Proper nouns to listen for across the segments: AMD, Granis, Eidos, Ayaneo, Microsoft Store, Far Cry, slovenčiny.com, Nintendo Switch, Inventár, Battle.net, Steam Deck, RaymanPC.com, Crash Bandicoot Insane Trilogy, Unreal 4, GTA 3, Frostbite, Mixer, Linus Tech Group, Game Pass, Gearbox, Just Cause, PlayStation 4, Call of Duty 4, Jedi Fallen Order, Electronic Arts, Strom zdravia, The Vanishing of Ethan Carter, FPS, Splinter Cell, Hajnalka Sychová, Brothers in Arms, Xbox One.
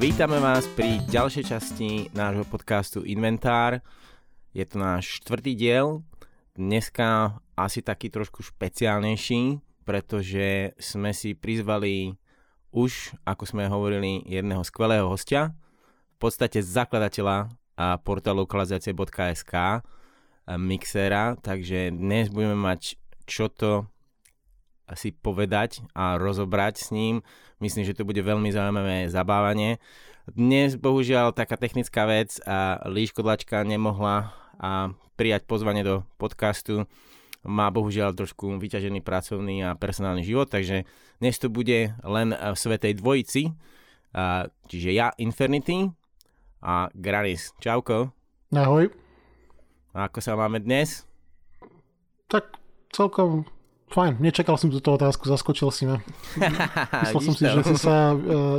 Vítame vás pri ďalšej časti nášho podcastu Inventár. Je to náš štvrtý diel, dneska asi taký trošku špeciálnejší, pretože sme si prizvali už, ako sme hovorili, jedného skvelého hostia, v podstate zakladateľa portálu lokalizácie.sk Mixera, takže dnes budeme mať čo to si povedať a rozobrať s ním. Myslím, že to bude veľmi zaujímavé zabávanie. Dnes bohužiaľ taká technická vec a Liška Dlačka nemohla prijať pozvanie do podcastu. Má bohužiaľ trošku vyťažený pracovný a personálny život, takže dnes to bude len v svätej dvojici. Čiže ja, Infinity a Granis. Čauko. Ahoj. A ako sa máme dnes? Tak celkom fajn, nečakal som túto otázku, zaskočil si ma. Myslel som si,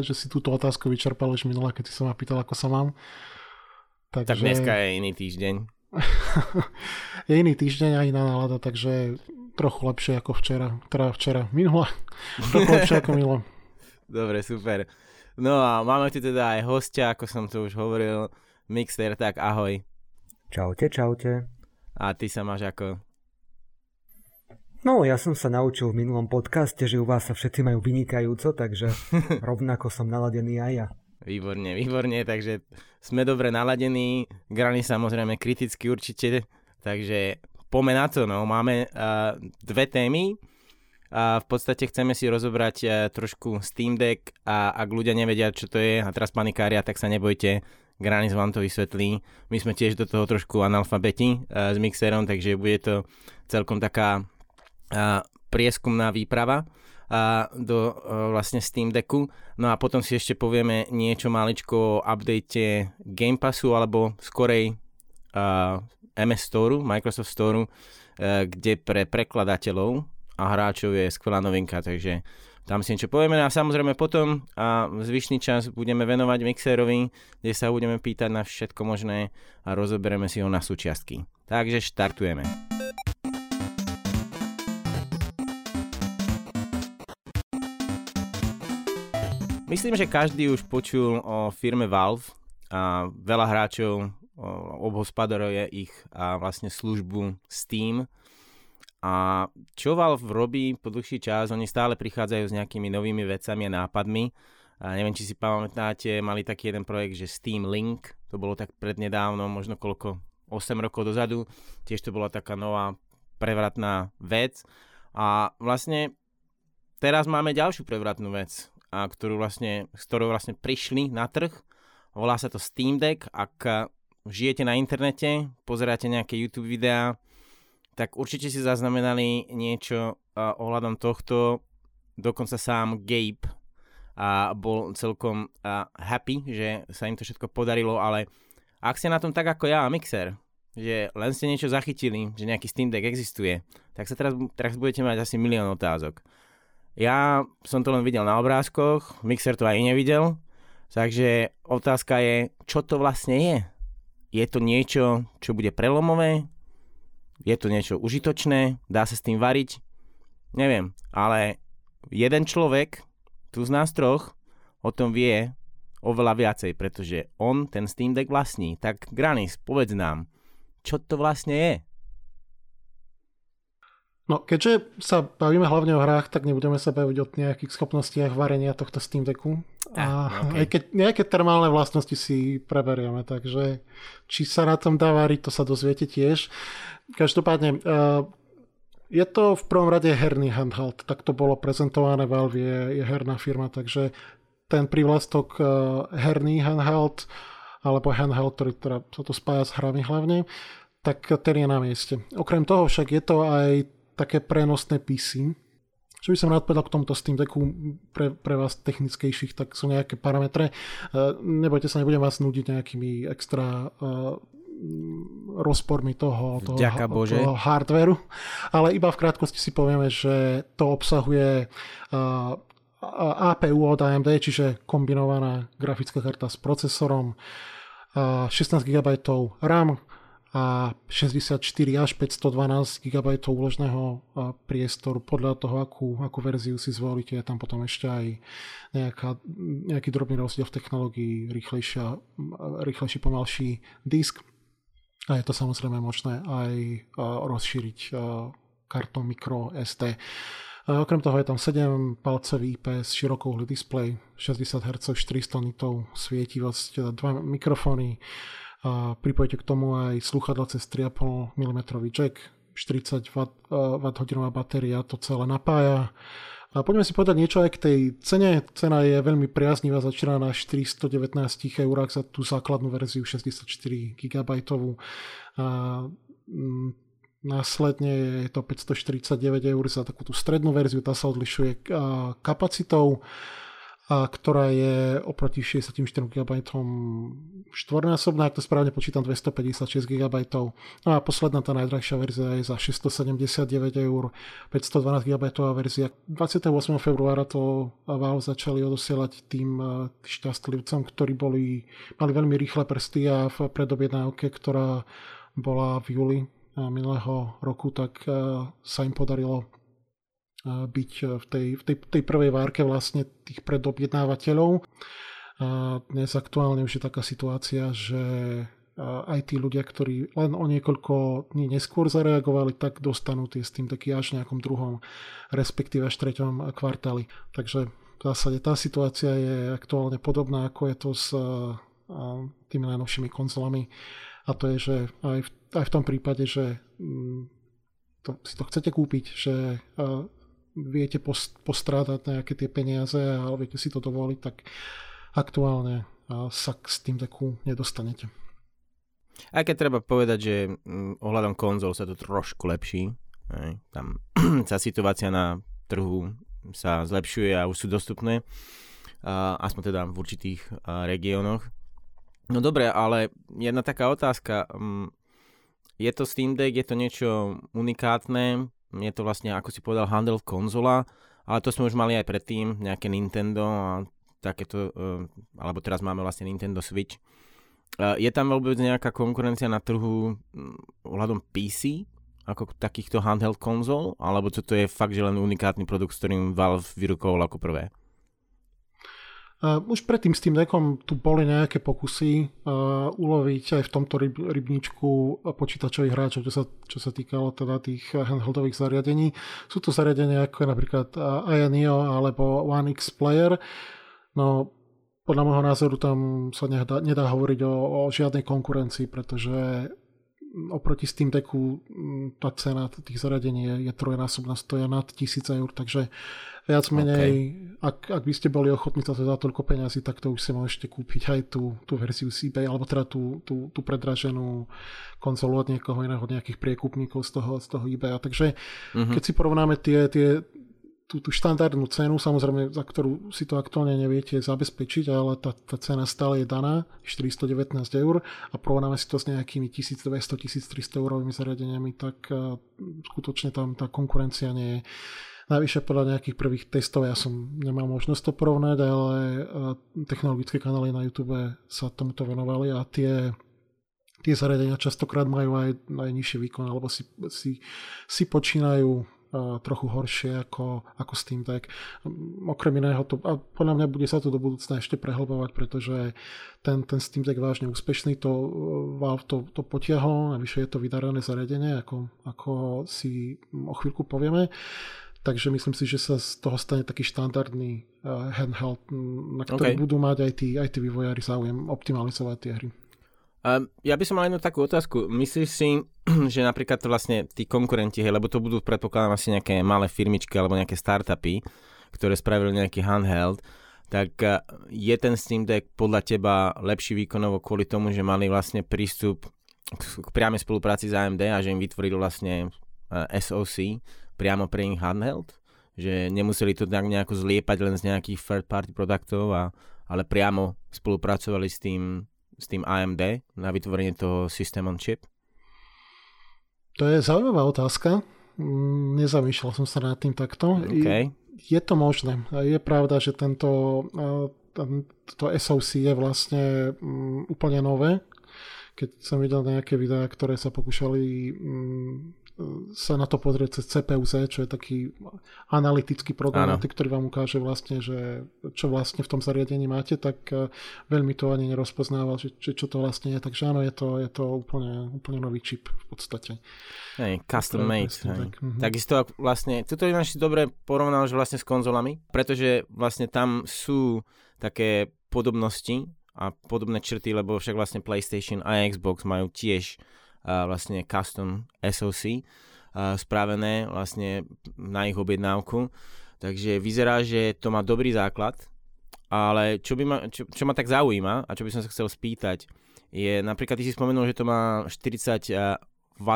že si túto otázku vyčerpal už minule, keď si sa ma pýtal, ako sa mám. Tak dneska je iný týždeň. Je iný týždeň a iná nálada, takže trochu lepšie ako včera. Trochu lepšie ako minule. Dobre, super. No a máme tu teda aj hostia, ako som to už hovoril, Mixer, tak ahoj. Čaute. A ty sa máš ako... No, ja som sa naučil v minulom podcaste, že u vás sa všetci majú vynikajúco, takže rovnako som naladený aj ja. Výborne, takže sme dobre naladení, Grani samozrejme kriticky určite, takže poďme na to, no, máme dve témy, v podstate chceme si rozobrať trošku Steam Deck a ak ľudia nevedia, čo to je a teraz panikária, tak sa nebojte, Granis vám to vysvetlí, my sme tiež do toho trošku analfabeti s Mixerom, takže bude to celkom taká prieskumná výprava do vlastne Steam Decku. No a potom si ešte povieme niečo maličko o update Game Passu alebo skorej MS Store, Microsoft Store, kde pre prekladateľov a hráčov je skvelá novinka, takže tam si niečo povieme. A samozrejme potom zvyšný čas budeme venovať Mixerovi, kde sa budeme pýtať na všetko možné a rozoberieme si ho na súčiastky. Takže štartujeme. Myslím, že každý už počul o firme Valve a veľa hráčov obhospodaruje ich a vlastne službu Steam. A čo Valve robí po dlhší čas, oni stále prichádzajú s nejakými novými vecami a nápadmi. A neviem, či si pamätáte, mali taký jeden projekt, že Steam Link, to bolo tak prednedávno, možno koľko, 8 rokov dozadu. Tiež to bola taká nová prevratná vec. A vlastne teraz máme ďalšiu prevratnú vec, a s ktorou vlastne prišli na trh. Volá sa to Steam Deck. Ak žijete na internete, pozeráte nejaké YouTube videá, tak určite si zaznamenali niečo ohľadom tohto. Dokonca sám Gabe bol celkom happy, že sa im to všetko podarilo, ale ak ste na tom tak ako ja a Mixer, že len ste niečo zachytili, že nejaký Steam Deck existuje, tak sa teraz budete mať asi milión otázok. Ja som to len videl na obrázkoch, Mixer to aj nevidel, takže otázka je, čo to vlastne je? Je to niečo, čo bude prelomové? Je to niečo užitočné? Dá sa s tým variť? Neviem, ale jeden človek, tu z nás troch, o tom vie oveľa viacej, pretože on ten Steam Deck vlastní. Tak Granis, povedz nám, čo to vlastne je? No, keďže sa bavíme hlavne o hrách, tak nebudeme sa baviť o nejakých schopnostiach varenia tohto Steam Decku. Aj keď nejaké termálne vlastnosti si preberieme, takže či sa na tom dá variť, to sa dozviete tiež. Každopádne, je to v prvom rade herný handheld, tak to bolo prezentované, Valve je herná firma, takže ten prívlastok herný handheld, alebo handheld, ktorý sa to spája s hrami hlavne, tak ten je na mieste. Okrem toho však je to aj také prenosné PC. Čo by som rád povedal k tomuto Steam Decku pre vás technickejších, tak sú nejaké parametre. Nebojte sa, nebudem vás nudiť nejakými extra rozpormi toho hardvéru, ale iba v krátkosti si povieme, že to obsahuje APU od AMD, čiže kombinovaná grafická karta s procesorom, 16 GB RAM, a 64 až 512 GB úložného priestoru podľa toho, akú verziu si zvolíte. Je tam potom ešte aj nejaký drobný rozdiel v technológii, rýchlejší, pomalší disk. A je to samozrejme možné aj rozšíriť kartou microSD. Okrem toho je tam 7-palcový IPS, širokouhlý displej, 60 Hz, 400 nitov, svietivosť, dva mikrofóny. Pripojite k tomu aj slúchadla cez 3,5 mm jack, 40 Wh batéria to celé napája. A poďme si povedať niečo aj k tej cene. Cena je veľmi priaznivá, začína na 419 eur za tú základnú verziu 64 GB. Následne je to 549 eur za takú tú strednú verziu, tá sa odlišuje kapacitou, ktorá je oproti 64 GB štvornásobná, ak to správne počítam, 256 GB. No a posledná, tá najdrahšia verzia je za 679 eur, 512 GB verzia. 28. februára to Valve začali odosielať tým šťastlivcom, ktorí mali veľmi rýchle prsty a v predobjednávke, ktorá bola v júli minulého roku, tak sa im podarilo byť v tej prvej várke vlastne tých predobjednávateľov. Dnes aktuálne už je taká situácia, že aj tí ľudia, ktorí len o niekoľko dní neskôr zareagovali, tak dostanú tie Steam Decky až v nejakom druhom, respektíve až treťom kvartáli. Takže v zásade tá situácia je aktuálne podobná, ako je to s tými najnovšími konzolami. A to je, že aj v tom prípade, že si to chcete kúpiť, že viete postrádať nejaké tie peniaze, ale viete si to dovoliť, tak aktuálne sa k Steam Decku nedostanete. Aj keď treba povedať, že ohľadom konzol sa to trošku lepší. Tam sa situácia na trhu sa zlepšuje a už sú dostupné. Aspoň teda v určitých regiónoch. No dobre, ale jedna taká otázka. Je to Steam Deck, je to niečo unikátne, je to vlastne, ako si povedal, handheld konzola, ale to sme už mali aj predtým, nejaké Nintendo a takéto, alebo teraz máme vlastne Nintendo Switch. Je tam vôbec nejaká konkurencia na trhu ohľadom PC, ako takýchto handheld konzol, alebo čo to je fakt, že len unikátny produkt, s ktorým Valve vyrukoval ako prvé? Už predtým s tým Deckom tu boli nejaké pokusy uloviť aj v tomto rybníčku počítačových hráčov, čo sa týkalo teda tých handheldových zariadení. Sú to zariadenia ako napríklad Ayaneo alebo One X Player. No podľa môjho názoru tam sa nedá hovoriť o žiadnej konkurencii, pretože oproti Steam Decku tá cena tých zariadení je trojnásobná, stoja nad 1000 eur, takže viac menej, okay. Ak by ste boli ochotní za toľko peňazí, tak to už si môžete kúpiť aj tú verziu z eBay, alebo teda tú predraženú konzolu od niekoho iného, od nejakých priekupníkov z toho eBaya. Takže keď si porovnáme tú štandardnú cenu, samozrejme, za ktorú si to aktuálne neviete zabezpečiť, ale tá cena stále je daná, 419 eur, a porovnáme si to s nejakými 1200-1300 eurovými zariadeniami, tak skutočne tam tá konkurencia nie je. Najvyššie podľa nejakých prvých testov, ja som nemal možnosť to porovnať, ale technologické kanály na YouTube sa tomuto venovali a tie zariadenia častokrát majú aj najnižší výkon, alebo si počínajú trochu horšie ako Steam Deck. Okrem iného, a podľa mňa bude sa to do budúcna ešte prehlbovať, pretože ten Steam Deck vážne úspešný, to Valve to potiahlo, najvyššie je to vydarené zariadenie, ako si o chvíľku povieme. Takže myslím si, že sa z toho stane taký štandardný handheld, na ktorý budú mať aj tí vývojári záujem optimalizovať tie hry. Ja by som mal jednu takú otázku. Myslíš si, že napríklad vlastne tí konkurenti, hej, lebo to budú predpokladám asi nejaké malé firmičky alebo nejaké startupy, ktoré spravili nejaký handheld, tak je ten Steam Deck podľa teba lepší výkonovo kvôli tomu, že mali vlastne prístup k priamej spolupráci s AMD a že im vytvorili vlastne SoC priamo pre ich handheld, že nemuseli to nejako zliepať len z nejakých third party produktov, ale priamo spolupracovali s tým AMD na vytvorenie toho system on chip? To je zaujímavá otázka. Nezamýšľal som sa nad tým takto. Okay. Je to možné. Je pravda, že tento SoC je vlastne úplne nové. keď som videl nejaké videá, ktoré sa pokúšali sa na to pozrieť cez CPUC, čo je taký analytický program, ktorý vám ukáže vlastne, že čo vlastne v tom zariadení máte, tak veľmi to ani nerozpoznával, že čo to vlastne je. Takže áno, je to úplne nový čip v podstate. Hey, custom made. Tak. Takisto vlastne, toto by si dobre porovnal, že vlastne s konzolami, pretože vlastne tam sú také podobnosti a podobné črty, lebo však vlastne PlayStation a Xbox majú tiež vlastne custom SoC spravené vlastne na ich objednávku, takže vyzerá, že to má dobrý základ, ale čo ma tak zaujíma a čo by som sa chcel spýtať je, napríklad ty si spomenul, že to má 40 W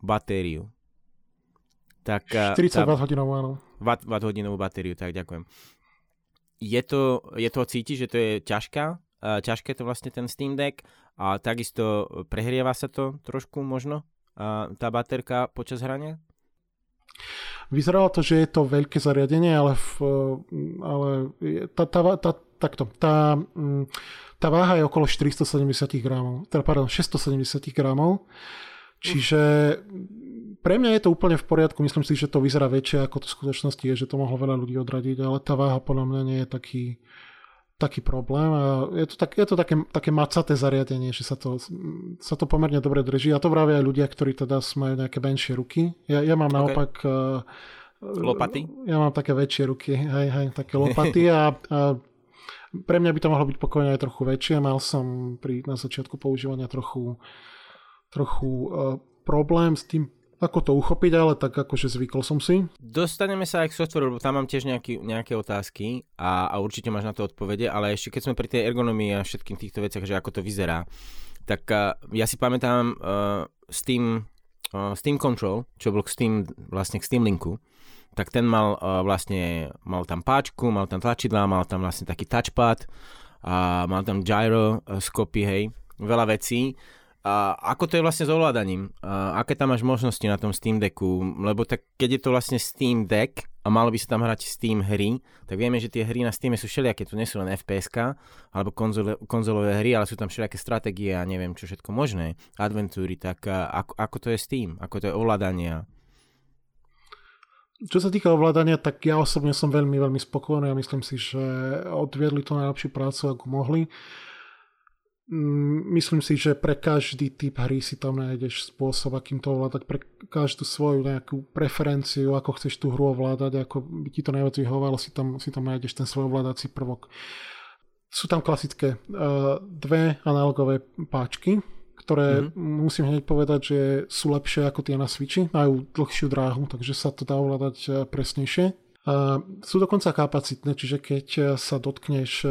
batériu, tak 40 Wh batériu, tak ďakujem. Je to cíti, že to je ťažké to vlastne ten Steam Deck. A takisto prehrieva sa to trošku možno, tá baterka počas hrania? Vyzeralo to, že je to veľké zariadenie, ale tá váha je okolo 670 gramov. Čiže pre mňa je to úplne v poriadku. Myslím si, že to vyzerá väčšie, ako to v skutočnosti je, že to mohlo veľa ľudí odradiť, ale tá váha podľa mňa nie je taký problém a je to také macaté zariadenie, že sa to pomerne dobre drží a to vravia aj ľudia, ktorí teda majú nejaké menšie ruky. Ja mám naopak lopaty? Ja mám také väčšie ruky, hej, také lopaty a pre mňa by to mohlo byť pokojne aj trochu väčšie. Mal som na začiatku používania trochu problém s tým, ako to uchopiť, ale tak akože zvykol som si. Dostaneme sa aj k softveru, lebo tam mám tiež nejaké otázky a určite máš na to odpovede, ale ešte keď sme pri tej ergonomii a všetkým týchto veciach, že ako to vyzerá, tak ja si pamätám Steam Control, čo bol k Steam Linku, tak ten mal tam páčku, mal tam tlačidlá, mal tam vlastne taký touchpad a mal tam gyroskopy, hej, veľa vecí. A ako to je vlastne s ovládaním? A aké tam máš možnosti na tom Steam Decku? Lebo tak, keď je to vlastne Steam Deck a malo by sa tam hrať Steam hry, tak vieme, že tie hry na Steam sú všelijaké, to nie sú len FPS-ka alebo konzolové hry, ale sú tam všelijaké stratégie a neviem čo všetko možné, adventúry, tak ako to je Steam? Ako to je ovládania? Čo sa týka ovládania, tak ja osobne som veľmi, veľmi spokojný a myslím si, že odviedli to najlepšiu prácu, ako mohli. Myslím si, že pre každý typ hry si tam nájdeš spôsob, akým to ovládať, pre každú svoju nejakú preferenciu, ako chceš tú hru ovládať, ako by ti to najviac vyhovovalo, si tam nájdeš ten svoj ovládací prvok. Sú tam klasické dve analogové páčky, ktoré musím hneď povedať, že sú lepšie ako tie na Switchi, majú dlhšiu dráhu, takže sa to dá ovládať presnejšie. Sú dokonca kapacitné, čiže keď sa dotkneš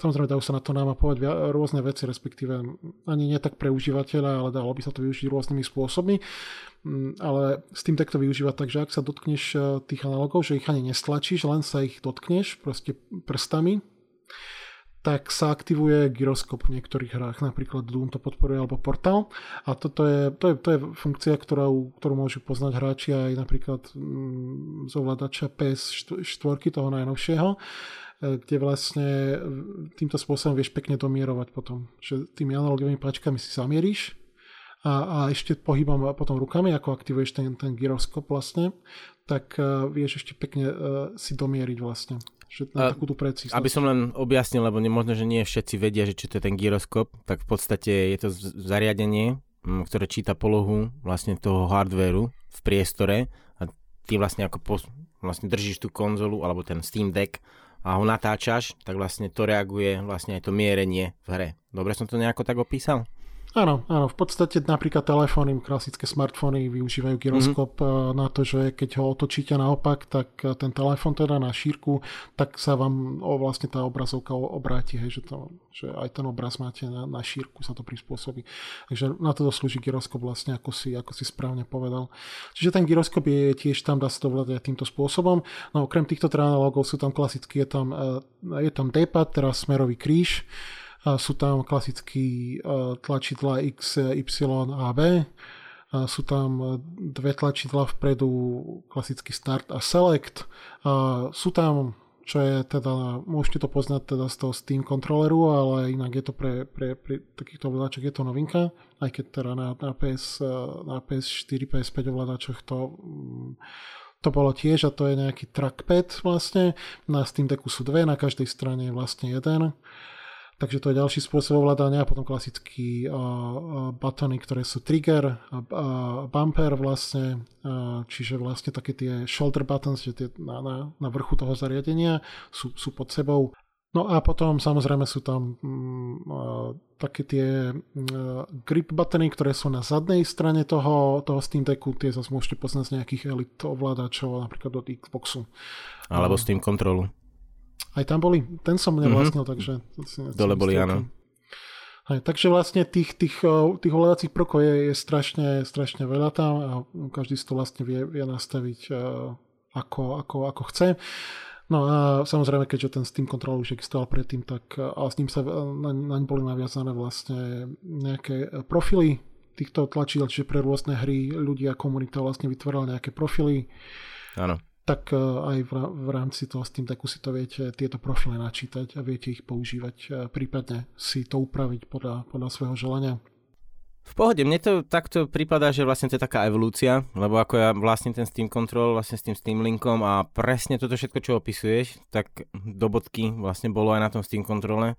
samozrejme dajú sa na to namapovať rôzne veci, respektíve ani nie tak pre užívateľa, ale dalo by sa to využiť rôznymi spôsobmi, ale s tým takto využívať, takže ak sa dotkneš tých analogov, že ich ani nestlačíš, len sa ich dotkneš proste prstami, tak sa aktivuje gyroskop v niektorých hrách, napríklad Doom to podporuje alebo Portal, a to je funkcia, ktorú môžu poznať hráči aj napríklad z ovládača PS4 toho najnovšieho, kde vlastne týmto spôsobom vieš pekne domierovať potom. Že tými analogovými páčkami si zamieríš a ešte pohybom potom rukami, ako aktivuješ ten gyroskop vlastne, tak vieš ešte pekne si domieriť vlastne. Že na takúto precíznosť. Aby som len objasnil, lebo možno, že nie všetci vedia, že čo to je ten gyroskop, tak v podstate je to zariadenie, ktoré číta polohu vlastne toho hardvéru v priestore a ty vlastne vlastne držíš tú konzolu alebo ten Steam Deck a ho natáčaš, tak vlastne to reaguje vlastne aj to mierenie v hre. Dobre som to nejako tak opísal? Áno, v podstate napríklad telefóny, klasické smartfóny využívajú gyroskop na to, že keď ho otočíte naopak, tak ten telefón teda na šírku, tak sa vám vlastne tá obrazovka obráti, hej, že aj ten obraz máte na šírku, sa to prispôsobí. Takže na to slúži gyroskop vlastne, ako si správne povedal. Čiže ten gyroskop je tiež tam, dá sa to ovládať týmto spôsobom. No okrem týchto analógov sú tam klasicky, je tam D-pad, teraz smerový kríž, sú tam klasické tlačidlá X, Y a B, sú tam dve tlačidlá vpredu, klasický Start a Select, sú tam čo je teda, môžete to poznať teda z toho Steam kontroleru, ale inak je to pre takýchto ovládačoch je to novinka, aj keď teda na PS4, PS5 ovládačoch to bolo tiež, a to je nejaký trackpad vlastne, na Steam Decku sú dve, na každej strane je vlastne jeden. Takže to je ďalší spôsob ovládania, potom klasický batony, ktoré sú trigger a bumper vlastne, čiže vlastne také tie shoulder buttons, že tie na vrchu toho zariadenia sú pod sebou. No a potom samozrejme sú tam také tie grip buttony, ktoré sú na zadnej strane toho Steam Decku, tie zase môžete poznať z nejakých Elite ovládačov, napríklad od Xboxu. Alebo Steam Controlu. Aj tam boli, ten som nevlastnil, takže... Dole boli, áno. Aj, takže vlastne tých ovládacích prvkov je strašne veľa tam a každý si to vlastne vie nastaviť ako chce. No a samozrejme, keďže ten Steam Control už existoval predtým, tak a s ním sa naň boli naviazané vlastne nejaké profily týchto tlačidel, čiže pre rôzne hry ľudia a komunita vlastne vytvorila nejaké profily. Áno. Tak aj v rámci toho Steam Decku si to viete tieto profily načítať a viete ich používať, prípadne si to upraviť podľa svojho želania. V pohode, mne to takto pripadá, že vlastne to je taká evolúcia, lebo ako ja vlastne ten Steam Control, vlastne s tým Steam Linkom a presne toto všetko, čo opisuješ, tak do bodky vlastne bolo aj na tom Steam Controle,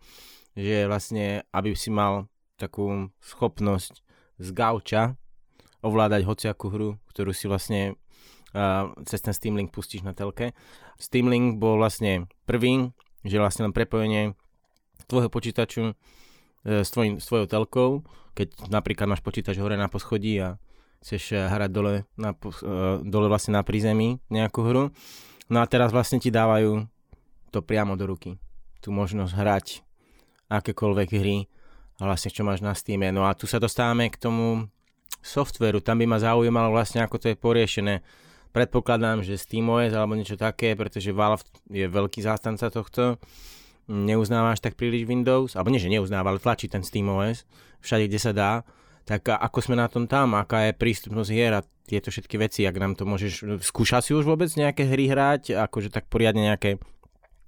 že vlastne, aby si mal takú schopnosť z gauča ovládať hociakú hru, ktorú si vlastne cez ten Steam Link pustíš na telke. Steam Link bol vlastne prvý, že vlastne len prepojenie tvojho počítaču s tvojou telkou, keď napríklad máš počítač hore na poschodí a chceš hrať dole vlastne na prízemí nejakú hru. No a teraz vlastne ti dávajú to priamo do ruky. Tu možnosť hrať akékoľvek hry a vlastne čo máš na Steame. No a tu sa dostávame k tomu softvéru. Tam by ma zaujímalo vlastne, ako to je poriešené. Predpokladám, že SteamOS alebo niečo také, pretože Valve je veľký zástanca tohto. Neuznáva až tak príliš Windows, alebo nie, že neuznáva, ale tlačí ten SteamOS všade, kde sa dá. Tak ako sme na tom tam, aká je prístupnosť hier a tieto všetky veci, ak nám to môžeš... Skúša si už vôbec nejaké hry hrať, akože tak poriadne nejaké...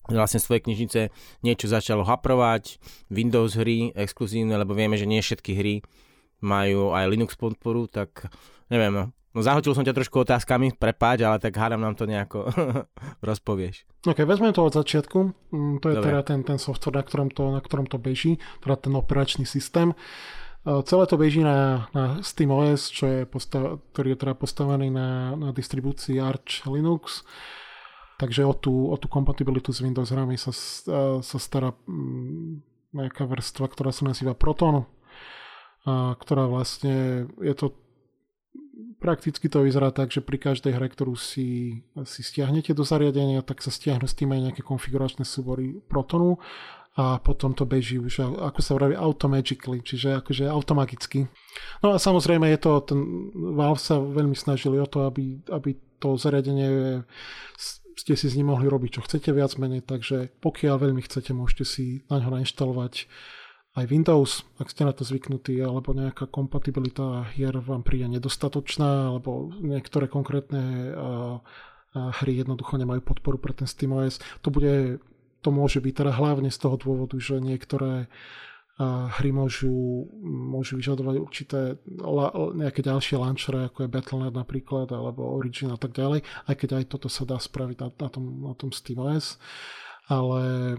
Vlastne z tvojej knižnice niečo začalo haprovať, Windows hry exkluzívne, lebo vieme, že nie všetky hry majú aj Linux podporu, tak neviem, no. No zahotil som ťa trošku otázkami, prepáč, ale tak hádam nám to nejako rozpovieš. Ok, vezmem to od začiatku. To je teda ten software, na ktorom to beží, teda ten operačný systém. Celé to beží na SteamOS, ktorý je teda postavený na distribúcii Arch Linux. Takže o tú kompatibilitu s Windows hrami sa stará nejaká vrstva, ktorá sa nazýva Proton, ktorá vlastne je to... Prakticky to vyzerá tak, že pri každej hre, ktorú si stiahnete do zariadenia, tak sa stiahnu s tým aj nejaké konfiguračné súbory Protonu a potom to beží už, ako sa vraví, automagically, čiže akože automagicky. No a samozrejme je to, Valve sa veľmi snažili o to, aby to zariadenie ste si s ním mohli robiť, čo chcete viac menej, takže pokiaľ veľmi chcete, môžete si na ňo nainštalovať aj Windows, ak ste na to zvyknutí, alebo nejaká kompatibilita hier vám príde nedostatočná, alebo niektoré konkrétne hry jednoducho nemajú podporu pre ten SteamOS. To môže byť teda hlavne z toho dôvodu, že niektoré hry môžu vyžadovať určité nejaké ďalšie launchere, ako je Battle.net napríklad, alebo Origin a tak ďalej, aj keď aj toto sa dá spraviť na tom SteamOS. Ale...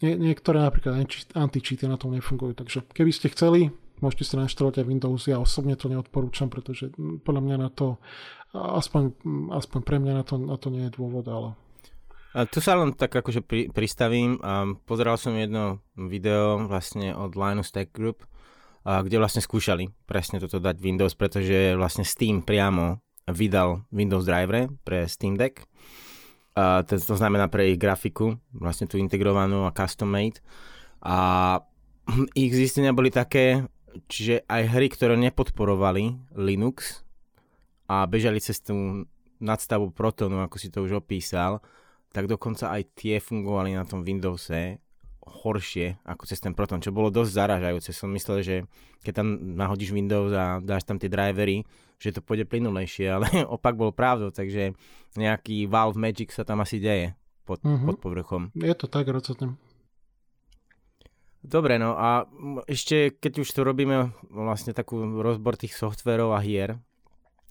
Niektoré napríklad anti-cheaty na tom nefungujú, takže keby ste chceli, môžete si nainštalovať aj Windows. Ja osobne to neodporúčam, pretože podľa mňa na to, aspoň pre mňa na to nie je dôvod, ale... A tu sa len tak akože pristavím. Pozeral som jedno video vlastne od Linus Tech Group, kde vlastne skúšali presne toto dať Windows, pretože vlastne Steam priamo vydal Windows driver pre Steam Deck. To znamená pre ich grafiku, vlastne tú integrovanú a custom made. A ich zistenia boli také, že aj hry, ktoré nepodporovali Linux a bežali cez tú nadstavu Protonu, ako si to už opísal, tak dokonca aj tie fungovali na tom Windowse horšie ako cez ten Proton, čo bolo dosť zarážajúce. Som myslel, že keď tam nahodíš Windows a dáš tam tie drivery, že to pôjde plynulejšie, ale opak bol pravdou, takže nejaký Valve Magic sa tam asi deje pod povrchom. Je to tak, rozhodne. Dobre, no a ešte, keď už tu robíme vlastne takú rozbor tých softverov a hier,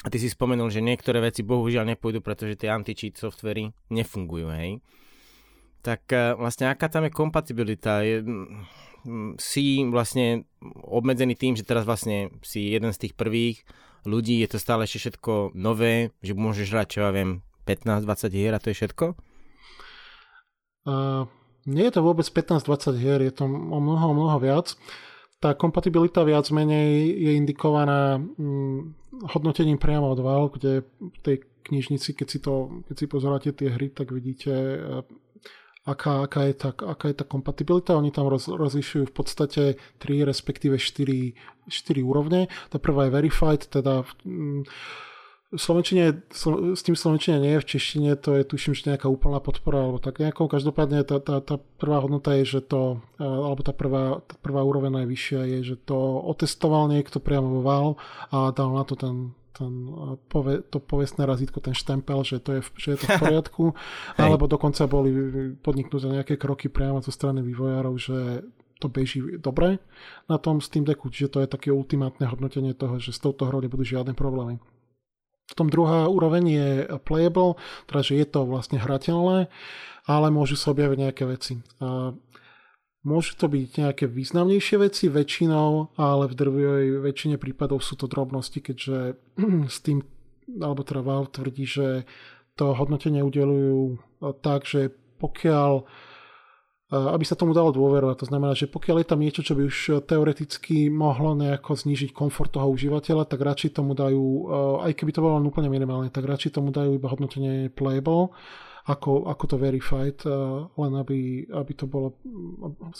a ty si spomenul, že niektoré veci bohužiaľ nepôjdu, pretože tie anti-cheat softvery nefungujú, hej? Tak vlastne, aká tam je kompatibilita? Si vlastne obmedzený tým, že teraz vlastne si jeden z tých prvých ľudí, je to stále ešte všetko nové, že môžeš hrať, čo ja viem, 15-20 hier a to je všetko? Nie je to vôbec 15-20 hier, je to o mnoho viac. Tá kompatibilita viac menej je indikovaná hodnotením priamo od Valve, kde v tej knižnici, keď si pozeráte tie hry, tak vidíte, aká je tá kompatibilita. Oni tam rozlišujú v podstate 3, respektíve 4 úrovne. Tá prvá je Verified, teda s tým slovenčine nie je, v češtine to je, tuším, že nejaká úplná podpora alebo tak nejakou. Každopádne tá prvá hodnota je, že to, alebo tá prvá úroveň najvyššia je, že to otestoval niekto priamo vo Valve a dal na to to povestné razítko, ten štempel, že je to v poriadku. Alebo dokonca boli podniknuté nejaké kroky priamo zo strany vývojárov, že to beží dobre na tom Steam Decku, čiže to je také ultimátne hodnotenie toho, že s touto hrou nebudú žiadne problémy. V tom druhá úroveň je playable, teda že je to vlastne hrateľné, ale môžu sa objaviť nejaké veci. A môžu to byť nejaké významnejšie veci väčšinou, ale v drvivej väčšine prípadov sú to drobnosti, keďže Steam, alebo teda Valve tvrdí, že to hodnotenie udeľujú tak, že pokiaľ aby sa tomu dalo dôverovať. To znamená, že pokiaľ je tam niečo, čo by už teoreticky mohlo nejako znížiť komfort toho užívateľa, tak radšej tomu dajú, aj keby to bolo úplne minimálne, tak radšej tomu dajú iba hodnotenie playable, ako to verified, len aby to bolo,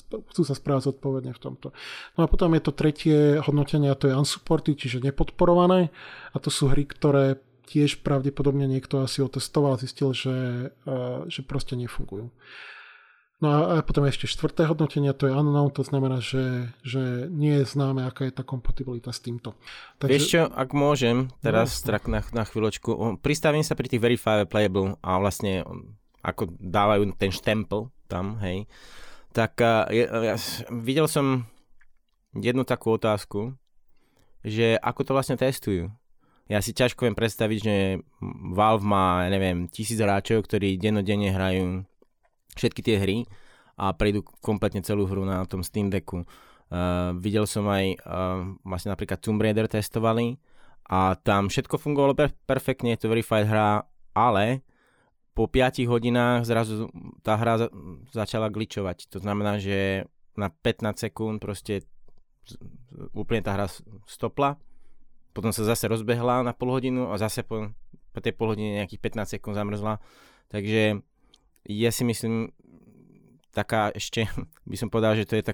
chcú sa správať zodpovedne v tomto. No a potom je to tretie hodnotenie, a to je unsupported, čiže nepodporované, a to sú hry, ktoré tiež pravdepodobne niekto asi otestoval a zistil, že proste nefungujú. No a potom ešte štvrté hodnotenie, to je unknown, to znamená, že nie je známe, aká je tá kompatibilita s týmto. Takže... Vieš čo, ak môžem, teraz na chvíľočku, pristavím sa pri tých verifiable playable a vlastne ako dávajú ten štempel tam, hej, tak ja videl som jednu takú otázku, že ako to vlastne testujú. Ja si ťažko viem predstaviť, že Valve má, neviem, 1000 hráčov, ktorí dennodenne hrajú všetky tie hry a prejdú kompletne celú hru na tom Steam Decku. Videl som aj, vlastne napríklad Tomb Raider testovali a tam všetko fungovalo perfektne, je to verified hra, ale po 5 hodinách zrazu tá hra začala glitchovať. To znamená, že na 15 sekúnd proste úplne tá hra stopla, potom sa zase rozbehla na pol hodinu a zase po tej pol hodine nejakých 15 sekúnd zamrzla. Takže ja si myslím, taká ešte, by som povedal, že to je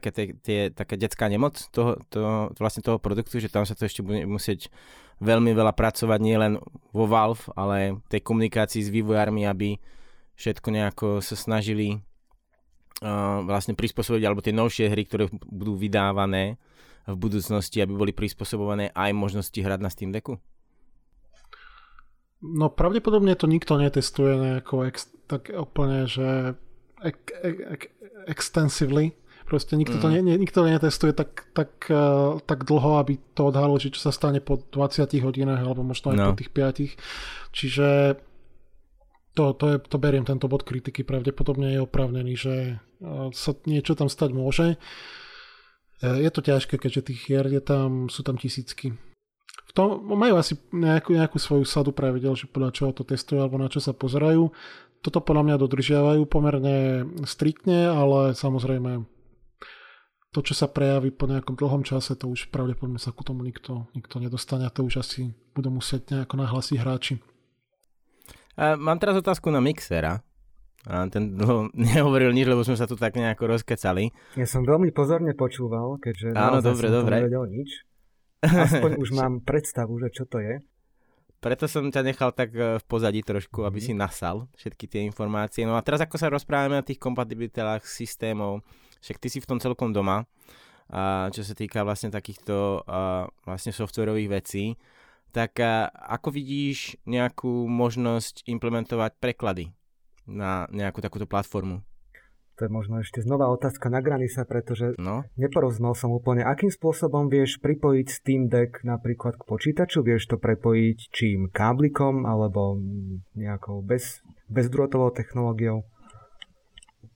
taká detská nemoc toho produktu, že tam sa to ešte bude musieť veľmi veľa pracovať, nie len vo Valve, ale tej komunikácii s vývojármi, aby všetko nejako sa snažili vlastne prispôsobiť, alebo tie novšie hry, ktoré budú vydávané v budúcnosti, aby boli prispôsobované aj možnosti hrať na Steam Decku. No pravdepodobne to nikto netestuje nejako tak úplne, že extensively. Proste nikto to netestuje tak dlho, aby to odhalilo, že čo sa stane po 20 hodinách alebo možno aj po tých 5. Čiže to beriem, tento bod kritiky pravdepodobne je oprávnený, že sa niečo tam stať môže. Je to ťažké, keďže tých hier sú tam tisícky. V tom majú asi nejakú svoju sadu pravidel, že podľa čoho to testujú alebo na čo sa pozerajú. Toto podľa mňa dodržiavajú pomerne striktne, ale samozrejme to, čo sa prejaví po nejakom dlhom čase, to už pravdepodobne sa ku tomu nikto nedostane a to už asi budú musieť nejako nahlasiť hráči. Mám teraz otázku na Mixera. Ten nehovoril nič, lebo sme sa tu tak nejako rozkecali. Ja som veľmi pozorne počúval, keďže dobre. Nevedel nič. Aspoň už mám predstavu, že čo to je. Preto som ťa nechal tak v pozadí trošku, aby si nasal všetky tie informácie. No a teraz ako sa rozprávame o tých kompatibilitách systémov, však ty si v tom celkom doma, čo sa týka vlastne takýchto vlastne softwarových vecí, tak ako vidíš nejakú možnosť implementovať preklady na nejakú takúto platformu? To je možno ešte znova otázka na Granisa, pretože neporoznal som úplne, akým spôsobom vieš pripojiť Steam Deck napríklad k počítaču, vieš to prepojiť čím, káblikom alebo nejakou bezdrôtovou technológiou?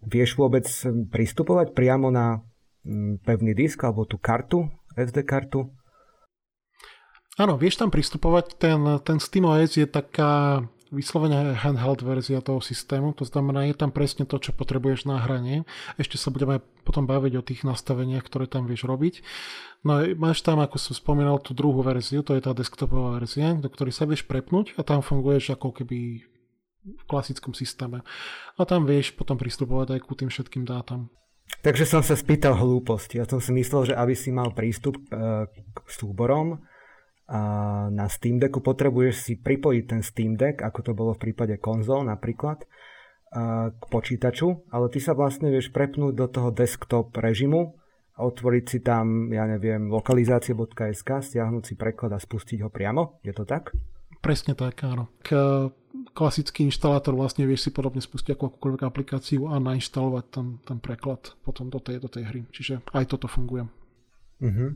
Vieš vôbec pristupovať priamo na pevný disk alebo tú kartu, SD kartu? Áno, vieš tam pristupovať, ten SteamOS je taká vyslovene handheld verzia toho systému, to znamená, je tam presne to, čo potrebuješ na hranie. Ešte sa budeme potom baviť o tých nastaveniach, ktoré tam vieš robiť. No máš tam, ako som spomínal, tú druhú verziu, to je tá desktopová verzia, do ktorej sa vieš prepnúť a tam funguješ ako keby v klasickom systéme. A tam vieš potom pristupovať aj ku tým všetkým dátam. Takže som sa spýtal hlúposti. Ja som si myslel, že aby si mal prístup k súborom, a na Steam Decku potrebuješ si pripojiť ten Steam Deck, ako to bolo v prípade konzol napríklad, k počítaču, ale ty sa vlastne vieš prepnúť do toho desktop režimu a otvoriť si tam, ja neviem, lokalizácie.sk, stiahnuť si preklad a spustiť ho priamo, je to tak? Presne tak, áno. Klasický inštalátor vlastne vieš si podobne spustiť akúkoľvek aplikáciu a nainštalovať tam ten preklad potom do tej hry, čiže aj toto funguje. Mhm.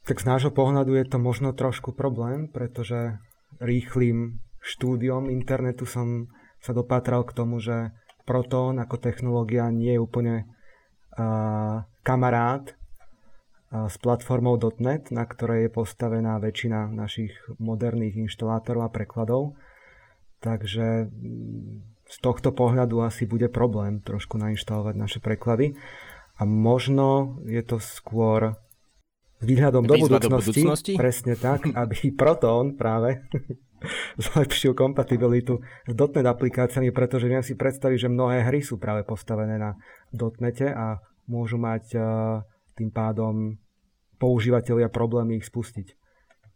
Tak z nášho pohľadu je to možno trošku problém, pretože rýchlým štúdiom internetu som sa dopátral k tomu, že Proton ako technológia nie je úplne kamarát s platformou .net, na ktorej je postavená väčšina našich moderných inštalátorov a prekladov. Takže z tohto pohľadu asi bude problém trošku nainštalovať naše preklady. A možno je to skôr výhľadom do budúcnosti, presne tak, aby Proton práve zlepšil kompatibilitu s .net aplikáciami, pretože viem si predstaviť, že mnohé hry sú práve postavené na .nete a môžu mať tým pádom používateľia problémy ich spustiť.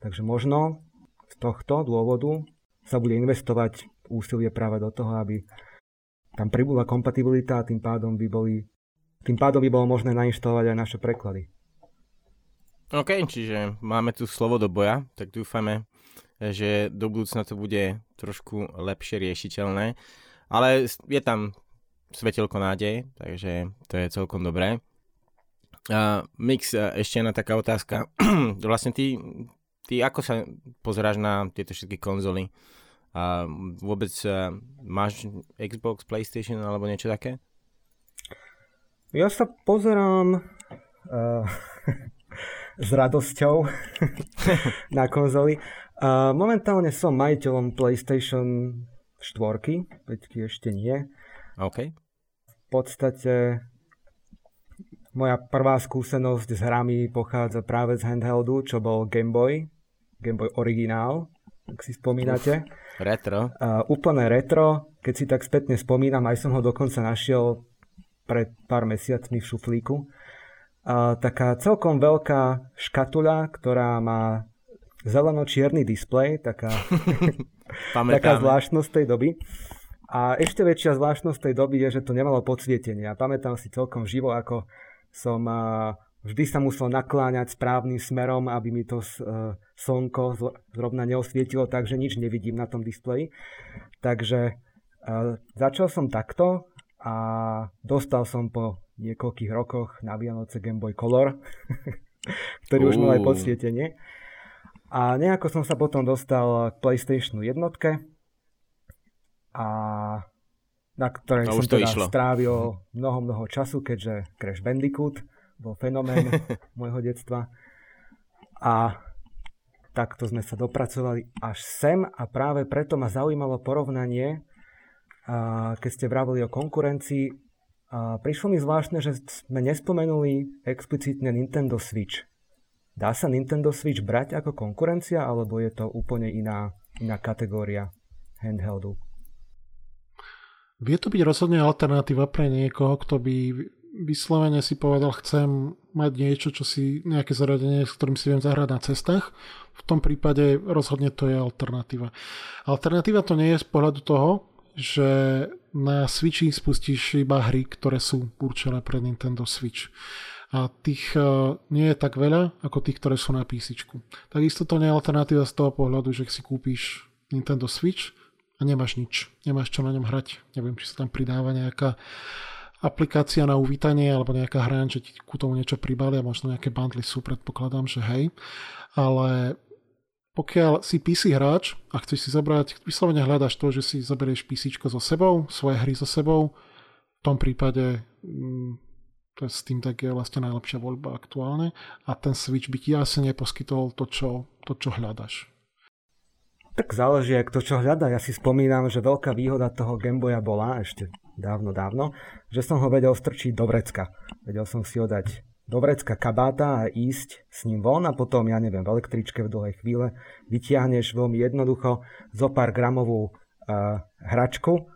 Takže možno z tohto dôvodu sa bude investovať úsilie práve do toho, aby tam pribudla kompatibilita a tým pádom by bolo možné nainštalovať aj naše preklady. OK, čiže máme tu slovo do boja, tak dúfame, že do budúcna to bude trošku lepšie riešiteľné, ale je tam svetelko nádej, takže to je celkom dobré. Mix, ešte jedna taká otázka. Vlastne ty ako sa pozeráš na tieto všetky konzoly? Vôbec máš Xbox, PlayStation alebo niečo také? Ja sa pozerám s radosťou na konzoli. Momentálne som majiteľom PlayStation 4, 5 ešte nie. OK. V podstate moja prvá skúsenosť s hrami pochádza práve z handheldu, čo bol Game Boy originál, ak si spomínate. Retro. Úplne retro, keď si tak spätne spomínam, aj som ho dokonca našiel pred pár mesiacmi v šuflíku. Taká celkom veľká škatuľa, ktorá má zeleno-čierny displej, taká zvláštnosť tej doby. A ešte väčšia zvláštnosť tej doby je, že to nemalo podsvietenie. Ja pamätám si celkom živo, ako som vždy sa musel nakláňať správnym smerom, aby mi to slnko zrovna neosvietilo, takže nič nevidím na tom displeji. Takže začal som takto a dostal som po niekoľkých rokoch na Vianoce Game Boy Color, ktorý už mal aj podsvietenie. A nejako som sa potom dostal k PlayStationu 1 a na ktorej som teda strávil mnoho času, keďže Crash Bandicoot bol fenomén môjho detstva. A takto sme sa dopracovali až sem a práve preto ma zaujímalo porovnanie, keď ste vravili o konkurencii. A prišlo mi zvláštne, že sme nespomenuli explicitne Nintendo Switch. Dá sa Nintendo Switch brať ako konkurencia, alebo je to úplne iná kategória handheldu? Vie to byť rozhodne alternatíva pre niekoho, kto by vyslovene si povedal, chcem mať niečo, nejaké zariadenie, s ktorým si viem zahrať na cestách. V tom prípade rozhodne to je alternatíva. Alternatíva to nie je z pohľadu toho, že na Switchi spustíš iba hry, ktoré sú určené pre Nintendo Switch. A tých nie je tak veľa, ako tých, ktoré sú na písičku. Takisto to nie je alternatíva z toho pohľadu, že si kúpiš Nintendo Switch a nemáš nič, nemáš čo na ňom hrať. Neviem, či sa tam pridáva nejaká aplikácia na uvítanie alebo nejaká hra, že ti ku tomu niečo pribalia, možno nejaké bundly sú, predpokladám, že hej. Ale pokiaľ si PC hráč a chceš si zabrať, vyslovene hľadaš to, že si zaberieš PCčko so sebou, svoje hry so sebou, v tom prípade ten Steam Deck je vlastne najlepšia voľba aktuálne a ten Switch by ti asi neposkytol to, čo hľadaš. Tak záleží, ak to, čo hľadá. Ja si spomínam, že veľká výhoda toho Gameboya bola ešte dávno, že som ho vedel strčiť do vrecka. Vedel som si ho dať do vrecka kabáta a ísť s ním von a potom, ja neviem, v električke v dlhej chvíle vytiahneš veľmi jednoducho zo pár gramovú hračku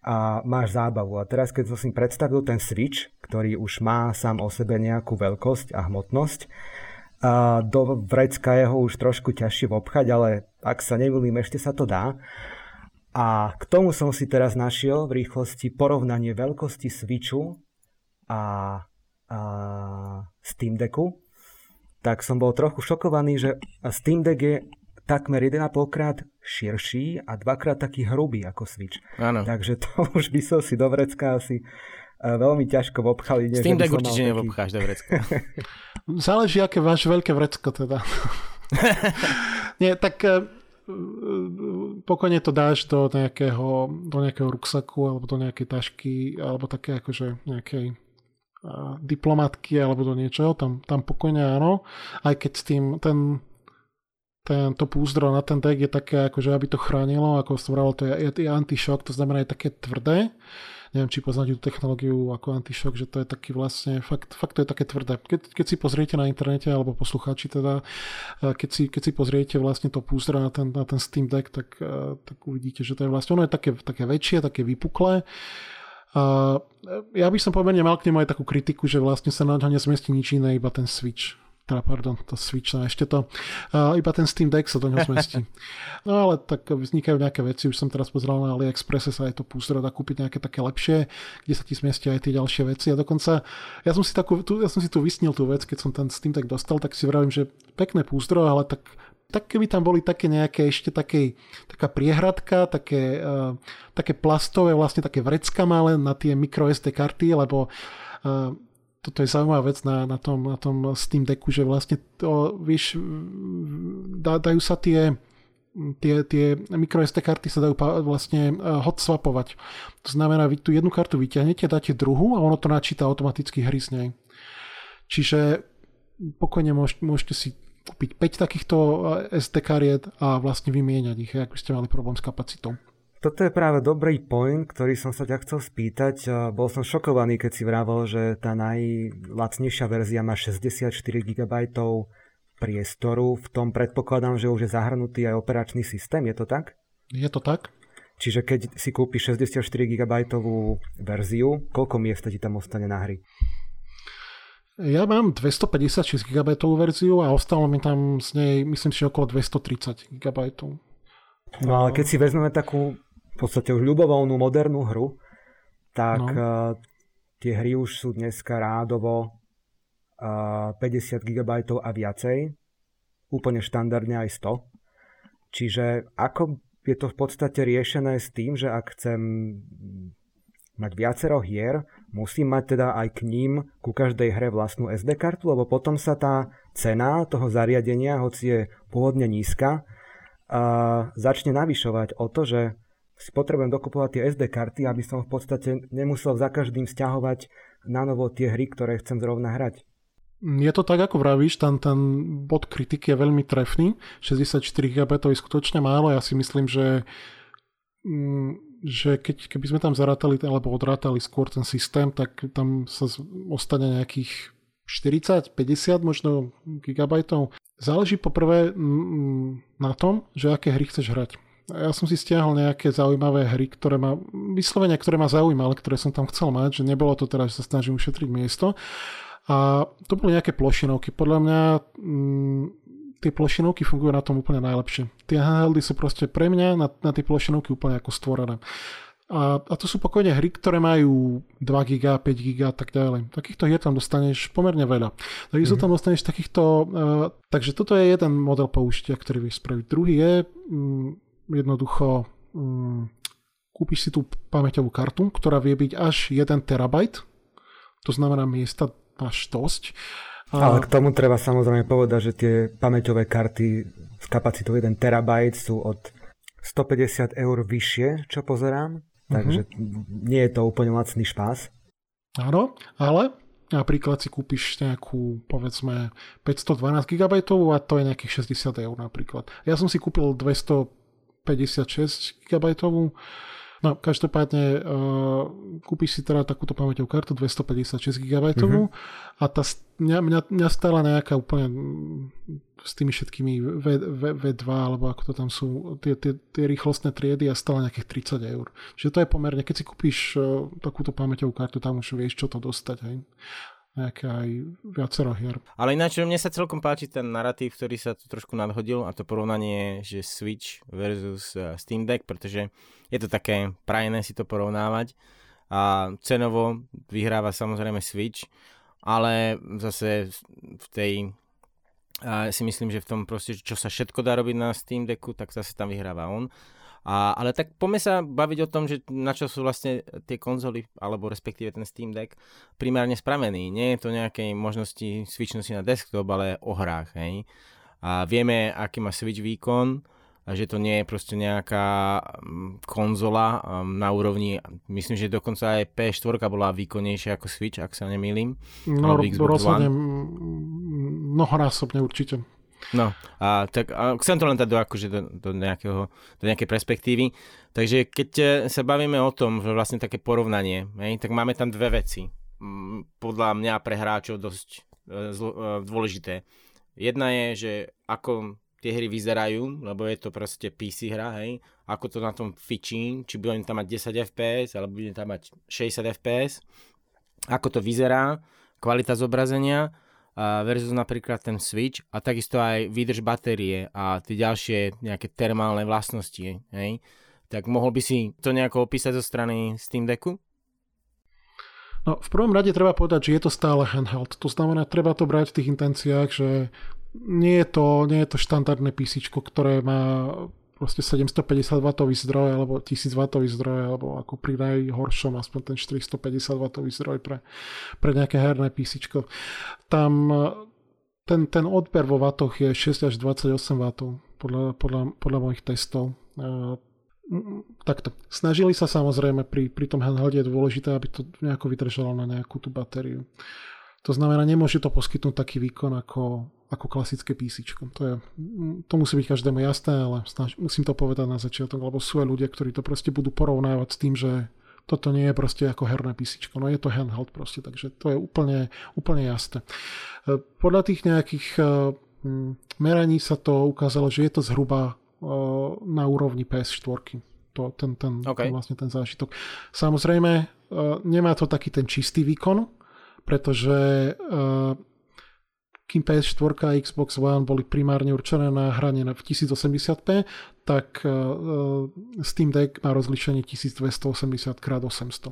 a máš zábavu. A teraz, keď som si predstavil ten Switch, ktorý už má sám o sebe nejakú veľkosť a hmotnosť, a do vrecka je ho už trošku ťažšie obchať, ale ak sa nemýlim, ešte sa to dá. A k tomu som si teraz našiel v rýchlosti porovnanie veľkosti Switchu a Steam Decku. Tak som bol trochu šokovaný, že Steam Deck je takmer 1,5 krát širší a 2 krát taký hrubý ako Switch. Áno. Takže to už by som si do vrecka asi veľmi ťažko vobchali. S tým tak určite nevobcháš do vrecka. Záleží, aké máš veľké vrecko teda. Nie, tak pokojne to dáš do nejakého ruksaku alebo do nejakej tašky alebo také akože nejakej diplomatky alebo do niečoho. Tam pokojne áno. Aj keď s tým to púzdro na ten deck je také akože, aby to chránilo, ako som hovoril, to je anti-shock, to znamená je také tvrdé. Neviem, či poznáte tú technológiu ako antišok, že to je taký vlastne, fakt to je také tvrdé. Keď si pozriete na internete, alebo poslucháči teda, keď si pozriete vlastne to púzdro na ten Steam Deck, tak uvidíte, že to je vlastne, ono je také väčšie, také vypuklé. A ja by som pomerne mal k nemu aj takú kritiku, že vlastne sa na ňa nezmestí nič iné, iba ten Switch. Iba ten Steam Deck sa do ňa zmestí. No ale tak vznikajú nejaké veci, už som teraz pozeral na AliExpresse, sa aj to púzdro dá kúpiť nejaké také lepšie, kde sa ti zmestia aj tie ďalšie veci a dokonca ja som si tu vysnil tú vec, keď som ten Steam Deck dostal, tak si vravím, že pekné púzdro, ale tak keby tam boli také nejaké ešte taká priehradka, také plastové, vlastne také vrecka malé na tie microSD karty, lebo toto je zaujímavá vec na tom Steam Decku, že vlastne to, vieš, dajú sa tie microSD karty sa dajú vlastne hot swapovať. To znamená, vy tú jednu kartu vyťahnete, dáte druhú a ono to načíta automaticky hry z nej. Čiže pokojne môžete si kúpiť 5 takýchto SD kariet a vlastne vymieňať ich, ak by ste mali problém s kapacitou. Toto je práve dobrý point, ktorý som sa ťa chcel spýtať. Bol som šokovaný, keď si vravel, že tá najlacnejšia verzia má 64 GB priestoru. V tom predpokladám, že už je zahrnutý aj operačný systém, je to tak? Je to tak. Čiže keď si kúpiš 64 GB verziu, koľko miesta ti tam ostane na hry? Ja mám 256 GB verziu a ostalo mi tam z nej, myslím si, okolo 230 GB. No ale keď si vezmeme takú v podstate už ľubovoľnú, modernú hru, tak tie hry už sú dneska rádovo 50 GB a viacej. Úplne štandardne aj 100. Čiže ako je to v podstate riešené s tým, že ak chcem mať viacero hier, musím mať teda aj k ním ku každej hre vlastnú SD kartu, lebo potom sa tá cena toho zariadenia, hoci je pôvodne nízka, začne navyšovať o to, že si potrebujem dokupovať tie SD karty, aby som v podstate nemusel za každým sťahovať na novo tie hry, ktoré chcem zrovna hrať. Je to tak, ako vravíš, ten bod kritiky je veľmi trefný. 64 GB to je skutočne málo. Ja si myslím, že keby sme tam zarátali alebo odrátali skôr ten systém, tak tam sa ostane nejakých 40, 50 možno gigabajtov. Záleží poprvé na tom, že aké hry chceš hrať. Ja som si stiahol nejaké zaujímavé hry, ktoré ma zaujímali, ktoré som tam chcel mať, že nebolo to teda, že sa snažím ušetriť miesto. A to boli nejaké plošinovky. Podľa mňa tie plošinovky fungujú na tom úplne najlepšie. Tie handheldy sú proste pre mňa na tie plošinovky úplne ako stvorené. A to sú pokojne hry, ktoré majú 2 GB, 5 GB a tak ďalej. Takýchto hier tam dostaneš pomerne veľa. Takže tam dostaneš takýchto... takže toto je jeden model použitia, ktorý vieš spraviť. Druhý je jednoducho kúpiš si tú pamäťovú kartu, ktorá vie byť až 1 terabajt. To znamená miesta až dosť. Ale k tomu treba samozrejme povedať, že tie pamäťové karty s kapacitou 1 terabajt sú od 150 eur vyššie, čo pozerám. Takže nie je to úplne lacný špás. Áno, ale napríklad si kúpiš nejakú, povedzme, 512 GB a to je nejakých 60 eur napríklad. Ja som si kúpil 256 GB. No, každopádne kúpiš si teda takúto pamäťovú kartu 256 GB a tá mňa stála nejaká úplne s tými všetkými V2 alebo ako to tam sú tie rýchlostné triedy a stála nejakých 30 eur. Čiže to je pomerne, keď si kúpiš takúto pamäťovú kartu, tam už vieš, čo to dostať, hej. Nejaké aj viacero hier. Ale ináč, mne sa celkom páči ten narratív, ktorý sa tu trošku nadhodil a to porovnanie, že Switch versus Steam Deck, pretože je to také prajné si to porovnávať a cenovo vyhráva samozrejme Switch, ale zase v tej si myslím, že v tom proste, čo sa všetko dá robiť na Steam Decku, tak zase tam vyhráva on. Ale tak poďme sa baviť o tom, že na čo sú vlastne tie konzoly, alebo respektíve ten Steam Deck primárne spravený. Nie je to nejakej možnosti switchnosti na desktop, ale o hrách, hej. A vieme, aký má Switch výkon, a že to nie je proste nejaká konzola na úrovni, myslím, že dokonca aj PS4 bola výkonnejšia ako Switch, ak sa nemýlim. No, rozhodne mnohonásobne určite. No, a tak chcem to len dať do nejakej perspektívy. Takže keď sa bavíme o tom, že vlastne také porovnanie, hej, tak máme tam dve veci. Podľa mňa pre hráčov dosť dôležité. Jedna je, že ako tie hry vyzerajú, lebo je to proste PC hra, hej, ako to na tom fičí, či budem tam mať 10 FPS, alebo budem tam mať 60 FPS, ako to vyzerá, kvalita zobrazenia, versus napríklad ten Switch a takisto aj výdrž batérie a tie ďalšie nejaké termálne vlastnosti, hej? Tak mohol by si to nejako opísať zo strany Steam Decku? No, v prvom rade treba povedať, že je to stále handheld. To znamená, treba to brať v tých intenciách, že nie je to štandardné písičko, ktoré má proste 750 W zdroj alebo 1000 W zdroj alebo ako pri najhoršom aspoň ten 450 W zdroj pre nejaké herné písičko. Tam ten odber vo vatoch je 6 až 28 W podľa mojich testov. Takto. Snažili sa samozrejme pri tom handhelde je dôležité, aby to nejako vydržalo na nejakú tú batériu. To znamená, nemôže to poskytnúť taký výkon ako klasické písičko. To musí byť každému jasné, ale musím to povedať na začiatok, lebo sú aj ľudia, ktorí to proste budú porovnávať s tým, že toto nie je proste ako herné písičko. No je to handheld proste, takže to je úplne jasné. Podľa tých nejakých meraní sa to ukázalo, že je to zhruba na úrovni PS4. Vlastne ten zážitok. Samozrejme, nemá to taký ten čistý výkon, pretože kým PS4 a Xbox One boli primárne určené na hranie v 1080p, tak Steam Deck má rozlíšenie 1280x800.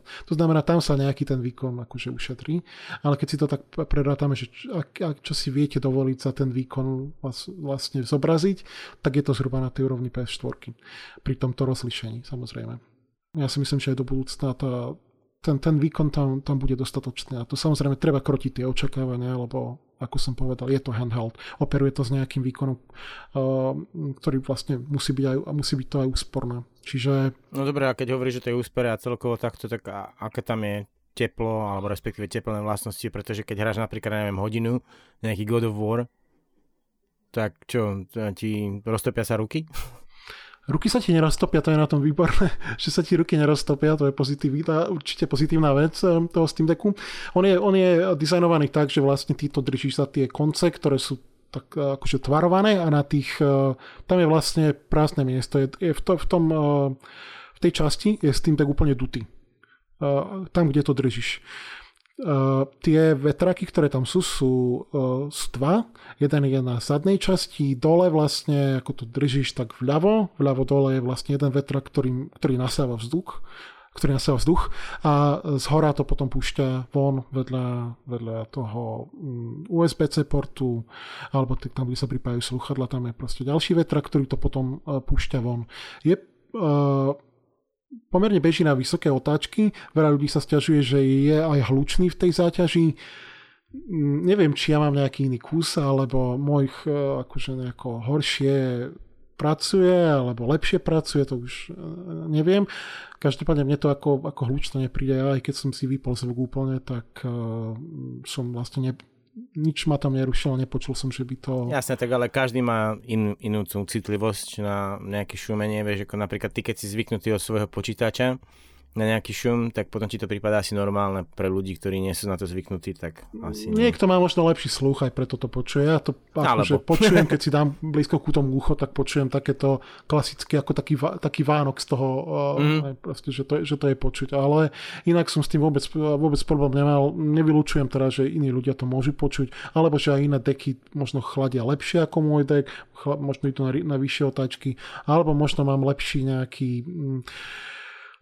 To znamená, tam sa nejaký ten výkon akože ušetrí, ale keď si to tak prerátame, že čo si viete dovoliť za ten výkon vlastne zobraziť, tak je to zhruba na tej úrovni PS4 pri tomto rozlíšení, samozrejme. Ja si myslím, že aj do budúcna ten výkon tam bude dostatočný. A to samozrejme treba krotiť tie očakávania, lebo ako som povedal, je to handheld. Operuje to s nejakým výkonom, ktorý vlastne musí byť to aj úsporné. Čiže... No dobré, a keď hovoríš, že to je úsporné a celkovo takto, tak aké tam je teplo, alebo respektíve teplné vlastnosti, pretože keď hráš napríklad, neviem, hodinu, nejaký God of War, tak čo, ti roztopia sa ruky? Ruky sa ti neroztopia, to je na tom výborné, že sa ti ruky neroztopia, to je určite pozitívna vec toho Steam Decku. On je dizajnovaný tak, že vlastne ty to držíš za tie konce, ktoré sú tak akože tvarované a na tých, tam je vlastne prázdne miesto. V tej časti je Steam Deck úplne dutý. Tam, kde to držíš. Tie vetraky, ktoré tam sú dva. Jeden je na zadnej časti, dole vlastne, ako to držíš, tak vľavo dole je vlastne jeden vetrak, ktorý nasáva vzduch, a z hora to potom púšťa von vedľa toho USB-C portu, alebo tam, kde sa pripájajú slúchadla, tam je proste ďalší vetrak, ktorý to potom púšťa von. Je pomerne beží na vysoké otáčky. Veľa ľudí sa sťažuje, že je aj hlučný v tej záťaži. Neviem, či ja mám nejaký iný kus, alebo môj akože nejako horšie pracuje, alebo lepšie pracuje, to už neviem. Každopádne mne to ako hlučno nepríde, aj keď som si vypol zvuk úplne, tak som vlastne nič ma tam nerušilo, nepočul som, že by to... Jasne, tak ale každý má inú citlivosť na nejaké šumenie, vieš, ako napríklad ty, keď si zvyknutý od svojho počítača na nejaký šum, tak potom ti to prípadá asi normálne pre ľudí, ktorí nie sú na to zvyknutí, tak asi... Niekto má možno lepší sluch, aj preto to počuje. Ja to akože počujem, keď si dám blízko kútom ucho, tak počujem takéto klasické, ako taký vánok z toho, proste, že to je počuť. Ale inak som s tým vôbec problém nemal. Nevylučujem teda, že iní ľudia to môžu počuť, alebo že aj iné deky možno chladia lepšie ako môj dek, možno idú na vyššie otáčky, alebo možno mám lepší nejaký...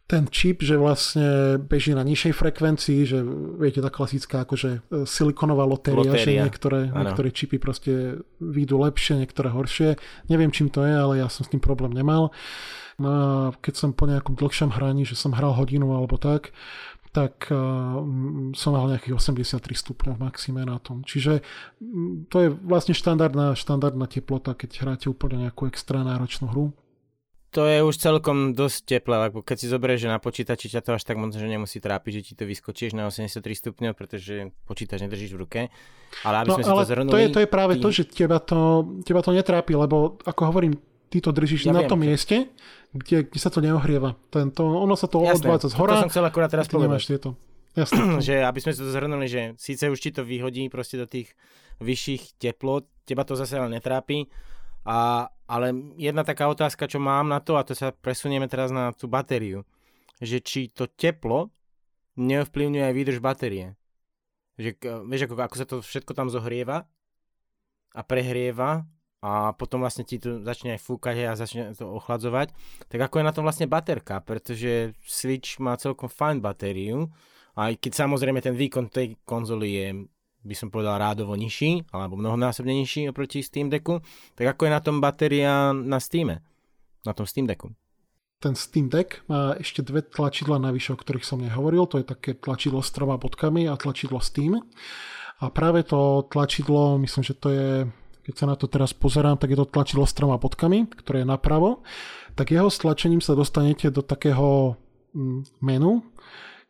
ten čip, že vlastne beží na nižšej frekvencii, že viete, tá klasická akože silikonová lotéria. Že niektoré čipy proste výjdu lepšie, niektoré horšie. Neviem, čím to je, ale ja som s tým problém nemal. No a keď som po nejakom dlhšom hraní, že som hral hodinu alebo tak som mal nejakých 83 stupňov maxime na tom. Čiže to je vlastne štandardná teplota, keď hráte úplne nejakú extra náročnú hru. To je už celkom dosť teplé, lebo keď si zoberieš, že na počítači ťa to až tak moc, že nemusí trápiť, že ti to vyskočíš na 83 stupňov, pretože počítač nedržíš v ruke. Ale aby sme si to zhrnuli... To je práve to, že teba to netrápi, lebo ako hovorím, ty to držíš tom mieste, kde sa to neohrieva. Ono sa to odvádza z hora. To som chcel akurát teraz povedať. Jasne. Že aby sme si to zhrnuli, že síce už ti to vyhodí proste do tých vyšších teplot, teba to zase ale netrápi. Ale jedna taká otázka, čo mám na to, a to sa presunieme teraz na tú batériu, že či to teplo neovplyvňuje aj výdrž batérie. Že, vieš, ako sa to všetko tam zohrieva a prehrieva a potom vlastne ti to začne aj fúkať a začne to ochladzovať, tak ako je na tom vlastne baterka, pretože Switch má celkom fajn batériu, aj keď samozrejme ten výkon tej konzoly je... by som povedal rádovo nižší, alebo mnohonásobne nižší oproti Steam Decku, tak ako je na tom batéria na Steam? Na tom Steam Decku? Ten Steam Deck má ešte dve tlačidla navyše, o ktorých som nehovoril, to je také tlačidlo s 3 bodkami a tlačidlo Steam. A práve to tlačidlo, myslím, že to je, keď sa na to teraz pozerám, tak je to tlačidlo s 3 bodkami, ktoré je napravo, tak jeho stlačením sa dostanete do takého menu,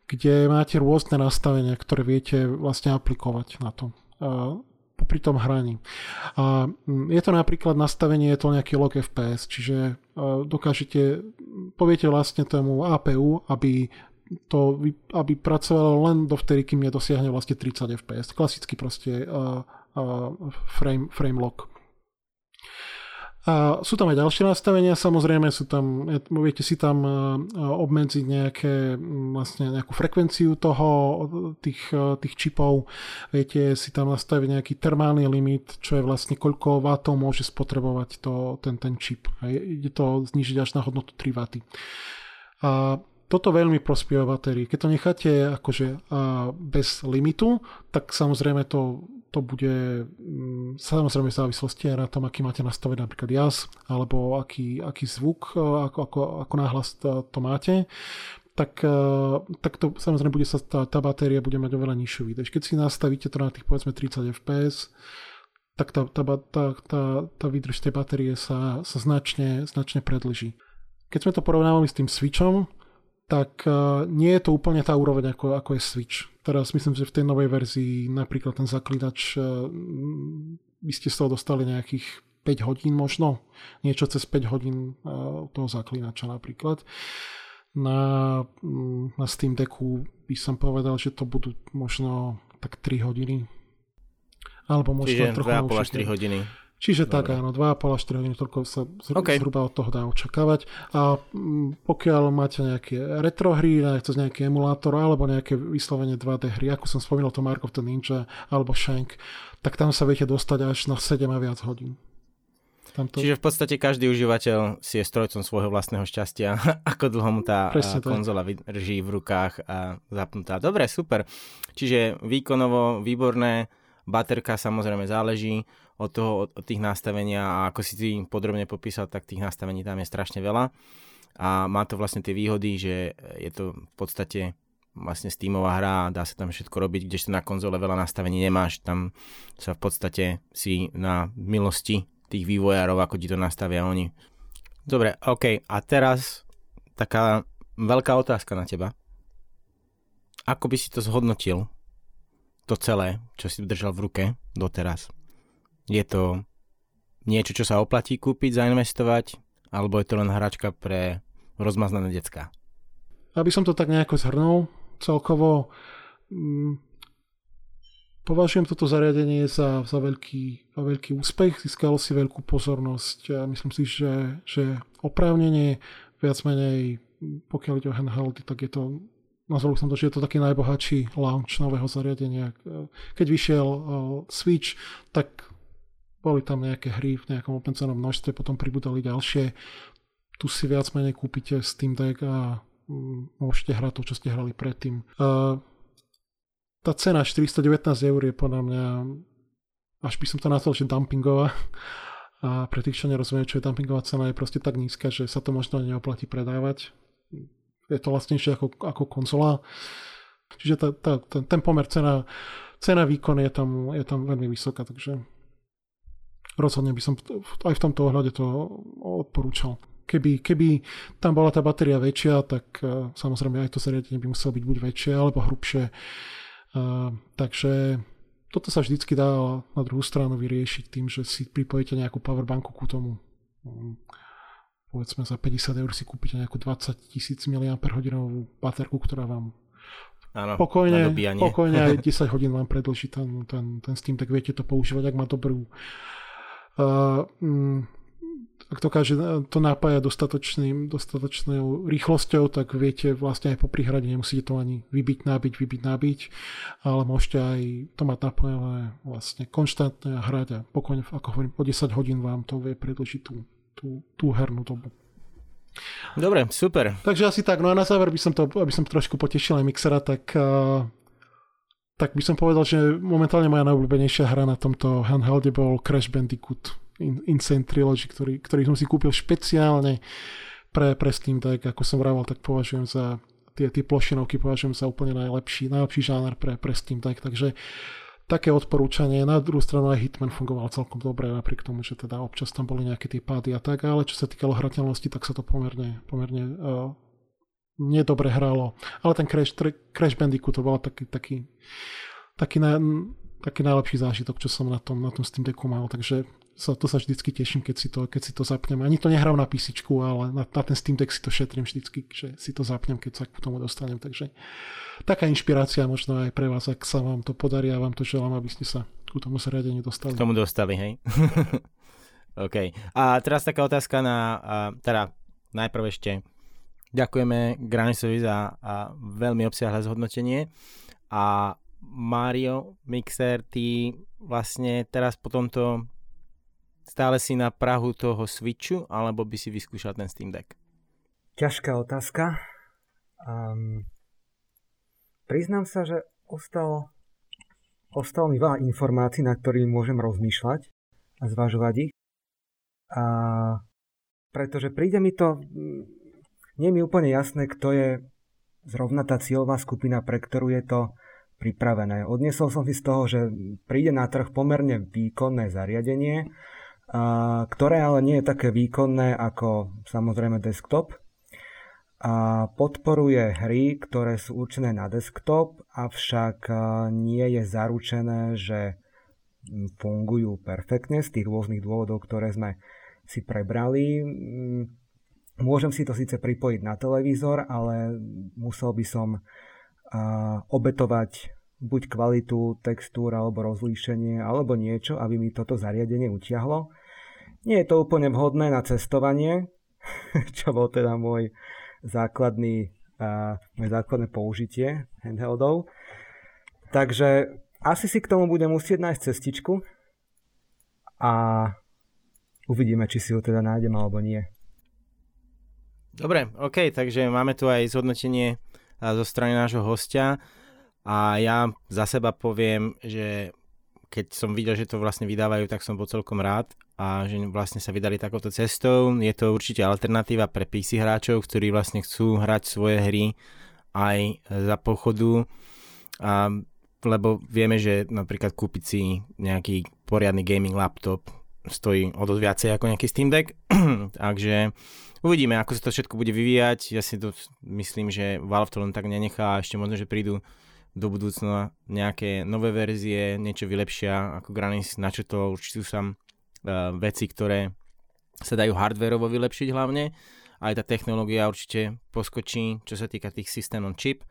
kde máte rôzne nastavenia, ktoré viete vlastne aplikovať na to pri tom hraní. A je to napríklad nastavenie, je to nejaký log FPS, čiže poviete vlastne tomu APU, aby pracovalo len dovtedy, kým nedosiahne vlastne 30 FPS. Klasicky proste frame lock. A sú tam aj ďalšie nastavenia, samozrejme sú tam, viete si tam obmedziť nejakú frekvenciu tých čipov, viete si tam nastaviť nejaký termálny limit, čo je vlastne koľko wattov môže spotrebovať ten čip. A ide to znižiť až na hodnotu 3 waty. A toto veľmi prospieva batérii. Keď to necháte akože bez limitu, tak samozrejme to bude samozrejme v závislosti aj na tom, aký máte nastavený napríklad jas, alebo aký zvuk, ako náhlas to máte, tak to samozrejme bude sa tá batéria bude mať oveľa nižšiu výdrž. Keď si nastavíte to na tých povedzme 30 fps, tak tá výdrž tej batérie sa značne predlží. Keď sme to porovnávali s tým Switchom, tak nie je to úplne tá úroveň, ako je Switch. Teraz myslím, že v tej novej verzii napríklad ten zaklinač by ste z toho dostali nejakých 5 hodín možno. Niečo cez 5 hodín toho zaklinača napríklad. Na Steam Decku by som povedal, že to budú možno tak 3 hodiny. Alebo možno trochu... Čiže 2,5 až 3 hodiny. Čiže tak áno, 2,5 až 4 hodiny, toľko sa zhruba od toho dá očakávať. A pokiaľ máte nejaké retro hry, cez nejaký emulátor alebo nejaké vyslovene 2D hry, ako som spomínal to Mark of the Ninja alebo Shank, tak tam sa viete dostať až na 7 a viac hodín. Čiže v podstate každý užívateľ si je strojcom svojho vlastného šťastia, ako dlho mu tá konzola vydrží v rukách a zapnutá. Dobre, super. Čiže výkonovo výborné, baterka samozrejme záleží od tých nastavenia a ako si ty podrobne popísal, tak tých nastavení tam je strašne veľa. a má to vlastne tie výhody, že je to v podstate vlastne Steamová hra, dá sa tam všetko robiť, kdežto na konzole veľa nastavení nemáš, tam sa v podstate si na milosti tých vývojárov, ako ti to nastavia oni. Dobre, ok, a teraz taká veľká otázka na teba. Ako by si to zhodnotil, to celé, čo si držal v ruke doteraz? Je to niečo, čo sa oplatí kúpiť, zainvestovať, alebo je to len hračka pre rozmaznané decká? Aby som to tak nejako zhrnul, celkovo považujem toto zariadenie za veľký úspech, získalo si veľkú pozornosť a myslím si, že oprávnenie viac menej, pokiaľ ide o handheldy, tak je to, nazval som to, že je to taký najbohatší launch nového zariadenia. Keď vyšiel Switch, tak boli tam nejaké hry v nejakom obmedzenom množstve, potom pribudali ďalšie. Tu si viac menej kúpite Steam Deck a môžete hrať to, čo ste hrali predtým. Tá cena 419 € je podľa mňa, až by som to nazval, že dumpingová. A pre tých, čo nerozumie, čo je dumpingová cena, je proste tak nízka, že sa to možno neoplatí predávať. Je to vlastnejšie ako konzola. Čiže ten pomer cena výkon je tam veľmi vysoká, takže rozhodne by som aj v tomto ohľade to odporúčal. Keby tam bola tá batéria väčšia, tak samozrejme aj to zariadenie by muselo byť buď väčšie alebo hrubšie. Takže toto sa vždycky dá na druhú stranu vyriešiť tým, že si pripojíte nejakú powerbanku ku tomu. Povedzme za 50 € si kúpite nejakú 20 000 mAh baterku, ktorá vám pokojne aj 10 hodín vám predĺží ten Steam, tak viete to používať, ak má dobrú... Ak dokáže to napájať dostatočnou rýchlosťou, tak viete vlastne aj po prihrade, nemusíte to ani vybiť, nabiť, ale môžete aj to mať napájané vlastne konštantné a hrať a pokojne, ako hovorím, po 10 hodín vám to vie predĺžiť tú hernú dobu. Dobre, super. Takže asi tak, no a na záver aby som trošku potešil aj Mixera, tak by som povedal, že momentálne moja najobľúbenejšia hra na tomto handhelde bol Crash Bandicoot Insane Trilogy, ktorý som si kúpil špeciálne pre Steam Deck. Ako som vraval, tak považujem za tie plošinovky považujem za úplne najlepší žáner pre Steam Deck, takže také odporúčanie. Na druhú stranu aj Hitman fungoval celkom dobre, napriek tomu, že teda občas tam boli nejaké tie pády a tak, ale čo sa týkalo hrateľnosti, tak sa to pomerne nedobre hralo. Ale ten Crash Bandicoot to bol taký najlepší zážitok, čo som na tom Steam Decku mal, takže to sa vždycky teším, keď si to zapnem. Ani to nehrám na písičku, ale na ten Steam Deck si to šetrím vždycky, že si to zapnem, keď sa k tomu dostanem. Takže taká inšpirácia možno aj pre vás, ak sa vám to podarí a vám to želám, aby ste sa k tomu zariadeniu dostali. K tomu dostali, hej. OK. A teraz taká otázka teda najprv ešte ďakujeme Granisovi za veľmi obsiahle zhodnotenie a Mario Mixer, ty vlastne teraz po tomto stále si na prahu toho Switchu, alebo by si vyskúšal ten Steam Deck? Ťažká otázka. Priznám sa, že ostalo mi veľa informácií, na ktorými môžem rozmýšľať a zvažovať ich. A pretože príde mi to... Nie je mi úplne jasné, kto je zrovna tá cieľová skupina, pre ktorú je to pripravené. Odnesol som si z toho, že príde na trh pomerne výkonné zariadenie, ktoré ale nie je také výkonné ako samozrejme desktop a podporuje hry, ktoré sú určené na desktop, avšak nie je zaručené, že fungujú perfektne z tých rôznych dôvodov, ktoré sme si prebrali. Môžem si to síce pripojiť na televízor, ale musel by som obetovať buď kvalitu, textúra alebo rozlíšenie alebo niečo, aby mi toto zariadenie utiahlo. Nie je to úplne vhodné na cestovanie, čo bol teda môj základné použitie handheldov. Takže asi si k tomu budem musieť nájsť cestičku a uvidíme, či si ho teda nájdem alebo nie. Dobre, ok, takže máme tu aj zhodnotenie zo strany nášho hostia. A ja za seba poviem, že keď som videl, že to vlastne vydávajú, tak som bol celkom rád a že vlastne sa vydali takouto cestou. Je to určite alternatíva pre PC hráčov, ktorí vlastne chcú hrať svoje hry aj za pochodu, a, lebo vieme, že napríklad kúpiť si nejaký poriadny gaming laptop stojí o dosť viacej ako nejaký Steam Deck, takže uvidíme, ako sa to všetko bude vyvíjať. Ja si to myslím, že Valve to len tak nenechá a ešte možno, že prídu do budúcna nejaké nové verzie, niečo vylepšia, ako Granis načrtol, určite sú tam veci, ktoré sa dajú hardwareovo vylepšiť hlavne, aj tá technológia určite poskočí, čo sa týka tých systém on chip,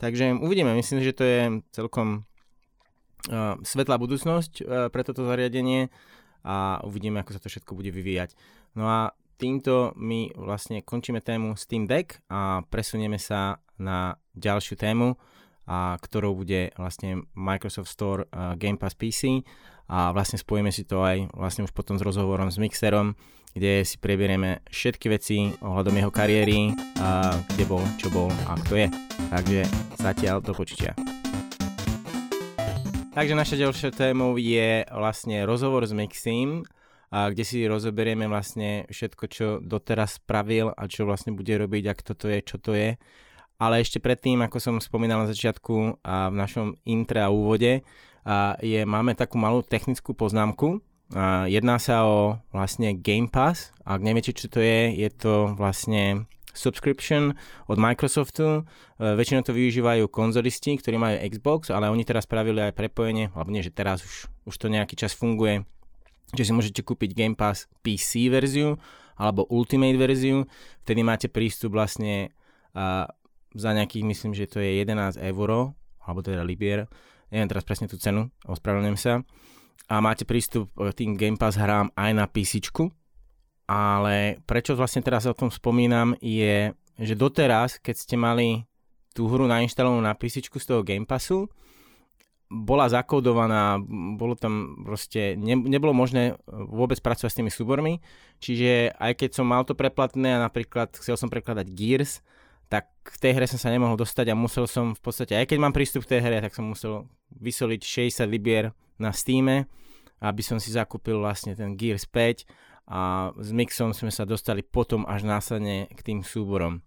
takže uvidíme, myslím, že to je celkom svetlá budúcnosť pre toto zariadenie a uvidíme, ako sa to všetko bude vyvíjať. No a týmto my vlastne končíme tému Steam Deck a presunieme sa na ďalšiu tému, a ktorou bude vlastne Microsoft Store Game Pass PC a vlastne spojíme si to aj vlastne už potom s rozhovorom s Mixerom, kde si preberieme všetky veci ohľadom jeho kariéry, kde bol, čo bol a kto je. Takže zatiaľ do počutia. Takže naša ďalšia téma je vlastne rozhovor s Mixim, kde si rozoberieme vlastne všetko, čo doteraz spravil a čo vlastne bude robiť a kto to je, čo to je. Ale ešte predtým, ako som spomínal na začiatku a v našom intre a úvode, máme takú malú technickú poznámku. Jedná sa o vlastne Game Pass. Ak neviete, čo to je, je to vlastne subscription od Microsoftu. Väčšinou to využívajú konzolisti, ktorí majú Xbox, ale oni teraz spravili aj prepojenie, alebo nie, že teraz už to nejaký čas funguje, že si môžete kúpiť Game Pass PC verziu alebo Ultimate verziu. Vtedy máte prístup vlastne za nejakých, myslím, že to je 11 €, alebo teda libier, neviem teraz presne tú cenu, ospravedlňujem sa, a máte prístup k tým Game Pass hrám aj na písičku, ale prečo vlastne teraz o tom spomínam je, že doteraz, keď ste mali tú hru nainštalovanú na písičku z toho Game Passu, bola zakódovaná, bolo tam proste, nebolo možné vôbec pracovať s tými súbormi, čiže aj keď som mal to preplatné a napríklad chcel som prekladať Gears, tak k tej hre som sa nemohol dostať a musel som v podstate, aj keď mám prístup k tej hre, tak som musel vysoliť 60 libier na Steame, aby som si zakúpil vlastne ten Gears 5 a s Mixom sme sa dostali potom až následne k tým súborom.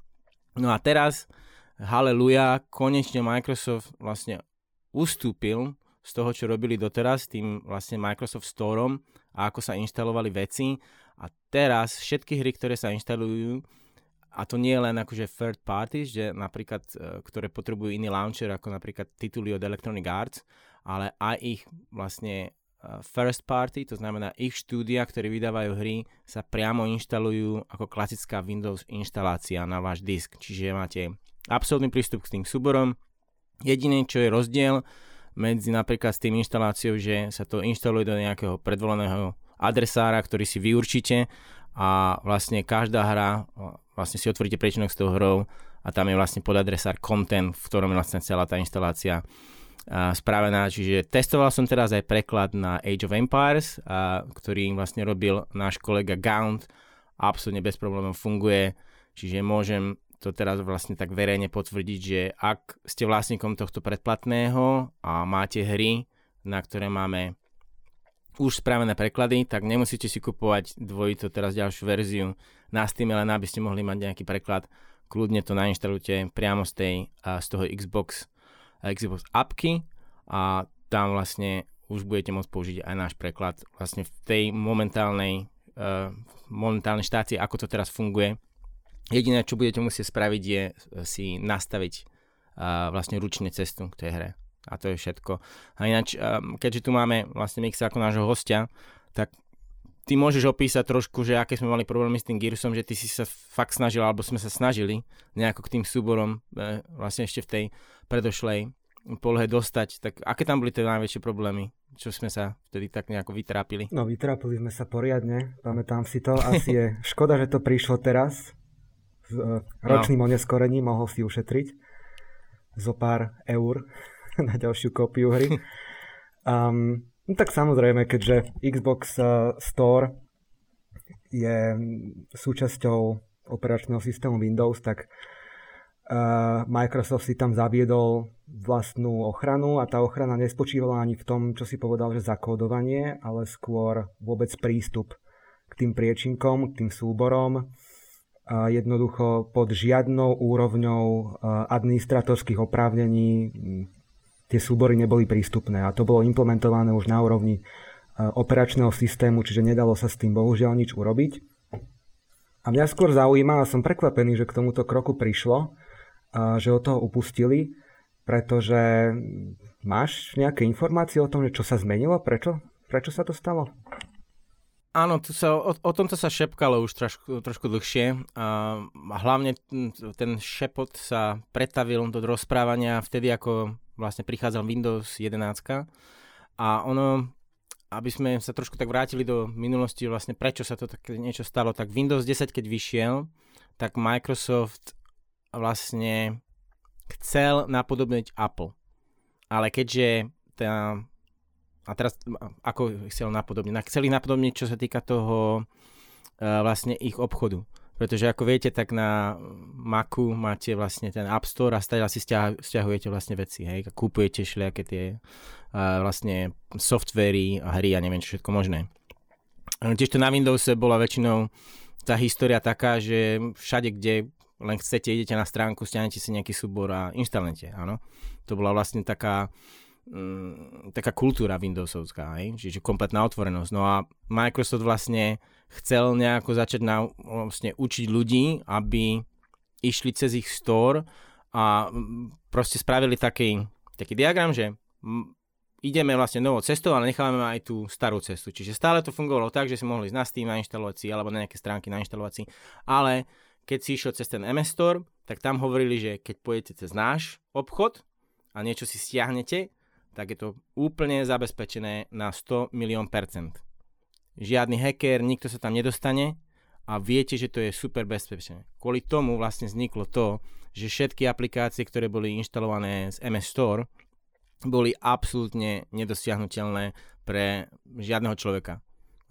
No a teraz, haleluja, konečne Microsoft vlastne ustúpil z toho, čo robili doteraz, tým vlastne Microsoft Storeom a ako sa inštalovali veci a teraz všetky hry, ktoré sa inštalujú, a to nie je len akože third parties, že napríklad, ktoré potrebujú iný launcher, ako napríklad tituly od Electronic Arts, ale aj ich vlastne first party, to znamená ich štúdia, ktoré vydávajú hry, sa priamo inštalujú ako klasická Windows inštalácia na váš disk. Čiže máte absolútny prístup k tým súborom. Jediné, čo je rozdiel medzi napríklad s tým inštaláciou, že sa to inštaluje do nejakého predvoleného adresára, ktorý si vy určite a vlastne každá hra... Vlastne si otvoríte priečinok s tou hrou a tam je vlastne podadresár content, v ktorom je vlastne celá tá inštalácia spravená. Čiže testoval som teraz aj preklad na Age of Empires, ktorý vlastne robil náš kolega Gaunt. Absolutne bez problémov funguje. Čiže môžem to teraz vlastne tak verejne potvrdiť, že ak ste vlastníkom tohto predplatného a máte hry, na ktoré máme už spravené preklady, tak nemusíte si kupovať dvojito teraz ďalšiu verziu na Steam, len aby ste mohli mať nejaký preklad. Kľudne to nainštalujte priamo z toho Xbox appky a tam vlastne už budete môcť použiť aj náš preklad vlastne v tej momentálnej štácii, ako to teraz funguje. Jediné, čo budete musieť spraviť, je si nastaviť vlastne ručne cestu k tej hre. A to je všetko. A ináč, keďže tu máme vlastne Mixa ako nášho hostia, tak ty môžeš opísať trošku, že aké sme mali problémy s tým Gearsom, že ty si sa fakt snažil, alebo sme sa snažili nejako k tým súborom vlastne ešte v tej predošlej polohe dostať. Tak aké tam boli tie najväčšie problémy? Čo sme sa vtedy tak nejako vytrápili? No vytrápili sme sa poriadne, pamätám si to. Asi je škoda, že to prišlo teraz. S ročným oneskorením mohol si ušetriť zo pár eur na ďalšiu kópiu hry. No tak samozrejme, keďže Xbox Store je súčasťou operačného systému Windows, tak Microsoft si tam zaviedol vlastnú ochranu a tá ochrana nespočívala ani v tom, čo si povedal, že zakódovanie, ale skôr vôbec prístup k tým priečinkom, k tým súborom. Jednoducho pod žiadnou úrovňou administratorských oprávnení tie súbory neboli prístupné a to bolo implementované už na úrovni operačného systému, čiže nedalo sa s tým bohužiaľ nič urobiť. A mňa skôr zaujíma, a som prekvapený, že k tomuto kroku prišlo, že od toho upustili, pretože máš nejaké informácie o tom, čo sa zmenilo? Prečo sa to stalo? Áno, o tomto sa šepkalo už trošku dlhšie. A hlavne ten šepot sa pretavil do rozprávania vtedy, ako vlastne prichádzal Windows 11. A ono, aby sme sa trošku tak vrátili do minulosti, vlastne prečo sa to tak niečo stalo, tak Windows 10, keď vyšiel, tak Microsoft vlastne chcel napodobniť Apple. Ale keďže tá... A teraz, ako chcel napodobniť? Chceli napodobniť, čo sa týka toho vlastne ich obchodu. Pretože ako viete, tak na Macu máte vlastne ten App Store a stále si stiahujete vlastne veci, hej? Kúpujete všelijaké tie vlastne softvery a hry a neviem čo všetko možné. Tiež to na Windowse bola väčšinou tá história taká, že všade, kde len chcete, idete na stránku, stiahnete si nejaký súbor a inštalujete, áno. To bola vlastne taká kultúra Windowsovská, hej? Čiže kompletná otvorenosť. No a Microsoft vlastne chcel nejako začať vlastne učiť ľudí, aby išli cez ich store a proste spravili taký diagram, že ideme vlastne novou cestou, ale nechávame aj tú starú cestu. Čiže stále to fungovalo tak, že si mohli ísť na Steam nainštalovať si, alebo na nejaké stránky nainštalovať si, ale keď si išiel cez ten MS Store, tak tam hovorili, že keď pôjdete cez náš obchod a niečo si stiahnete, tak je to úplne zabezpečené na 100 000 000%. Žiadny hacker, nikto sa tam nedostane a viete, že to je super bezpečné. Kvôli tomu vlastne vzniklo to, že všetky aplikácie, ktoré boli inštalované z MS Store, boli absolútne nedosiahnuteľné pre žiadneho človeka.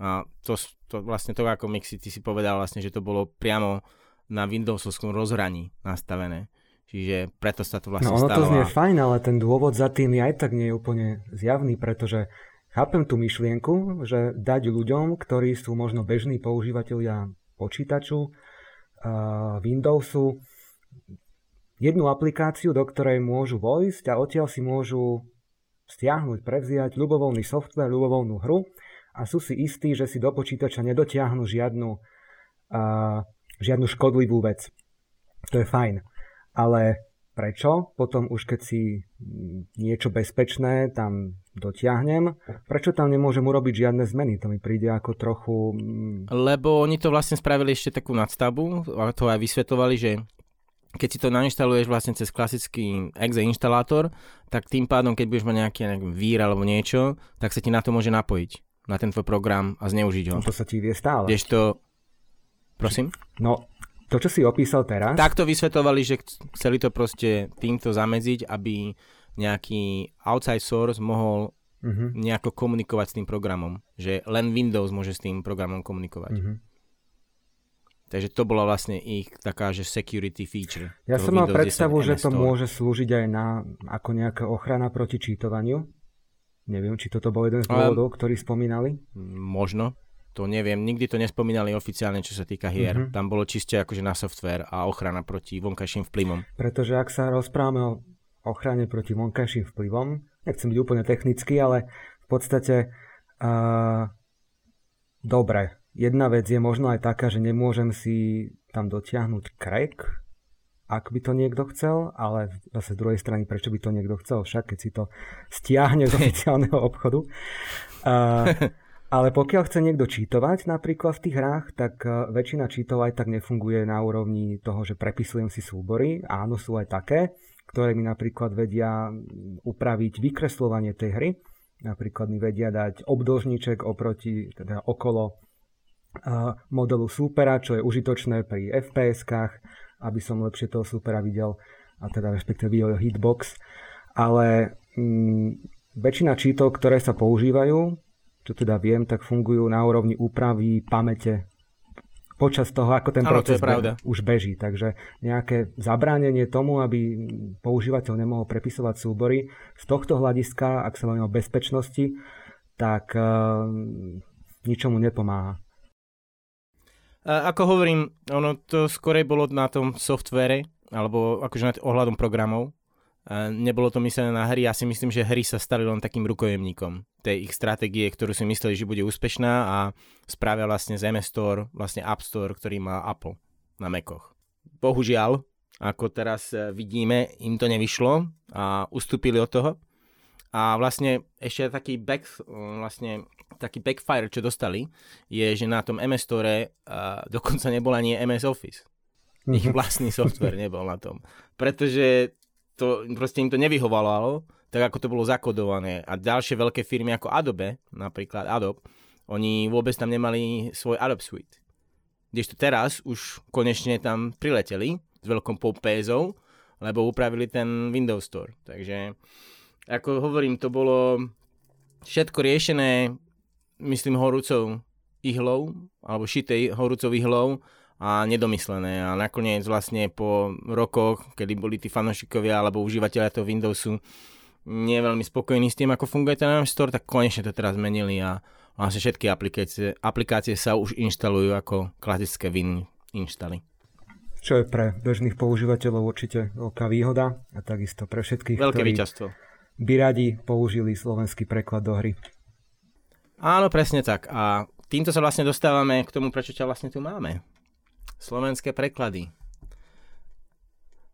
A to vlastne to, ako Mixi, ty si povedal vlastne, že to bolo priamo na Windowsovskom rozhraní nastavené. Čiže preto sa to vlastne stalo. No ono to znie fajn, ale ten dôvod za tým aj tak nie je úplne zjavný, pretože chápem tú myšlienku, že dať ľuďom, ktorí sú možno bežní používatelia počítaču, Windowsu, jednu aplikáciu, do ktorej môžu vojsť a odtiaľ si môžu stiahnuť, prevziať ľubovoľný software, ľubovoľnú hru a sú si istí, že si do počítača nedotiahnu žiadnu škodlivú vec. To je fajn. Ale prečo potom už keď si niečo bezpečné tam dotiahnem, prečo tam nemôžem urobiť žiadne zmeny? To mi príde ako trochu... Lebo oni to vlastne spravili ešte takú nadstavbu a to aj vysvetovali, že keď si to nainštaluješ vlastne cez klasický exe inštalátor, tak tým pádom, keď budeš mať nejaký vír alebo niečo, tak sa ti na to môže napojiť, na ten tvoj program a zneužiť ho. No to sa ti vie stále. Kdežto... Prosím? No... To, čo si opísal teraz... Takto vysvetovali, že chceli to proste týmto zamedziť, aby nejaký outside source mohol nejako komunikovať s tým programom. Že len Windows môže s tým programom komunikovať. Takže to bola vlastne ich taká, že security feature. Ja som mal predstavu, že to môže slúžiť aj ako nejaká ochrana proti čítovaniu. Neviem, či toto bol jeden z dôvodov, ktorý spomínali. Možno. To neviem, nikdy to nespomínali oficiálne, čo sa týka hier. Tam bolo čiste akože na software a ochrana proti vonkajším vplyvom. Pretože ak sa rozprávame o ochrane proti vonkajším vplyvom, nechcem byť úplne technický, ale v podstate dobre. Jedna vec je možno aj taká, že nemôžem si tam dotiahnuť crack, ak by to niekto chcel, ale zase z druhej strany, prečo by to niekto chcel? Však keď si to stiahne z oficiálneho obchodu. Ale pokiaľ chce niekto čítovať napríklad v tých hrách, tak väčšina čítov aj tak nefunguje na úrovni toho, že prepisujem si súbory. Áno, sú aj také, ktoré mi napríklad vedia upraviť vykreslovanie tej hry. Napríklad mi vedia dať obdĺžniček okolo modelu súpera, čo je užitočné pri FPS-kách, aby som lepšie toho súpera videl, a teda respektíve videl hitbox. Ale väčšina čítov, ktoré sa používajú, čo teda viem, tak fungujú na úrovni úpravy pamäte počas toho, ako ten proces už beží. Takže nejaké zabránenie tomu, aby používateľ nemohol prepisovať súbory. Z tohto hľadiska, ak sa bavíme o bezpečnosti, tak ničomu nepomáha. Ako hovorím, ono to skorej bolo na tom softvére, alebo akože na ohľadom programov. Nebolo to myslené na hry. Ja si myslím, že hry sa stali len takým rukojemníkom tej ich stratégie, ktorú si mysleli, že bude úspešná a spravia vlastne z MS Store, vlastne App Store, ktorý má Apple na Macoch. Bohužiaľ, ako teraz vidíme, im to nevyšlo a ustúpili od toho. A vlastne ešte taký backfire, čo dostali, je, že na tom MS Store dokonca nebol ani MS Office. Ich vlastný software nebol na tom. Pretože to proste im to nevyhovalo, tak ako to bolo zakodované. A ďalšie veľké firmy ako Adobe, napríklad Adobe, oni vôbec tam nemali svoj Adobe Suite. Kdežto teraz už konečne tam prileteli s veľkou pompézou, lebo upravili ten Windows Store. Takže, ako hovorím, to bolo všetko riešené, myslím, horúcou ihlou, alebo šitej horúcou ihlou, a nedomyslené. A nakoniec vlastne po rokoch, kedy boli tí fanúšikovia alebo užívateľia toho Windowsu nie veľmi spokojní s tým, ako funguje ten AMD Store, tak konečne to teraz zmenili a vlastne všetky aplikácie sa už inštalujú ako klasické Win inštaly. Čo je pre bežných používateľov určite veľká výhoda a takisto pre všetkých, veľké víťazstvo, by radi použili slovenský preklad do hry. Áno, presne tak. A týmto sa vlastne dostávame k tomu, prečo ťa vlastne tu máme. Slovenské preklady.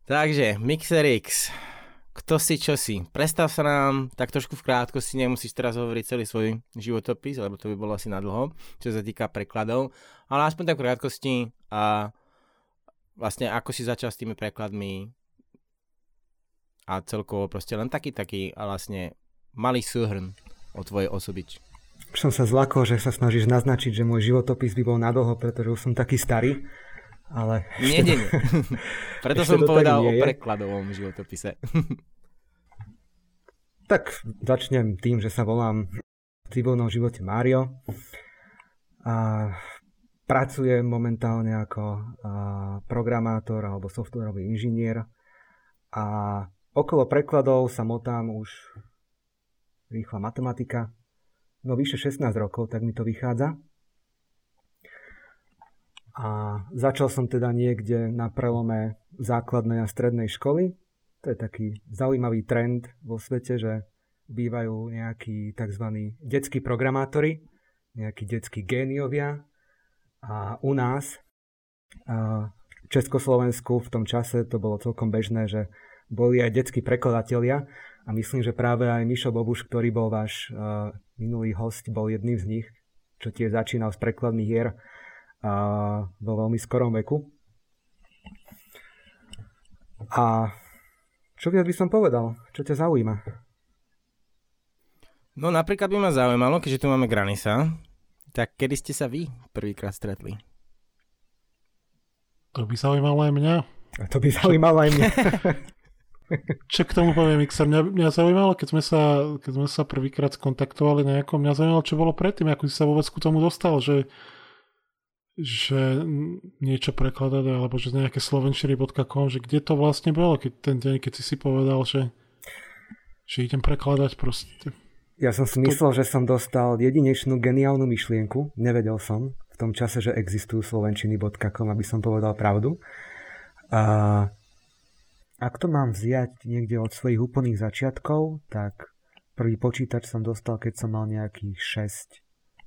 Takže, Mixer X. Kto si, čo si. Predstav sa nám tak trošku v krátkosti, nemusíš teraz hovoriť celý svoj životopis, lebo to by bolo asi nadlho, čo sa týka prekladov. Ale aspoň tak v krátkosti a vlastne ako si začal s tými prekladmi a celkovo proste len taký a vlastne malý súhrn o tvojej osobiči. Už som sa zlakol, že sa snažíš naznačiť, že môj životopis by bol nadlho, pretože už som taký starý. Ale nie. Preto som povedal o prekladovom životopise. Tak začnem tým, že sa volám v civilnom živote Mário. A pracujem momentálne ako programátor alebo softwarový inžinier. A okolo prekladov sa motám už rýchla matematika. No vyše 16 rokov, tak mi to vychádza. A začal som teda niekde na prelome základnej a strednej školy. To je taký zaujímavý trend vo svete, že bývajú nejakí tzv. Detskí programátori, nejakí detskí géniovia. A u nás, v Československu, v tom čase to bolo celkom bežné, že boli aj detskí prekladatelia. A myslím, že práve aj Mišo Bobuš, ktorý bol váš minulý host, bol jedným z nich, čo tiež začínal s prekladmi hier vo veľmi skorom veku. A čo viac by som povedal? Čo ťa zaujíma? No napríklad by ma zaujímalo, keďže tu máme Granisa, tak kedy ste sa vy prvýkrát stretli? To by zaujímalo aj mňa. A to by zaujímalo aj mňa. Čo k tomu poviem, Mixer? Mňa zaujímalo, keď sme sa prvýkrát skontaktovali nejako, mňa zaujímalo, čo bolo predtým, ako si sa vôbec ku tomu dostal, že niečo prekladať, alebo že nejaké slovenčiny.com, že kde to vlastne bolo, keď ten deň, keď si povedal, že idem prekladať proste. Ja som si myslel, že som dostal jedinečnú geniálnu myšlienku, nevedel som v tom čase, že existujú slovenčiny.com, aby som povedal pravdu. Ak to mám vziať niekde od svojich úplných začiatkov, tak prvý počítač som dostal, keď som mal nejakých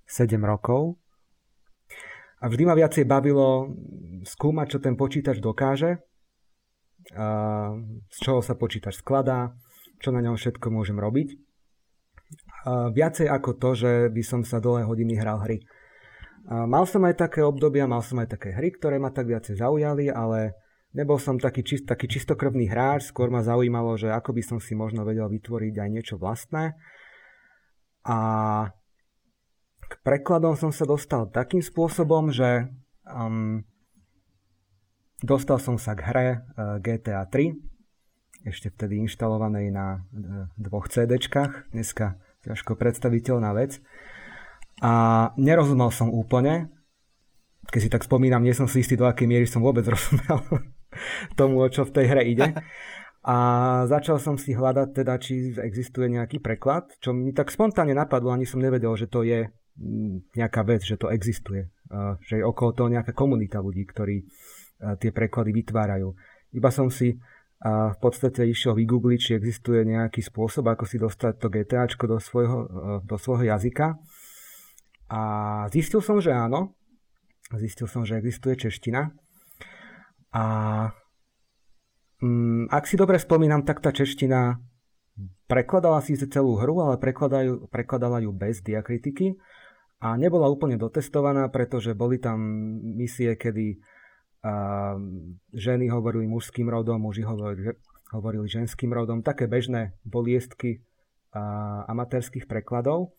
6-7 rokov. A vždy ma viacej bavilo skúmať, čo ten počítač dokáže, z čoho sa počítač skladá, čo na ňom všetko môžem robiť. Viacej ako to, že by som sa dlhé hodiny hral hry. Mal som aj také obdobia, mal som aj také hry, ktoré ma tak viacej zaujali, ale nebol som taký čistokrvný hráč, skôr ma zaujímalo, že ako by som si možno vedel vytvoriť aj niečo vlastné. A k prekladom som sa dostal takým spôsobom, že dostal som sa k hre GTA 3, ešte vtedy inštalovanej na 2 CD-čkách, dneska ťažko predstaviteľná vec. A nerozumel som úplne, keď si tak spomínam, nie som si istý, do akej miery som vôbec rozumel tomu, o čo v tej hre ide. A začal som si hľadať teda, či existuje nejaký preklad, čo mi tak spontánne napadlo, ani som nevedel, že to je nejaká vec, že to existuje. Že je okolo toho nejaká komunita ľudí, ktorí tie preklady vytvárajú. Iba som si v podstate išiel vygoogliť, či existuje nejaký spôsob, ako si dostať to GTAčko do svojho jazyka. A zistil som, že áno. Zistil som, že existuje čeština. A ak si dobre spomínam, tak tá čeština prekladala síce celú hru, ale prekladala ju bez diakritiky a nebola úplne dotestovaná, pretože boli tam misie, kedy ženy hovorili mužským rodom, muži hovorili ženským rodom, také bežné boliestky amatérských prekladov.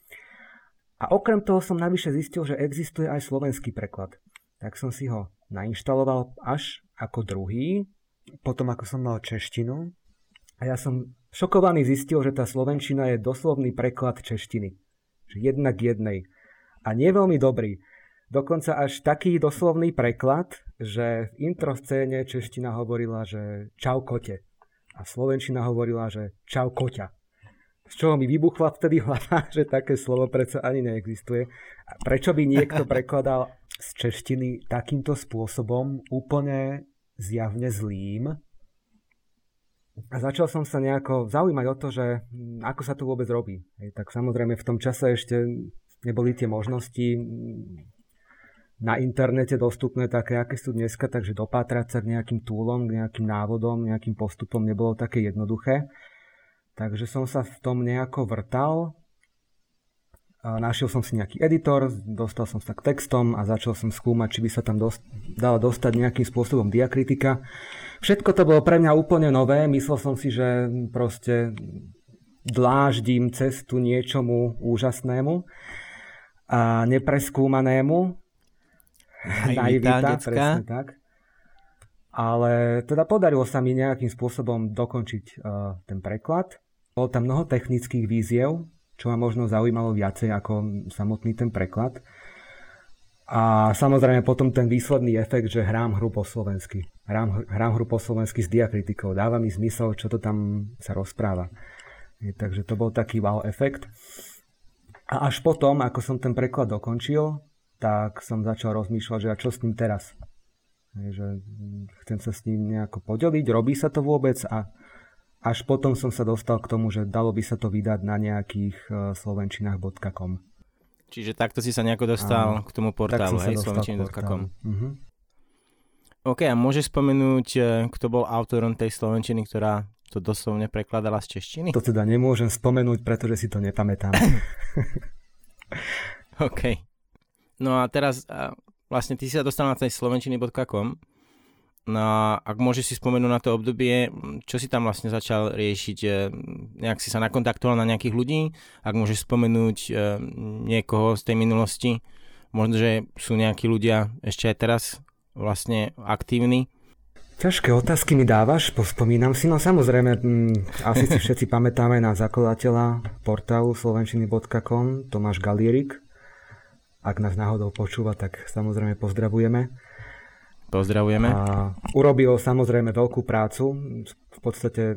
A okrem toho som navyše zistil, že existuje aj slovenský preklad. Tak som si ho nainštaloval až ako druhý. Potom ako som mal češtinu. A ja som šokovaný zistil, že tá slovenčina je doslovný preklad češtiny. Jedna k jednej. A nie veľmi dobrý. Dokonca až taký doslovný preklad, že v introscéne čeština hovorila, že čau kote. A slovenčina hovorila, že čau koťa. Z čoho mi vybuchla vtedy hlava, že také slovo predsa ani neexistuje. A prečo by niekto prekladal z češtiny takýmto spôsobom úplne zjavne zlým. A začal som sa nejako zaujímať o to, že ako sa to vôbec robí. Tak samozrejme v tom čase ešte neboli tie možnosti na internete dostupné také, aké sú dneska, takže dopátrať sa k nejakým túlom, k nejakým návodom, nejakým postupom nebolo také jednoduché. Takže som sa v tom nejako vrtal. Našiel som si nejaký editor, dostal som sa k textom a začal som skúmať, či by sa tam dala dostať nejakým spôsobom diakritika. Všetko to bolo pre mňa úplne nové. Myslel som si, že proste dláždim cestu niečomu úžasnému a nepreskúmanému. Naivita, presne tak. Ale teda podarilo sa mi nejakým spôsobom dokončiť ten preklad. Bolo tam mnoho technických výziev, čo ma možno zaujímalo viacej ako samotný ten preklad. A samozrejme potom ten výsledný efekt, že hrám hru po slovensky. Hrám hru po slovensky s diakritikou. Dáva mi zmysel, čo to tam sa rozpráva. Takže to bol taký wow efekt. A až potom, ako som ten preklad dokončil, tak som začal rozmýšľať, že a čo s ním teraz? Že chcem sa s ním nejako podeliť, robí sa to vôbec a až potom som sa dostal k tomu, že dalo by sa to vydať na nejakých slovenčinách.com. Čiže takto si sa nejako dostal k tomu portálu, hej, slovenčiny.com. Uh-huh. OK, a môžeš spomenúť, kto bol autorom tej slovenčiny, ktorá to doslovne prekladala z češtiny? To teda nemôžem spomenúť, pretože si to nepamätám. OK. No a teraz vlastne ty si sa dostal na tej slovenčiny.com. No, ak môžeš si spomenúť na to obdobie, čo si tam vlastne začal riešiť, nejak si sa nakontaktoval na nejakých ľudí, ak môžeš spomenúť niekoho z tej minulosti, možno, že sú nejakí ľudia ešte aj teraz vlastne aktívni. Ťažké otázky mi dávaš, pospomínam si, no samozrejme, asi si všetci pamätáme na zakladateľa portálu slovenčiny.com, Tomáš Galierik, ak nás náhodou počúva, tak samozrejme pozdravujeme. Pozdravujeme. A urobil samozrejme veľkú prácu. V podstate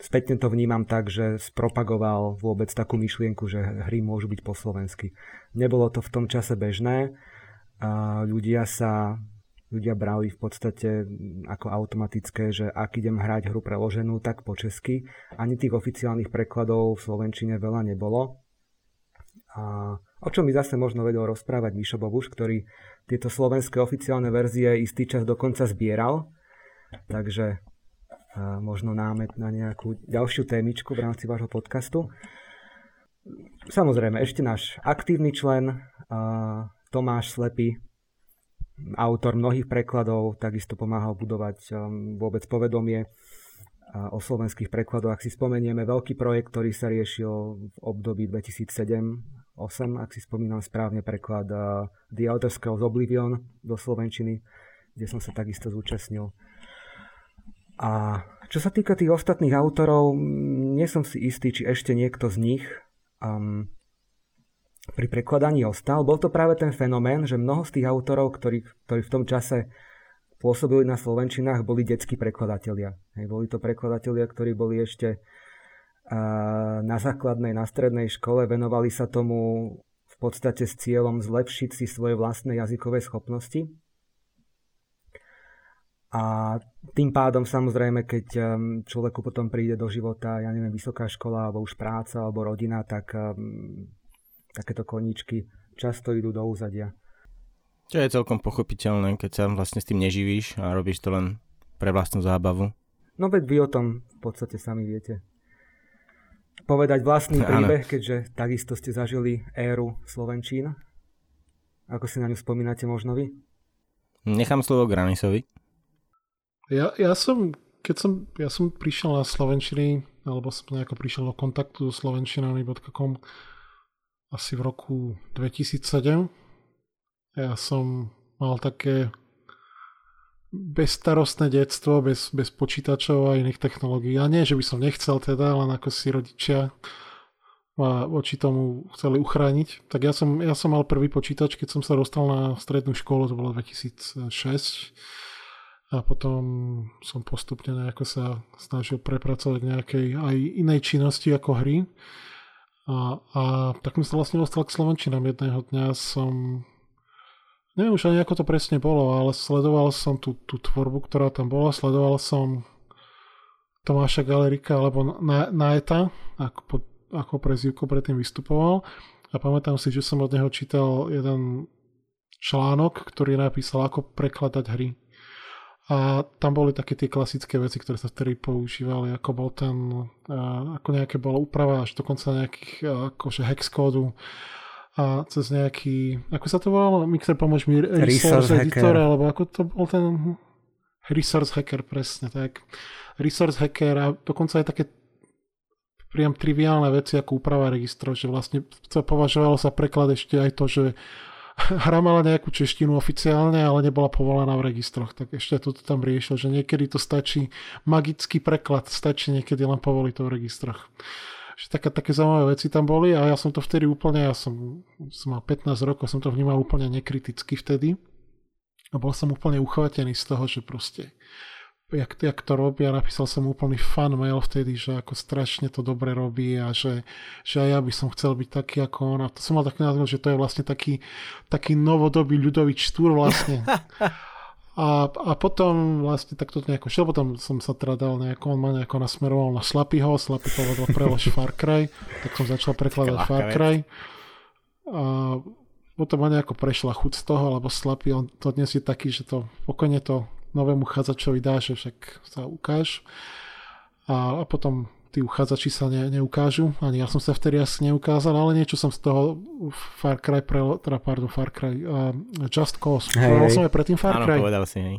spätne to vnímam tak, že spropagoval vôbec takú myšlienku, že hry môžu byť po slovensky. Nebolo to v tom čase bežné. A ľudia brali v podstate ako automatické, že ak idem hrať hru preloženú, tak po česky. Ani tých oficiálnych prekladov v slovenčine veľa nebolo. A o čom mi zase možno vedel rozprávať Mišo Bobuš, ktorý tieto slovenské oficiálne verzie istý čas dokonca zbieral. Takže možno námet na nejakú ďalšiu témičku v rámci vášho podcastu. Samozrejme, ešte náš aktívny člen Tomáš Slepý, autor mnohých prekladov, takisto pomáhal budovať vôbec povedomie o slovenských prekladoch. Ak si spomenieme, veľký projekt, ktorý sa riešil v období 2007-2008, ak si spomínam správne, preklad The Elder Scrolls Oblivion do slovenčiny, kde som sa takisto zúčastnil. A čo sa týka tých ostatných autorov, nie som si istý, či ešte niekto z nich pri prekladaní ostal. Bol to práve ten fenomén, že mnoho z tých autorov, ktorí v tom čase pôsobili na slovenčinách, boli detskí prekladatelia. Boli to prekladatelia, ktorí boli ešte na základnej, na strednej škole, venovali sa tomu v podstate s cieľom zlepšiť si svoje vlastné jazykové schopnosti. A tým pádom samozrejme, keď človeku potom príde do života, ja neviem, vysoká škola, alebo už práca, alebo rodina, tak takéto koníčky často idú do úzadia. To je celkom pochopiteľné, keď sa vlastne s tým neživíš a robíš to len pre vlastnú zábavu. No veď vy o tom v podstate sami viete povedať vlastný príbeh, keďže takisto ste zažili éru slovenčín. Ako si na ňu spomínate možno vy? Nechám slovo Granisovi. Ja som prišiel na slovenčiny, alebo som nejako prišiel do kontaktu so slovenčinami.com asi v roku 2007. Ja som mal také bezstarostné detstvo, bez počítačov a iných technológií. A nie, že by som nechcel teda, len ako si rodičia ma voči tomu chceli uchrániť. Tak ja som mal prvý počítač, keď som sa dostal na strednú školu, to bolo 2006. A potom som postupne nejako sa snažil prepracovať k nejakej aj inej činnosti ako hry. A tak som sa vlastne dostal k slovenčinám. Jedného dňa som... Neviem už ani ako to presne bolo, ale sledoval som tú tvorbu, ktorá tam bola. Sledoval som Tomáša Galerika alebo Naeta, ako prezývko predtým vystupoval. A pamätám si, že som od neho čítal jeden článok, ktorý napísal, ako prekladať hry. A tam boli také tie klasické veci, ktoré sa vtedy používali, ako bol ten, ako nejaké bola úprava až dokonca nejakých akože hex kódu. A cez nejaký, ako sa to volalo? Mixer, pomôž mi, resource editor, alebo ako to bol ten resource hacker, presne tak. Resource hacker a dokonca aj také priam triviálne veci ako úprava registrov, že vlastne považovalo sa preklad ešte aj to, že hra mala nejakú češtinu oficiálne, ale nebola povolená v registroch, tak ešte toto tam riešil, že niekedy to stačí, magický preklad stačí niekedy len povoliť to v registroch. Také zaujímavé veci tam boli a ja som to vtedy úplne, ja som mal 15 rokov, som to vnímal úplne nekriticky vtedy a bol som úplne uchvátený z toho, že proste jak to robí a napísal som úplný fan mail vtedy, že ako strašne to dobre robí a že aj ja by som chcel byť taký ako on a to som mal taký názor, že to je vlastne taký novodobý Ľudovít Štúr vlastne. A potom vlastne takto nejako šiel, potom som sa teda dal nejako, on ma nejako nasmeroval na Slapyho, Slapy povedal prelož Far Cry, tak som začal prekladať Far Cry. A potom ma nejako prešla chuť z toho, lebo Slapy, on to dnes je taký, že to pokojne to novému uchádzačovi dá, že však sa ukáž. A potom tí uchádzači sa neukážu, ani ja som sa vtedy asi neukázal, ale niečo som z toho Just Cause. Povedal som aj predtým Far Cry. Áno, povedal si, hej.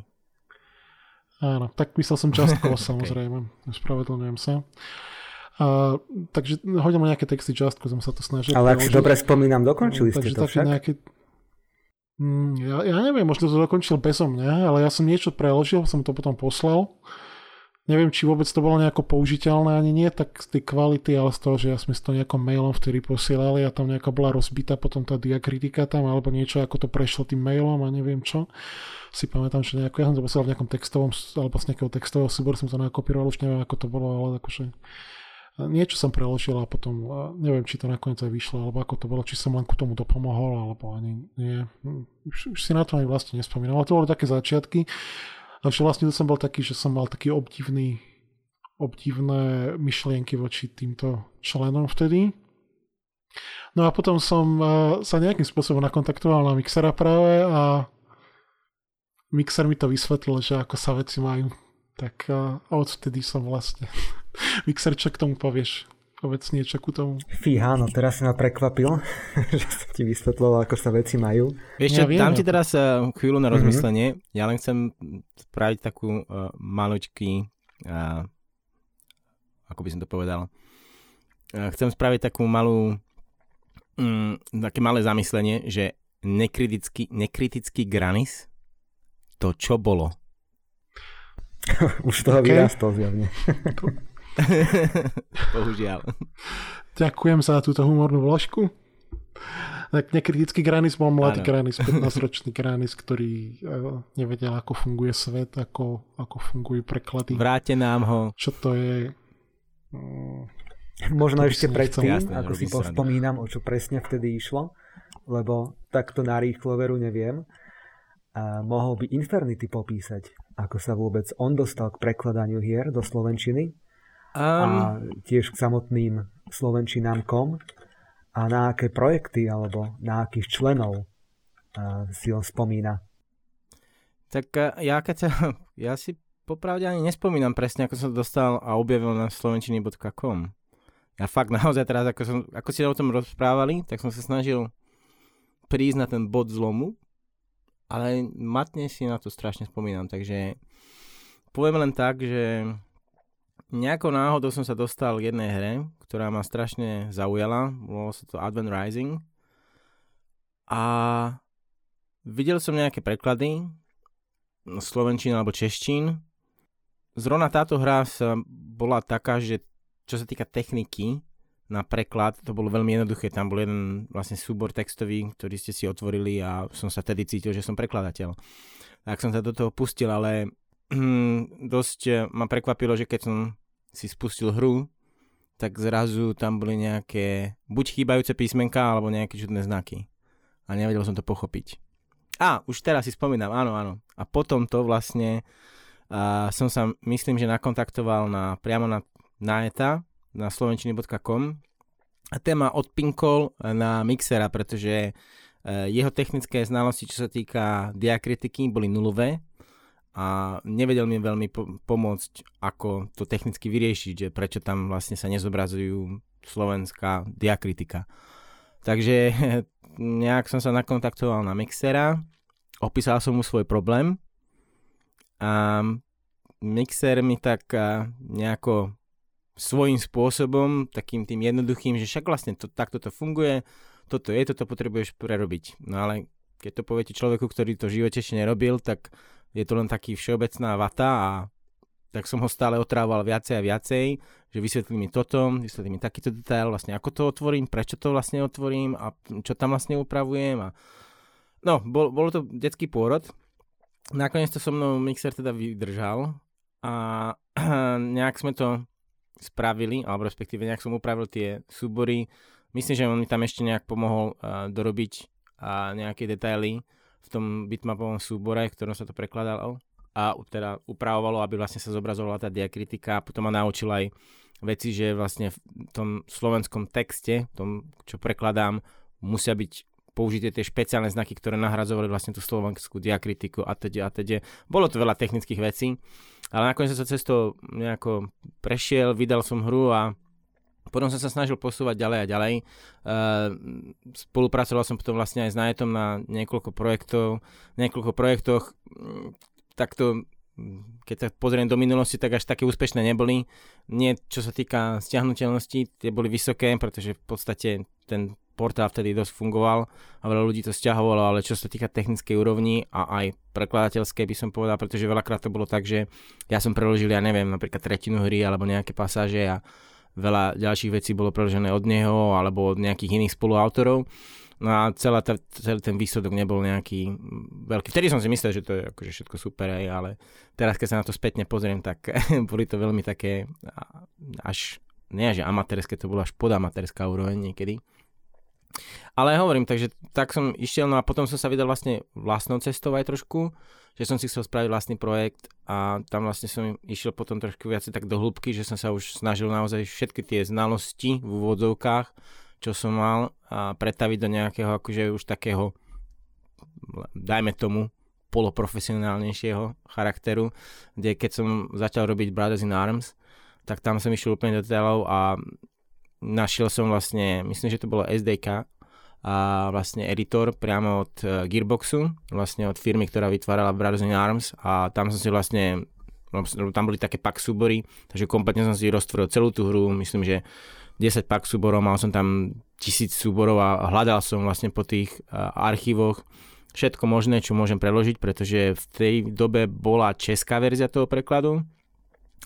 Áno, tak myslel som Just Cause, samozrejme. Okay. Spravedlňujem sa. Takže hodil mu nejaké texty Just Cause, som sa to snažil. Ale ak si dobre spomínam, dokončili ste to však? Nejaký... Ja neviem, možno to dokončil bezo mňa, ale ja som niečo preložil, som to potom poslal. Neviem, či vôbec to bolo nejako použiteľné, ani nie tak z tej kvality, ale z toho, že ja sme to nejakom mailom vtedy posielali a tam nejaká bola rozbitá potom tá diakritika tam, alebo niečo, ako to prešlo tým mailom a neviem čo. Si pamätám, že nejako, ja som to posielal v nejakom textovom, alebo z nejakého textového súboru som to nakopíroval, už neviem, ako to bolo, ale akože niečo som preložil a potom neviem, či to nakoniec aj vyšlo, alebo ako to bolo, či som len ku tomu dopomohol, alebo ani nie. Už si na to ani vlastne nespomínam, ale to boli také začiatky. Takže vlastne to som bol taký, že som mal taký obdivné myšlienky voči týmto členom vtedy. No a potom som sa nejakým spôsobom nakontaktoval na Mixera práve a Mixer mi to vysvetlil, že ako sa veci majú. Tak a odvtedy som vlastne... Mixer, čo k tomu povieš? Povedz niečo ku tomu. Fíha, no teraz si ma prekvapil, že som ti vysvetloval, ako sa veci majú. Vieš čo, dám ti teraz chvíľu na rozmyslenie. Ja len chcem spraviť takú maločký, ako by som to povedal, chcem spraviť takú malú, také malé zamyslenie, že nekritický Granis, to čo bolo? Už toho vyrastol zjavne. Bohužiaľ. Ďakujem za túto humornú vložku. Nekritický Granis bol mladý Granis, 15-ročný Granis, ktorý nevedel, ako funguje svet, ako fungujú preklady. Vráte nám ho. Čo to je? Možno ešte predtým, ako si pospomínam, o čo presne vtedy išlo, lebo takto narýchlo veru neviem. Mohol by Infernity popísať, ako sa vôbec on dostal k prekladaniu hier do slovenčiny a tiež k samotným slovenčinám.com a na aké projekty alebo na akých členov si on spomína. Tak ja si popravde ani nespomínam presne, ako som to dostal a objavil na slovenčiny.com. Ja fakt naozaj teraz, ako si o tom rozprávali, tak som sa snažil prísť na ten bod zlomu, ale matne si na to strašne spomínam, takže poviem len tak, že nejakou náhodou som sa dostal k jednej hre, ktorá ma strašne zaujala, volalo sa to Advent Rising a videl som nejaké preklady slovenčín alebo češtín. Zrovna táto hra bola taká, že čo sa týka techniky na preklad, to bolo veľmi jednoduché, tam bol jeden vlastne súbor textový, ktorý ste si otvorili a som sa tedy cítil, že som prekladateľ. Tak som sa do toho pustil, ale dosť ma prekvapilo, že keď som si spustil hru, tak zrazu tam boli nejaké buď chýbajúce písmenka, alebo nejaké čudné znaky. A nevedel som to pochopiť. A už teraz si spomínam, áno. A potom to vlastne som sa, myslím, že nakontaktoval priamo na ETA, na slovenčiny.com a téma odpinkol na Mixera, pretože jeho technické znalosti, čo sa týka diakritiky, boli nulové a nevedel mi veľmi pomôcť, ako to technicky vyriešiť, že prečo tam vlastne sa nezobrazujú slovenská diakritika. Takže nejak som sa nakontaktoval na Mixera, opísal som mu svoj problém a Mixer mi tak nejako svojím spôsobom, takým tým jednoduchým, že však vlastne takto to funguje, toto potrebuješ prerobiť. No ale keď to poviete človeku, ktorý to v živote ešte nerobil, tak je to len taký všeobecná vata a tak som ho stále otrával viacej a viacej, že vysvetlí mi toto, vysvetlí mi takýto detail, vlastne ako to otvorím, prečo to vlastne otvorím a čo tam vlastne upravujem. No, bolo to detský pôrod. Nakoniec to so mnou Mixer teda vydržal a nejak sme to spravili, alebo respektíve nejak som upravil tie súbory. Myslím, že on mi tam ešte nejak pomohol dorobiť nejaké detaily v tom bitmapovom súbore, v ktorom sa to prekladalo a teda upravovalo, aby vlastne sa zobrazovala tá diakritika a potom ma naučil aj veci, že vlastne v tom slovenskom texte, tom, čo prekladám, musia byť použité tie špeciálne znaky, ktoré nahradzovali vlastne tú slovenskú diakritiku a teda. Bolo to veľa technických vecí, ale nakoniec som sa cestou nejako prešiel, vydal som hru a potom som sa snažil posúvať ďalej a ďalej. Spolupracoval som potom vlastne aj s Najetom na niekoľko projektoch. Takto, keď sa pozriem do minulosti, tak až také úspešné neboli. Nie, čo sa týka stiahnuteľnosti, tie boli vysoké, pretože v podstate ten portál vtedy dosť fungoval a veľa ľudí to stiahovalo, ale čo sa týka technickej úrovni a aj prekladateľskej by som povedal, pretože veľakrát to bolo tak, že ja som preložil, ja neviem, napríklad tretinu hry alebo nejaké pasáže a veľa ďalších vecí bolo preložené od neho alebo od nejakých iných spoluautorov. No a celý ten výsledok nebol nejaký veľký. Vtedy som si myslel, že to je akože všetko super, ale teraz keď sa na to spätne pozriem, tak boli to veľmi také až, nie že amatérske, to bolo až podamatérská úroveň niekedy. Ale hovorím, takže tak som išiel, no a potom som sa vydal vlastne vlastnou cestou aj trošku, že som si chcel spraviť vlastný projekt a tam vlastne som išiel potom trošku viacej tak do hĺbky, že som sa už snažil naozaj všetky tie znalosti v úvodzovkách, čo som mal a pretaviť do nejakého akože už takého, dajme tomu, poloprofesionálnejšieho charakteru, kde keď som začal robiť Brothers in Arms, tak tam som išiel úplne do detailov a našiel som vlastne, myslím, že to bolo SDK a vlastne editor priamo od Gearboxu, vlastne od firmy, ktorá vytvárala Brothers in Arms a tam som si vlastne, tam boli také pack súbory, takže kompletne som si roztvoril celú tú hru, myslím, že 10 pack súborov, mal som tam 1000 súborov a hľadal som vlastne po tých archívoch všetko možné, čo môžem preložiť, pretože v tej dobe bola česká verzia toho prekladu,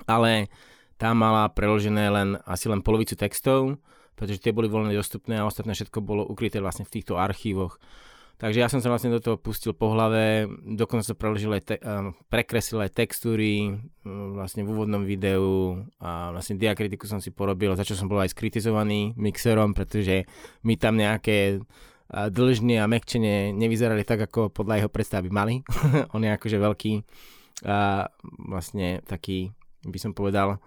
ale tá mala preložené len asi polovicu textov, pretože tie boli voľne dostupné a ostatné všetko bolo ukryté vlastne v týchto archívoch. Takže ja som sa vlastne do toho pustil po hlave, dokonca som prekresil aj textúry vlastne v úvodnom videu a vlastne diakritiku som si porobil, za čo som bol aj skritizovaný Mixerom, pretože mi tam nejaké dĺžne a mäkčenie nevyzerali tak, ako podľa jeho predstavy mali. On je akože veľký a vlastne taký, by som povedal,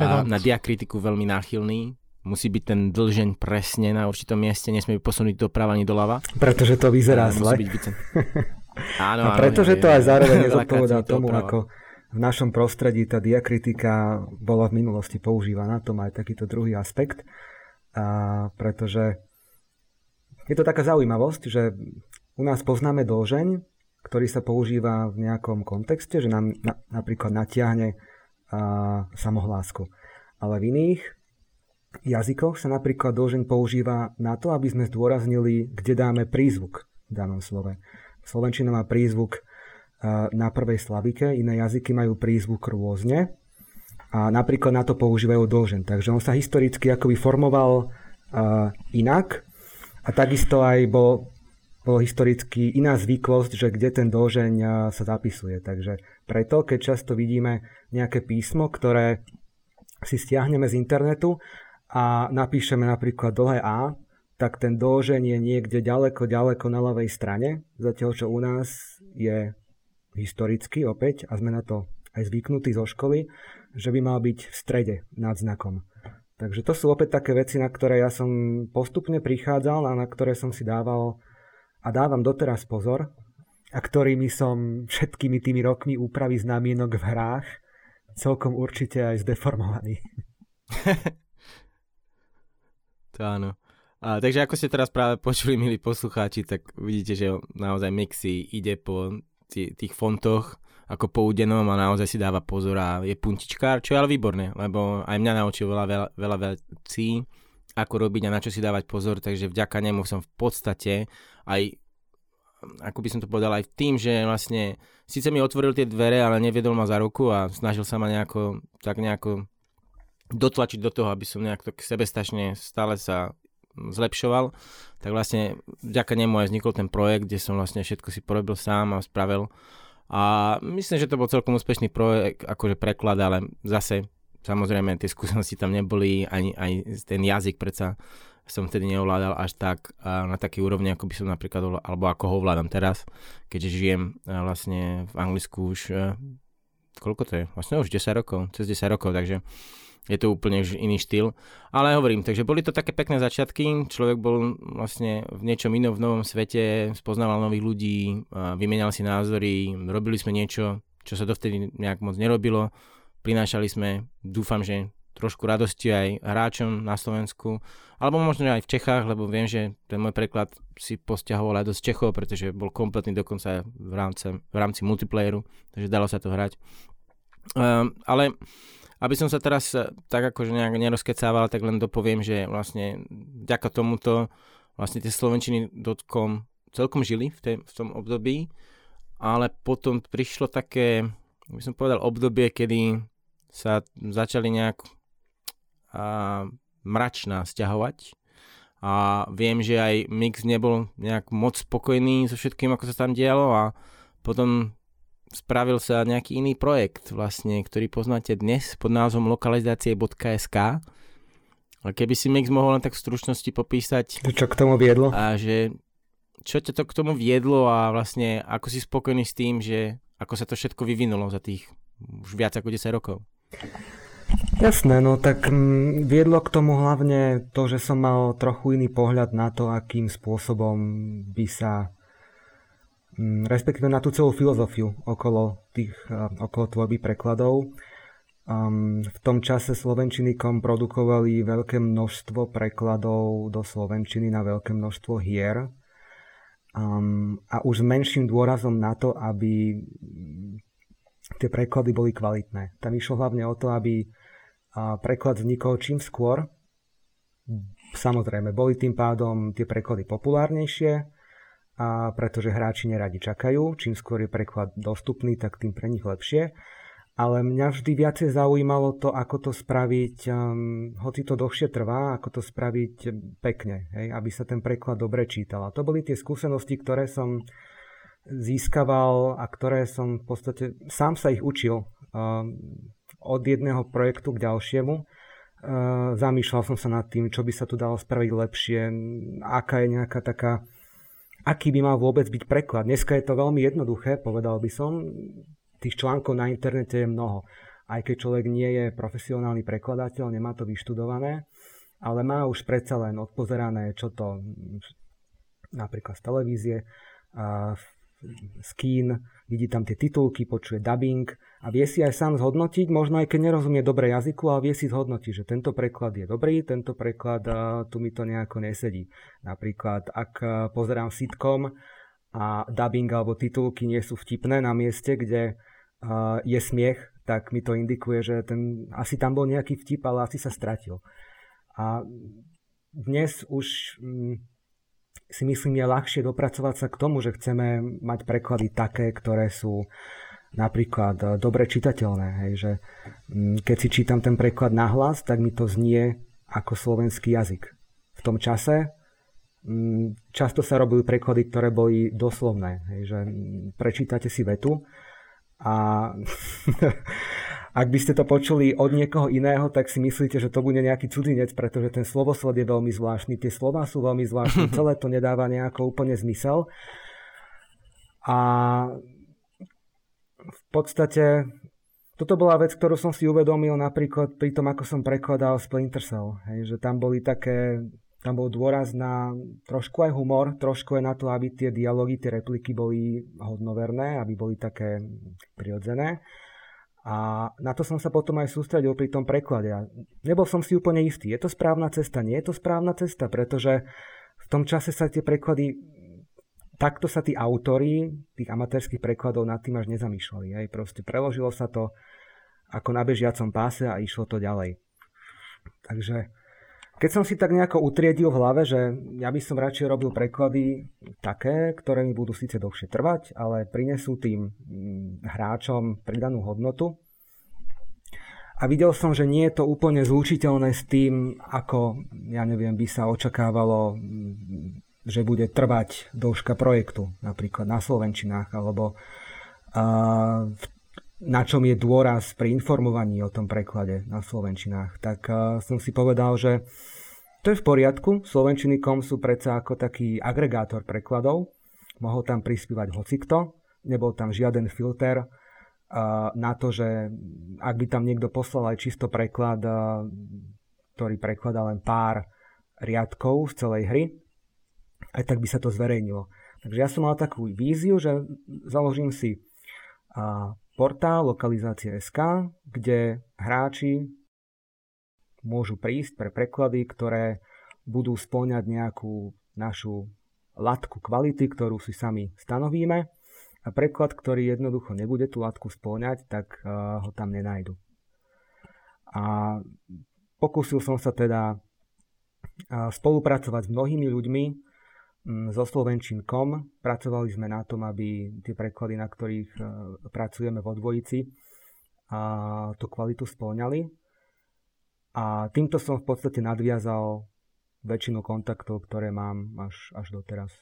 na diakritiku veľmi náchylný. Musí byť ten dlžeň presne na určitom mieste, nesmie posunúť doprava ani doľava. Pretože to vyzerá zle. Áno, pretože to aj zároveň nezodpovedá tomu, ako v našom prostredí tá diakritika bola v minulosti používaná. To má aj takýto druhý aspekt. A pretože je to taká zaujímavosť, že u nás poznáme dlžeň, ktorý sa používa v nejakom kontexte, že nám napríklad natiahne samohlásku. Ale v iných jazykoch sa napríklad dĺžeň používa na to, aby sme zdôraznili, kde dáme prízvuk v danom slove. Slovenčina má prízvuk na prvej slabike, iné jazyky majú prízvuk rôzne a napríklad na to používajú dĺžeň. Takže on sa historicky akoby formoval inak a takisto aj bol historicky iná zvyklosť, že kde ten dĺžeň sa zapisuje. Takže preto, keď často vidíme nejaké písmo, ktoré si stiahneme z internetu a napíšeme napríklad dlhé A, tak ten dĺžeň je niekde ďaleko na ľavej strane, zatiaľ čo u nás je historicky opäť, a sme na to aj zvyknutí zo školy, že by mal byť v strede nad znakom. Takže to sú opäť také veci, na ktoré ja som postupne prichádzal a na ktoré som si dával a dávam doteraz pozor a ktorými som všetkými tými rokmi úpravy znamienok v hrách celkom určite aj zdeformovaný. To áno. Takže ako ste teraz práve počuli, milí poslucháči, tak vidíte, že naozaj Mixi ide po tých fontoch ako po údenom a naozaj si dáva pozor a je puntičkár, čo je ale výborné, lebo aj mňa naučil veľa vecí, ako robiť a na čo si dávať pozor, takže vďaka nemu som v podstate aj, ako by som to povedal, aj tým, že vlastne síce mi otvoril tie dvere, ale neviedol ma za ruku a snažil sa ma nejako dotlačiť do toho, aby som nejak to sebestačne stále sa zlepšoval, tak vlastne vďaka nemu aj vznikol ten projekt, kde som vlastne všetko si porobil sám a spravil. A myslím, že to bol celkom úspešný projekt, akože preklad, ale zase samozrejme tie skúsenosti tam neboli, ani ten jazyk predsa som vtedy neovládal až tak na taký úrovni, ako by som napríklad, alebo ako ho ovládam teraz, keďže žijem vlastne v Anglicku už, koľko to je? Vlastne už 10 rokov, cez 10 rokov, takže je to úplne už iný štýl, ale hovorím, takže boli to také pekné začiatky, človek bol vlastne v niečom inom, v novom svete, spoznával nových ľudí, vymenal si názory, robili sme niečo, čo sa dovtedy nejak moc nerobilo, prinášali sme, dúfam, že trošku radosti aj hráčom na Slovensku, alebo možno aj v Čechách, lebo viem, že ten môj preklad si posťahoval aj dosť Čechov, pretože bol kompletný dokonca v rámci multiplayeru, takže dalo sa to hrať. Ale aby som sa teraz tak akože nejak nerozkecával, tak len dopoviem, že vlastne vďaka tomuto vlastne tie slovenčiny.com celkom žili v tom období, ale potom prišlo také, by som povedal, obdobie, kedy sa začali nejak mračná sťahovať a viem, že aj Mix nebol nejak moc spokojný so všetkým, ako sa tam dialo a potom spravil sa nejaký iný projekt vlastne, ktorý poznáte dnes pod názvom lokalizácie.sk. A keby si Mix mohol len tak v stručnosti popísať, čo k tomu viedlo? A že čo ťa to k tomu viedlo a vlastne ako si spokojný s tým, že ako sa to všetko vyvinulo za tých už viac ako 10 rokov? Jasné, no tak viedlo k tomu hlavne to, že som mal trochu iný pohľad na to, akým spôsobom by sa respektíve na tú celú filozofiu okolo tvorby prekladov. V tom čase Slovenčiny.com produkovali veľké množstvo prekladov do slovenčiny na veľké množstvo hier a už s menším dôrazom na to, aby tie preklady boli kvalitné. Tam išlo hlavne o to, aby preklad vznikol čím skôr. Samozrejme, boli tým pádom tie preklady populárnejšie, a pretože hráči neradi čakajú, čím skôr je preklad dostupný, tak tým pre nich lepšie. A ale mňa vždy viacej zaujímalo to, ako to spraviť, hoci to dlhšie trvá, ako to spraviť pekne, hej, aby sa ten preklad dobre čítal. A to boli tie skúsenosti, ktoré som získaval a ktoré som v podstate sám sa ich učil od jedného projektu k ďalšiemu. Zamýšľal som sa nad tým, čo by sa tu dalo spraviť lepšie, aká je nejaká taká, aký by mal vôbec byť preklad. Dneska je to veľmi jednoduché, povedal by som. Tých článkov na internete je mnoho. Aj keď človek nie je profesionálny prekladateľ, nemá to vyštudované, ale má už predsa len odpozerané, čo to napríklad z televízie, z kín, vidí tam tie titulky, počuje dubbing a vie si aj sám zhodnotiť, možno aj keď nerozumie dobre jazyku, ale vie si zhodnotiť, že tento preklad je dobrý, tento preklad tu mi to nejako nesedí. Napríklad, ak pozerám sitcom a dubbing alebo titulky nie sú vtipné na mieste, kde je smiech, tak mi to indikuje, že asi tam bol nejaký vtip, ale asi sa stratil. A dnes už si myslím, je ľahšie dopracovať sa k tomu, že chceme mať preklady také, ktoré sú napríklad dobre čitateľné. Hej, že keď si čítam ten preklad nahlas, tak mi to znie ako slovenský jazyk. V tom čase často sa robili preklady, ktoré boli doslovné. Hej, že prečítate si vetu a ak by ste to počuli od niekoho iného, tak si myslíte, že to bude nejaký cudzinec, pretože ten slovosled je veľmi zvláštny, tie slová sú veľmi zvláštne, celé to nedáva nejako úplne zmysel. A v podstate toto bola vec, ktorú som si uvedomil napríklad pri tom, ako som prekladal Splinter Cell. Hej, že tam bol dôraz na trošku aj humor, trošku aj na to, aby tie dialógy, tie repliky boli hodnoverné, aby boli také prirodzené. A na to som sa potom aj sústredil pri tom preklade. Nebol som si úplne istý, je to správna cesta, nie je to správna cesta, pretože v tom čase sa tie preklady, takto sa tí autori tých amatérských prekladov nad tým až nezamýšľali. Aj proste preložilo sa to ako na bežiacom páse a išlo to ďalej. Takže keď som si tak nejako utriedil v hlave, že ja by som radšej robil preklady také, ktoré mi budú síce dlhšie trvať, ale prinesú tým hráčom pridanú hodnotu. A videl som, že nie je to úplne zlučiteľné s tým, ako, ja neviem, by sa očakávalo, že bude trvať dĺžka projektu, napríklad na slovenčinách, alebo na čom je dôraz pri informovaní o tom preklade na slovenčinách, tak som si povedal, že to je v poriadku. Slovenčiny.com sú predsa ako taký agregátor prekladov. Mohol tam prispievať hocikto, nebol tam žiaden filter na to, že ak by tam niekto poslal aj čisto preklad, ktorý prekladá len pár riadkov z celej hry, aj tak by sa to zverejnilo. Takže ja som mal takú víziu, že založím si portál lokalizácie.sk, kde hráči môžu prísť pre preklady, ktoré budú spĺňať nejakú našu latku kvality, ktorú si sami stanovíme. A preklad, ktorý jednoducho nebude tú latku spĺňať, tak ho tam nenajdu. A pokúsil som sa teda spolupracovať s mnohými ľuďmi so slovenčin.com. Pracovali sme na tom, aby tie preklady, na ktorých pracujeme vo dvojici, tú kvalitu spĺňali. A týmto som v podstate nadviazal väčšinu kontaktov, ktoré mám až doteraz.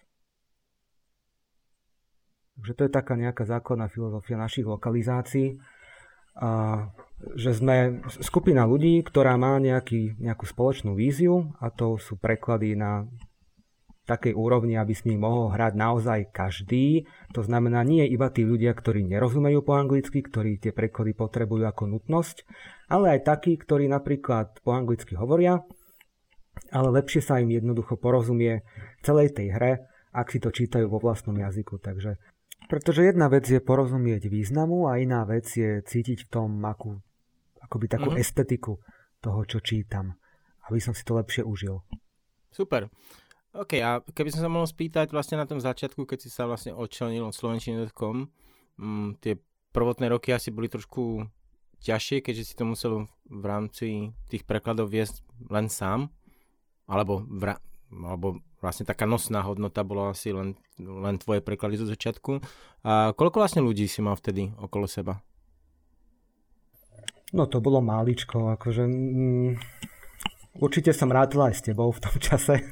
Takže to je taká nejaká základná filozofia našich lokalizácií, že sme skupina ľudí, ktorá má nejakú spoločnú víziu, a to sú preklady na takej úrovni, aby s ním mohol hrať naozaj každý. To znamená, nie iba tí ľudia, ktorí nerozumejú po anglicky, ktorí tie preklady potrebujú ako nutnosť, ale aj takí, ktorí napríklad po anglicky hovoria, ale lepšie sa im jednoducho porozumie celej tej hre, ak si to čítajú vo vlastnom jazyku. Takže, pretože jedna vec je porozumieť významu a iná vec je cítiť v tom akoby takú estetiku toho, čo čítam, aby som si to lepšie užil. Super. OK, a keby som sa mohol spýtať vlastne na tom začiatku, keď si sa vlastne odčlenil od slovenčiny.com, tie prvotné roky asi boli trošku ťažšie, keďže si to musel v rámci tých prekladov viesť len sám, alebo vlastne taká nosná hodnota bola asi len tvoje preklady zo začiatku. A koľko vlastne ľudí si mal vtedy okolo seba? No to bolo máličko, akože určite som rátila aj s tebou v tom čase,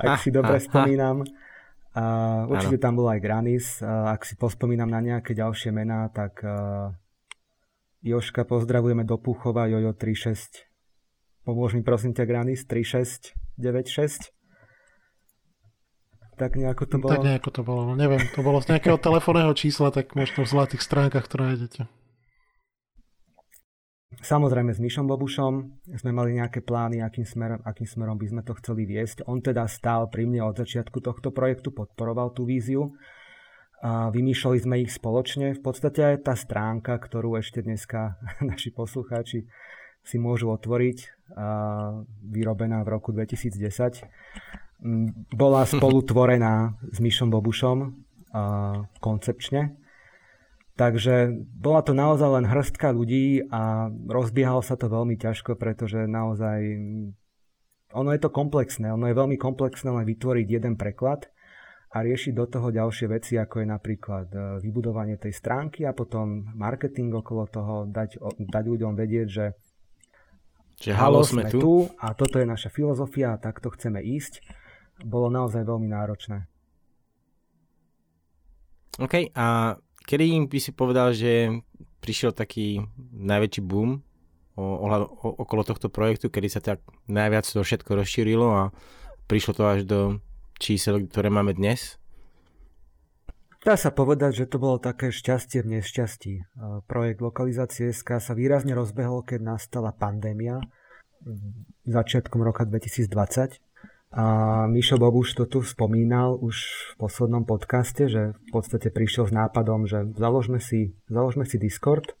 ak si dobre spomínam. Určite tam bol aj Granis, ak si pospomínam na nejaké ďalšie mená, tak Joška pozdravujeme do Púchova, Jojo 36, pomôž mi prosím ťa Granis, 3696. Tak nejako to bolo? Tak nejako to bolo, neviem, to bolo z nejakého telefónneho čísla, tak možno v zlatých stránkach, ktoré nájdete. Samozrejme s Mišom Bobušom sme mali nejaké plány, akým smerom by sme to chceli viesť. On teda stál pri mne od začiatku tohto projektu, podporoval tú víziu. A vymýšľali sme ich spoločne. V podstate aj tá stránka, ktorú ešte dneska naši poslucháči si môžu otvoriť, vyrobená v roku 2010, bola spolutvorená s Mišom Bobušom koncepčne. Takže bola to naozaj len hrstka ľudí a rozbiehalo sa to veľmi ťažko, pretože naozaj ono je to komplexné. Ono je veľmi komplexné len vytvoriť jeden preklad a riešiť do toho ďalšie veci, ako je napríklad vybudovanie tej stránky a potom marketing okolo toho, dať ľuďom vedieť, že haló, sme tu a toto je naša filozofia a takto chceme ísť. Bolo naozaj veľmi náročné. OK, a kedy by si povedal, že prišiel taký najväčší boom okolo tohto projektu, kedy sa tak najviac to všetko rozšírilo a prišlo to až do čísel, ktoré máme dnes? Dá sa povedať, že to bolo také šťastie v nešťastí. Projekt lokalizácie.sk sa výrazne rozbehol, keď nastala pandémia začiatkom roka 2020. A Mišo Bobuš to tu spomínal už v poslednom podcaste, že v podstate prišiel s nápadom, že založme si Discord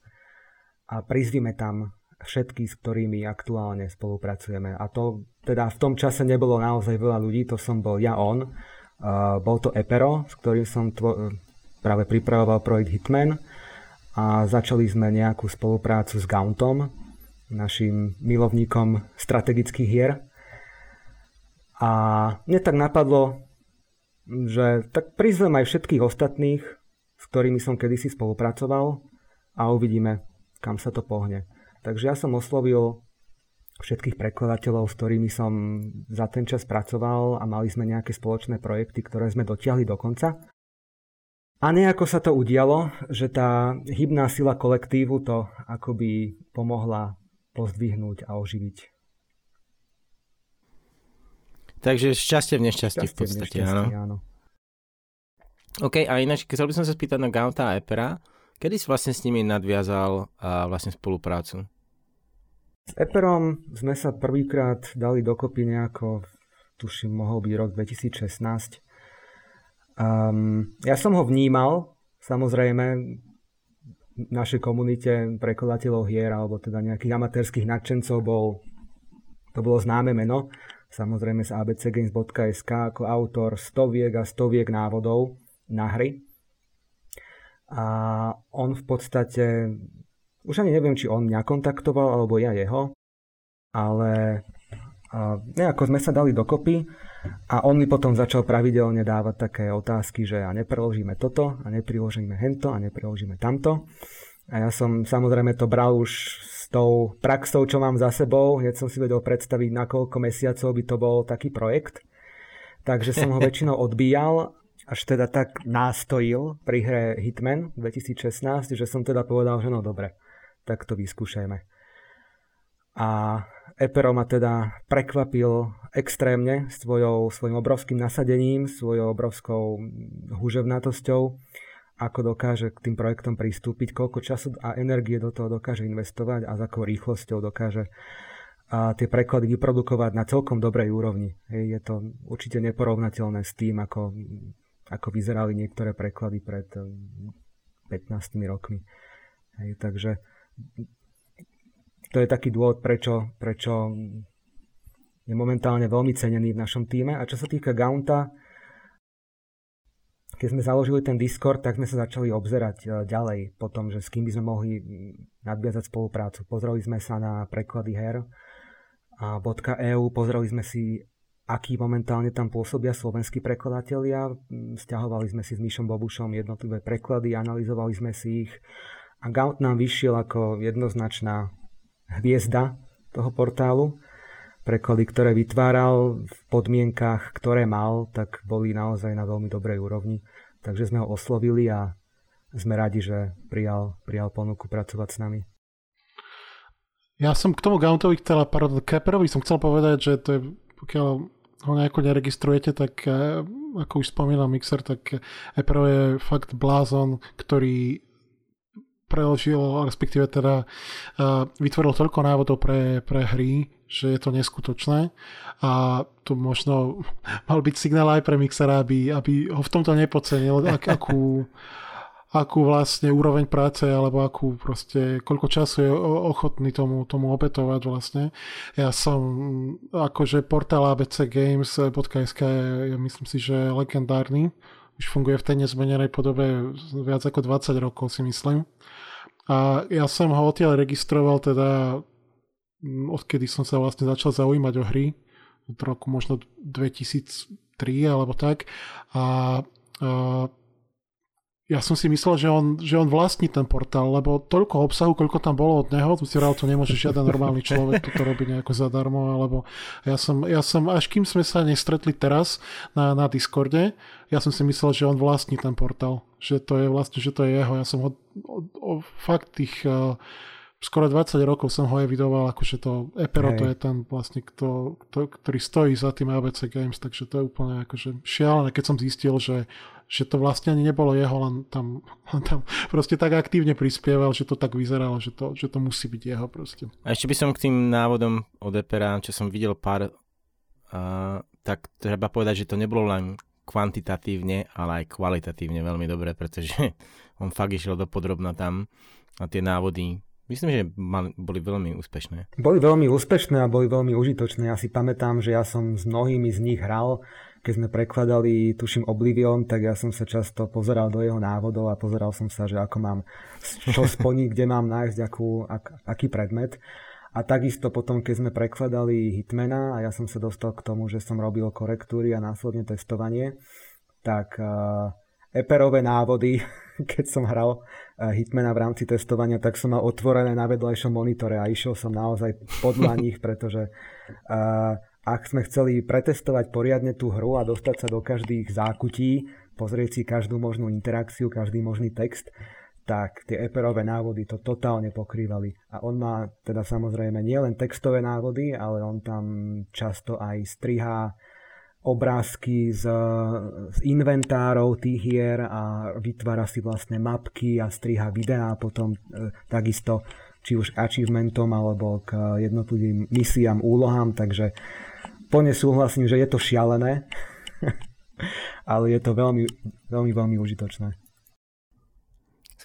a prizvime tam všetky, s ktorými aktuálne spolupracujeme. A to teda v tom čase nebolo naozaj veľa ľudí, to som bol ja, on. Bol to Epero, s ktorým som práve pripravoval projekt Hitman a začali sme nejakú spoluprácu s Gauntom, našim milovníkom strategických hier. A mne tak napadlo, že tak prizvem aj všetkých ostatných, s ktorými som kedysi spolupracoval a uvidíme, kam sa to pohne. Takže ja som oslovil všetkých prekladateľov, s ktorými som za ten čas pracoval a mali sme nejaké spoločné projekty, ktoré sme dotiahli do konca. A nejako sa to udialo, že tá hybná sila kolektívu to akoby pomohla pozdvihnúť a oživiť. Takže šťastie v nešťastí v podstate, áno. OK, a ináč, chcel by som sa spýtať na Gaunta a Epera, kedy si vlastne s nimi nadviazal vlastne spoluprácu? S Eperom sme sa prvýkrát dali dokopy nejako, tuším, mohol byť rok 2016. Ja som ho vnímal, samozrejme, v našej komunite prekladateľov hier, alebo teda nejakých amatérských nadšencov to bolo známe meno, samozrejme z abcgames.sk ako autor stoviek návodov na hry. A on v podstate... Už ani neviem, či on mňa kontaktoval, alebo ja jeho, ale nejako sme sa dali dokopy a on mi potom začal pravidelne dávať také otázky, že a nepreložíme toto, a nepreložíme hento, a nepreložíme tamto. A ja som samozrejme to bral už s tou praxou, čo mám za sebou, hneď som si vedel predstaviť, na koľko mesiacov by to bol taký projekt. Takže som ho väčšinou odbíjal, až teda tak nástojil pri hre Hitman 2016, že som teda povedal, že no dobre, tak to vyskúšajme. A Epero ma teda prekvapil extrémne svojím obrovským nasadením, svojou obrovskou húževnatosťou, ako dokáže k tým projektom pristúpiť, koľko času a energie do toho dokáže investovať a s akou rýchlosťou dokáže tie preklady vyprodukovať na celkom dobrej úrovni. Je to určite neporovnateľné s tým, ako vyzerali niektoré preklady pred 15 rokmi. Takže to je taký dôvod, prečo je momentálne veľmi cenený v našom týme. A čo sa týka Gaunta, keď sme založili ten Discord, tak sme sa začali obzerať ďalej po tom, že s kým by sme mohli nadviazať spoluprácu. Pozreli sme sa na preklady her a .eu, pozreli sme si, akí momentálne tam pôsobia slovenskí prekladatelia, sťahovali sme si s Mišom Bobušom jednotlivé preklady, analyzovali sme si ich a Gaunt nám vyšiel ako jednoznačná hviezda toho portálu. Preklady, ktoré vytváral v podmienkach, ktoré mal, tak boli naozaj na veľmi dobrej úrovni. Takže sme ho oslovili a sme radi, že prijal ponuku pracovať s nami. Ja som k tomu Gauntovi, Keperovi som chcel povedať, že to je, pokiaľ ho nejako neregistrujete, tak ako už spomínal Mixer, tak Epero je fakt blázon, ktorý preložil, respektíve teda vytvoril toľko návodov pre hry, že je to neskutočné a to možno mal byť signál aj pre Mixera, aby ho v tomto nepocenil, akú vlastne úroveň práce alebo akú proste, koľko času je ochotný tomu obetovať vlastne. Ja som akože portál abcgames.sk je, myslím si, že legendárny. Už funguje v tej nezmenenej podobe viac ako 20 rokov, si myslím. A ja som ho odtiaľ registroval, teda odkedy som sa vlastne začal zaujímať o hry, od roku možno 2003 alebo tak. A ja som si myslel, že on vlastní ten portál, lebo toľko obsahu, koľko tam bolo od neho, to nemôže žiaden normálny človek toto robiť nejako zadarmo, alebo ja som až kým sme sa nestretli teraz na Discorde, ja som si myslel, že on vlastní ten portál, že to je vlastne, že to je jeho. Ja som ho fakt tých skoro 20 rokov som ho evidoval, akože to Epero, to je ten vlastne, ktorý stojí za tým ABC Games, takže to je úplne akože šialené, keď som zistil, že to vlastne ani nebolo jeho, len tam proste tak aktívne prispieval, že to tak vyzeralo, že to musí byť jeho proste. A ešte by som k tým návodom od Epera, čo som videl pár, tak treba povedať, že to nebolo len kvantitatívne, ale aj kvalitatívne veľmi dobre, pretože on fakt išiel dopodrobna tam a tie návody, myslím, že boli veľmi úspešné. Boli veľmi úspešné a boli veľmi užitočné. Ja si pamätám, že ja som s mnohými z nich hral. Keď sme prekladali, tuším, Oblivion, tak ja som sa často pozeral do jeho návodov a pozeral som sa, že ako mám čo splniť, kde mám nájsť aký predmet. A takisto potom, keď sme prekladali Hitmana a ja som sa dostal k tomu, že som robil korektúry a následne testovanie, tak Eperové návody, keď som hral Hitmana v rámci testovania, tak som mal otvorené na vedľajšom monitore a išiel som naozaj podľa nich, pretože ak sme chceli pretestovať poriadne tú hru a dostať sa do každých zákutí, pozrieť si každú možnú interakciu, každý možný text, tak tie Eperové návody to totálne pokrývali. A on má teda samozrejme nielen textové návody, ale on tam často aj strihá obrázky z inventárov tých hier a vytvára si vlastne mapky a strihá videá potom takisto či už k achievementom alebo k jednotlivým misiám, úlohám, takže plne súhlasím, že je to šialené, ale je to veľmi, veľmi, veľmi užitočné.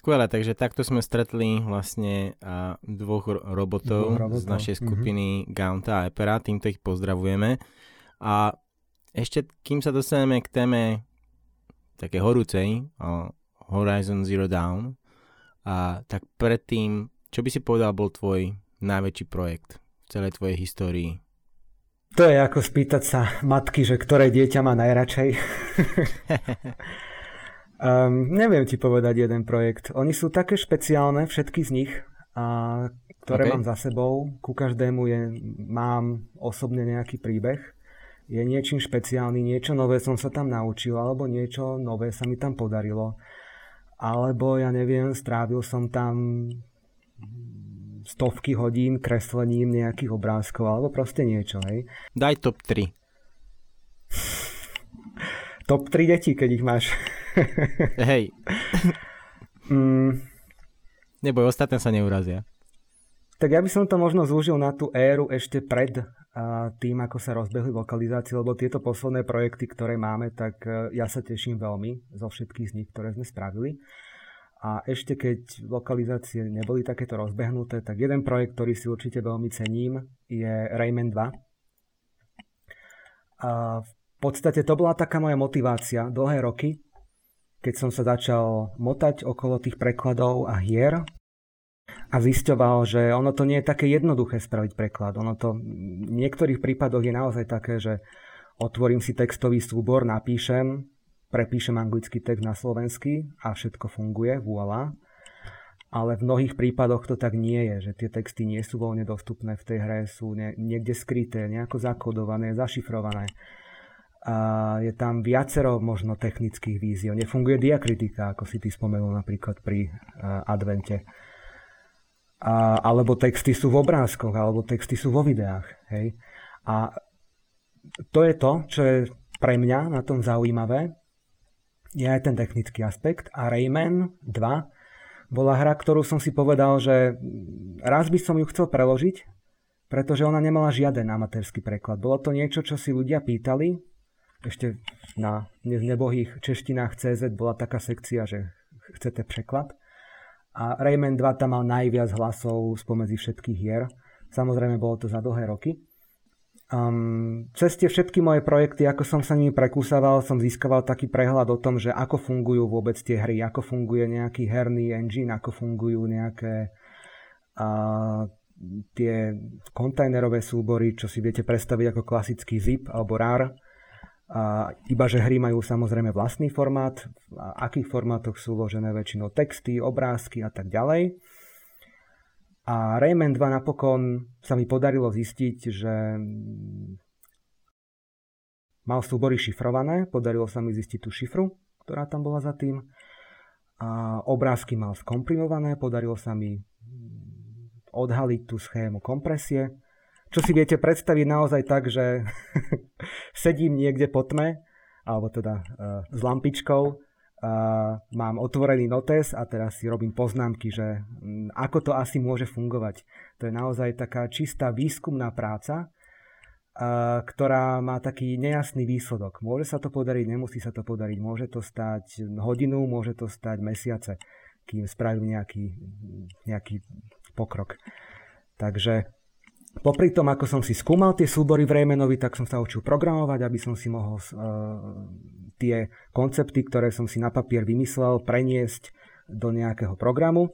Skvelé, takže takto sme stretli vlastne dvoch robotov z našej skupiny Gaunta a Epera, týmto ich pozdravujeme. A ešte kým sa dostaneme k téme také horúcej, Horizon Zero Dawn, tak predtým, čo by si povedal, bol tvoj najväčší projekt v celej tvojej histórii? To je ako spýtať sa matky, že ktoré dieťa má najradšej. Neviem ti povedať jeden projekt. Oni sú také špeciálne, všetky z nich, ktoré mám za sebou. Ku každému mám osobne nejaký príbeh. Je niečím špeciálny, niečo nové som sa tam naučil, alebo niečo nové sa mi tam podarilo. Alebo, ja neviem, strávil som tam stovky hodín kreslením nejakých obrázkov alebo proste niečo, hej. Daj top 3. Top 3 detí, keď ich máš. Hej. Neboj, ostatné sa neurazia. Tak ja by som to možno zúžil na tú éru ešte pred tým, ako sa rozbehli lokalizácie, lebo tieto posledné projekty, ktoré máme, tak ja sa teším veľmi zo všetkých z nich, ktoré sme spravili. A ešte keď lokalizácie neboli takéto rozbehnuté, tak jeden projekt, ktorý si určite veľmi cením, je Rayman 2. A v podstate to bola taká moja motivácia dlhé roky, keď som sa začal motať okolo tých prekladov a hier a zisťoval, že ono to nie je také jednoduché spraviť preklad. Ono to v niektorých prípadoch je naozaj také, že otvorím si textový súbor, napíšem, prepíšem anglický text na slovenský a všetko funguje, voilà. ale v mnohých prípadoch to tak nie je, že tie texty nie sú voľne dostupné v tej hre, sú niekde skryté, nejako zakodované, zašifrované. A je tam viacero možno technických vízií. Nefunguje diakritika, ako si ty spomenul napríklad pri Advente. Alebo texty sú v obrázkoch, alebo texty sú vo videách. Hej? A to je to, čo je pre mňa na tom zaujímavé. Je aj ten technický aspekt. A Rayman 2 bola hra, ktorú som si povedal, že raz by som ju chcel preložiť, pretože ona nemala žiaden amatérsky preklad. Bolo to niečo, čo si ľudia pýtali. Ešte na nebohých češtinách CZ bola taká sekcia, že chcete preklad. A Rayman 2 tam mal najviac hlasov spomedzi všetkých hier. Samozrejme, bolo to za dlhé roky. Cez tie všetky moje projekty, ako som sa nimi prekúsaval, som získaval taký prehľad o tom, že ako fungujú vôbec tie hry, ako funguje nejaký herný engine, ako fungujú nejaké tie kontajnerové súbory, čo si viete predstaviť ako klasický zip alebo rar. Iba že hry majú samozrejme vlastný formát, v akých formátoch sú vložené väčšinou texty, obrázky a tak ďalej. A Rayman 2 napokon sa mi podarilo zistiť, že mal súbory šifrované, podarilo sa mi zistiť tú šifru, ktorá tam bola za tým. A obrázky mal skomprimované, podarilo sa mi odhaliť tú schému kompresie. Čo si viete predstaviť naozaj tak, že sedím niekde po tme, alebo teda s lampičkou, mám otvorený notes a teraz si robím poznámky, že ako to asi môže fungovať. To je naozaj taká čistá výskumná práca, ktorá má taký nejasný výsledok. Môže sa to podariť, nemusí sa to podariť. Môže to stať hodinu, môže to stať mesiace, kým spravím nejaký pokrok. Takže popri tom, ako som si skúmal tie súbory v Raymanovi, tak som sa učil programovať, aby som si mohol tie koncepty, ktoré som si na papier vymyslel, preniesť do nejakého programu.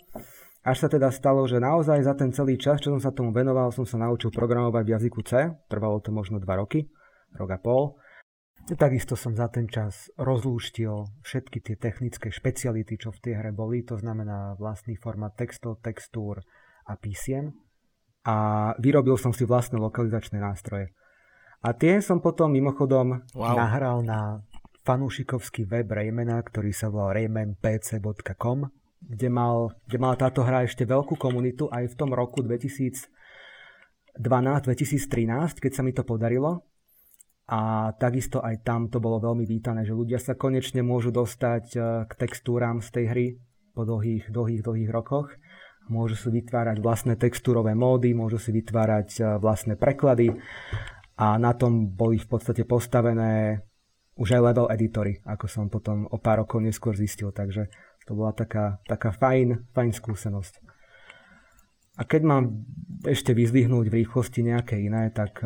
Až sa teda stalo, že naozaj za ten celý čas, čo som sa tomu venoval, som sa naučil programovať v jazyku C. Trvalo to možno 2 roky, rok a pol. Takisto som za ten čas rozlúštil všetky tie technické špeciality, čo v tej hre boli. To znamená vlastný formát textov, textúr a písien. A vyrobil som si vlastné lokalizačné nástroje. A tie som potom mimochodom nahral na fanúšikovský web Raymana, ktorý sa volal raymanpc.com, kde mala táto hra ešte veľkú komunitu aj v tom roku 2012-2013, keď sa mi to podarilo. A takisto aj tam to bolo veľmi vítané, že ľudia sa konečne môžu dostať k textúram z tej hry po dlhých rokoch. Môžu si vytvárať vlastné textúrové módy, môžu si vytvárať vlastné preklady a na tom boli v podstate postavené už aj level editory, ako som potom o pár rokov neskôr zistil, takže to bola taká fajn skúsenosť. A keď mám ešte vyzdvihnúť v rýchlosti nejaké iné, tak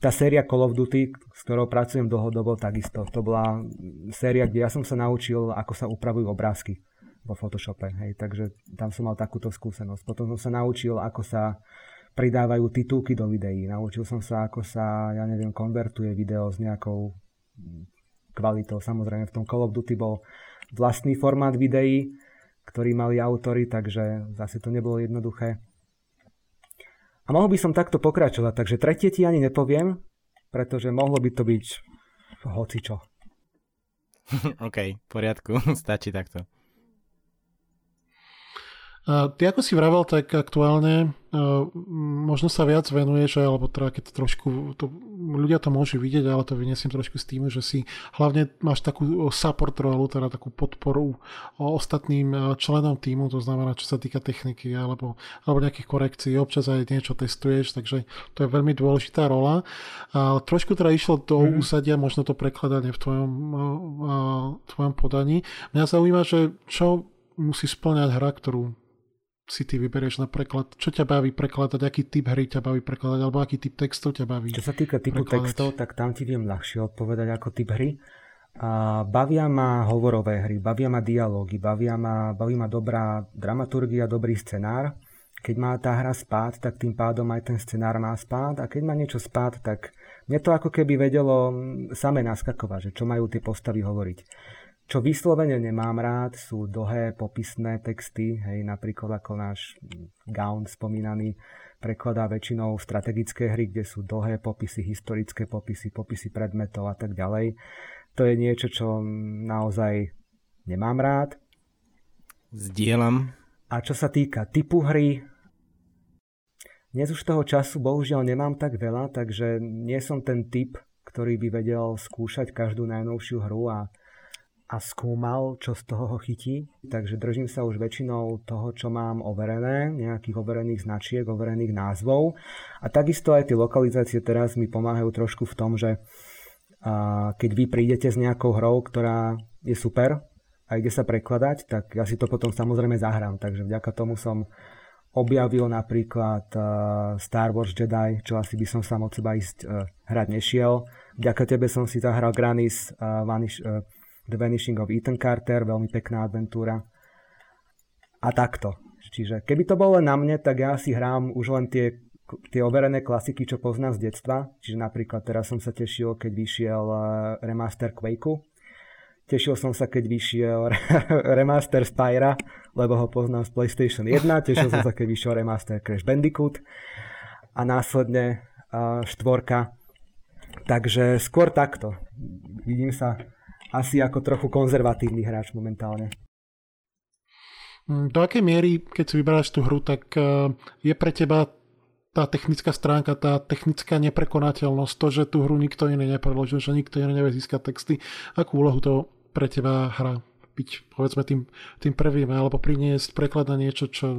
tá séria Call of Duty, s ktorou pracujem dlhodobo, takisto. To bola séria, kde ja som sa naučil, ako sa upravujú obrázky vo Photoshope, hej, takže tam som mal takúto skúsenosť. Potom som sa naučil, ako sa pridávajú titulky do videí. Naučil som sa, ako sa, konvertuje video s nejakou kvalitou. Samozrejme, v tom Call of Duty bol vlastný formát videí, ktorý mali autori, takže zase to nebolo jednoduché. A mohol by som takto pokračovať, takže tretie ti ani nepoviem, pretože mohlo by to byť hocičo. OK, v poriadku, stačí takto. Ty ako si vravel, tak aktuálne možno sa viac venuješ, alebo teda keď trošku, ľudia to môžu vidieť, ale to vyniesiem trošku z týmu, že si hlavne máš takú support rolu, teda takú podporu ostatným členom týmu, to znamená, čo sa týka techniky alebo nejakých korekcií, občas aj niečo testuješ, takže to je veľmi dôležitá rola. Trošku teda išlo do úsadia, možno to prekladanie v tvojom podaní. Mňa zaujíma, že čo musí spĺňať hra, ktorú si ty vyberieš na preklad. Čo ťa baví prekladať, aký typ hry ťa baví prekladať, alebo aký typ textov ťa baví? Čo sa týka typu textov, tak tam ti viem ľahšie odpovedať ako typ hry. Bavia ma hovorové hry, bavia ma dialógy, baví ma dobrá dramaturgia, dobrý scenár. Keď má tá hra spád, tak tým pádom aj ten scenár má spád. A keď má niečo spád, tak mne to ako keby vedelo samé naskakovať, že čo majú tie postavy hovoriť. Čo vyslovene nemám rád, sú dlhé popisné texty, hej, napríklad ako náš Gaunt spomínaný prekladá väčšinou strategické hry, kde sú dlhé popisy, historické popisy, popisy predmetov a tak ďalej. To je niečo, čo naozaj nemám rád. Zdieľam. A čo sa týka typu hry, dnes už toho času bohužiaľ nemám tak veľa, takže nie som ten typ, ktorý by vedel skúšať každú najnovšiu hru a skúmal, čo z toho ho chytí. Takže držím sa už väčšinou toho, čo mám overené, nejakých overených značiek, overených názvov. A takisto aj tie lokalizácie teraz mi pomáhajú trošku v tom, že keď vy prídete s nejakou hrou, ktorá je super a ide sa prekladať, tak ja si to potom samozrejme zahrám. Takže vďaka tomu som objavil napríklad Star Wars Jedi, čo asi by som sám od seba ísť hrať nešiel. Vďaka tebe som si zahral Granis, The Vanishing of Ethan Carter, veľmi pekná adventúra. A takto. Čiže keby to bolo len na mne, tak ja si hrám už len tie overené klasiky, čo poznám z detstva. Čiže napríklad teraz som sa tešil, keď vyšiel remaster Quakeu. Tešil som sa, keď vyšiel remaster Spyra, lebo ho poznám z PlayStation 1. Tešil som sa, keď vyšiel remaster Crash Bandicoot. A následne štvorka. Takže skôr takto. Vidím sa asi ako trochu konzervatívny hráč momentálne. Do akej miery, keď si vyberáš tú hru, tak je pre teba tá technická stránka, tá technická neprekonateľnosť, to, že tú hru nikto iný nepredložil, že nikto iný nevie získať texty, akú úlohu to pre teba hrá byť, povedzme, tým prvým, alebo priniesť preklad na niečo, čo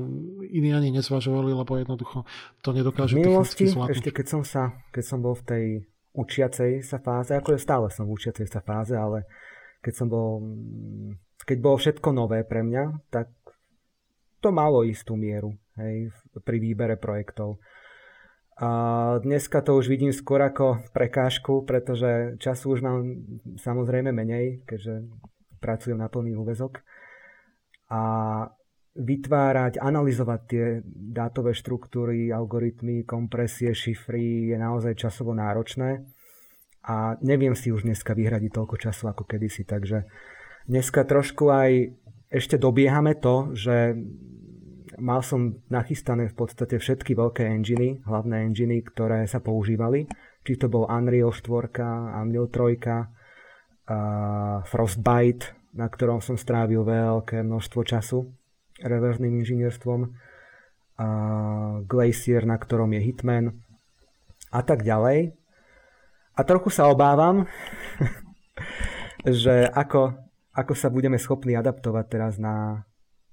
iní ani nezvažovali, lebo jednoducho to nedokáže technicky zvládnuť. Ešte keď som bol v tej učiacej sa fáze, ako je stále som v učiacej sa fáze, ale keď bolo všetko nové pre mňa, tak to malo istú mieru, hej, pri výbere projektov. A dneska to už vidím skôr ako prekážku, pretože času už mám samozrejme menej, keďže pracujem na plný úväzok. A vytvárať, analyzovať tie dátové štruktúry, algoritmy, kompresie, šifry je naozaj časovo náročné a neviem si už dneska vyhradiť toľko času ako kedysi, takže dneska trošku aj ešte dobiehame to, že mal som nachystané v podstate všetky veľké enginy, hlavné enginy, ktoré sa používali, či to bol Unreal 4, Unreal 3, Frostbite, na ktorom som strávil veľké množstvo času reverzným inžinierstvom, Glacier, na ktorom je Hitman a tak ďalej. A trochu sa obávam, že ako sa budeme schopní adaptovať teraz na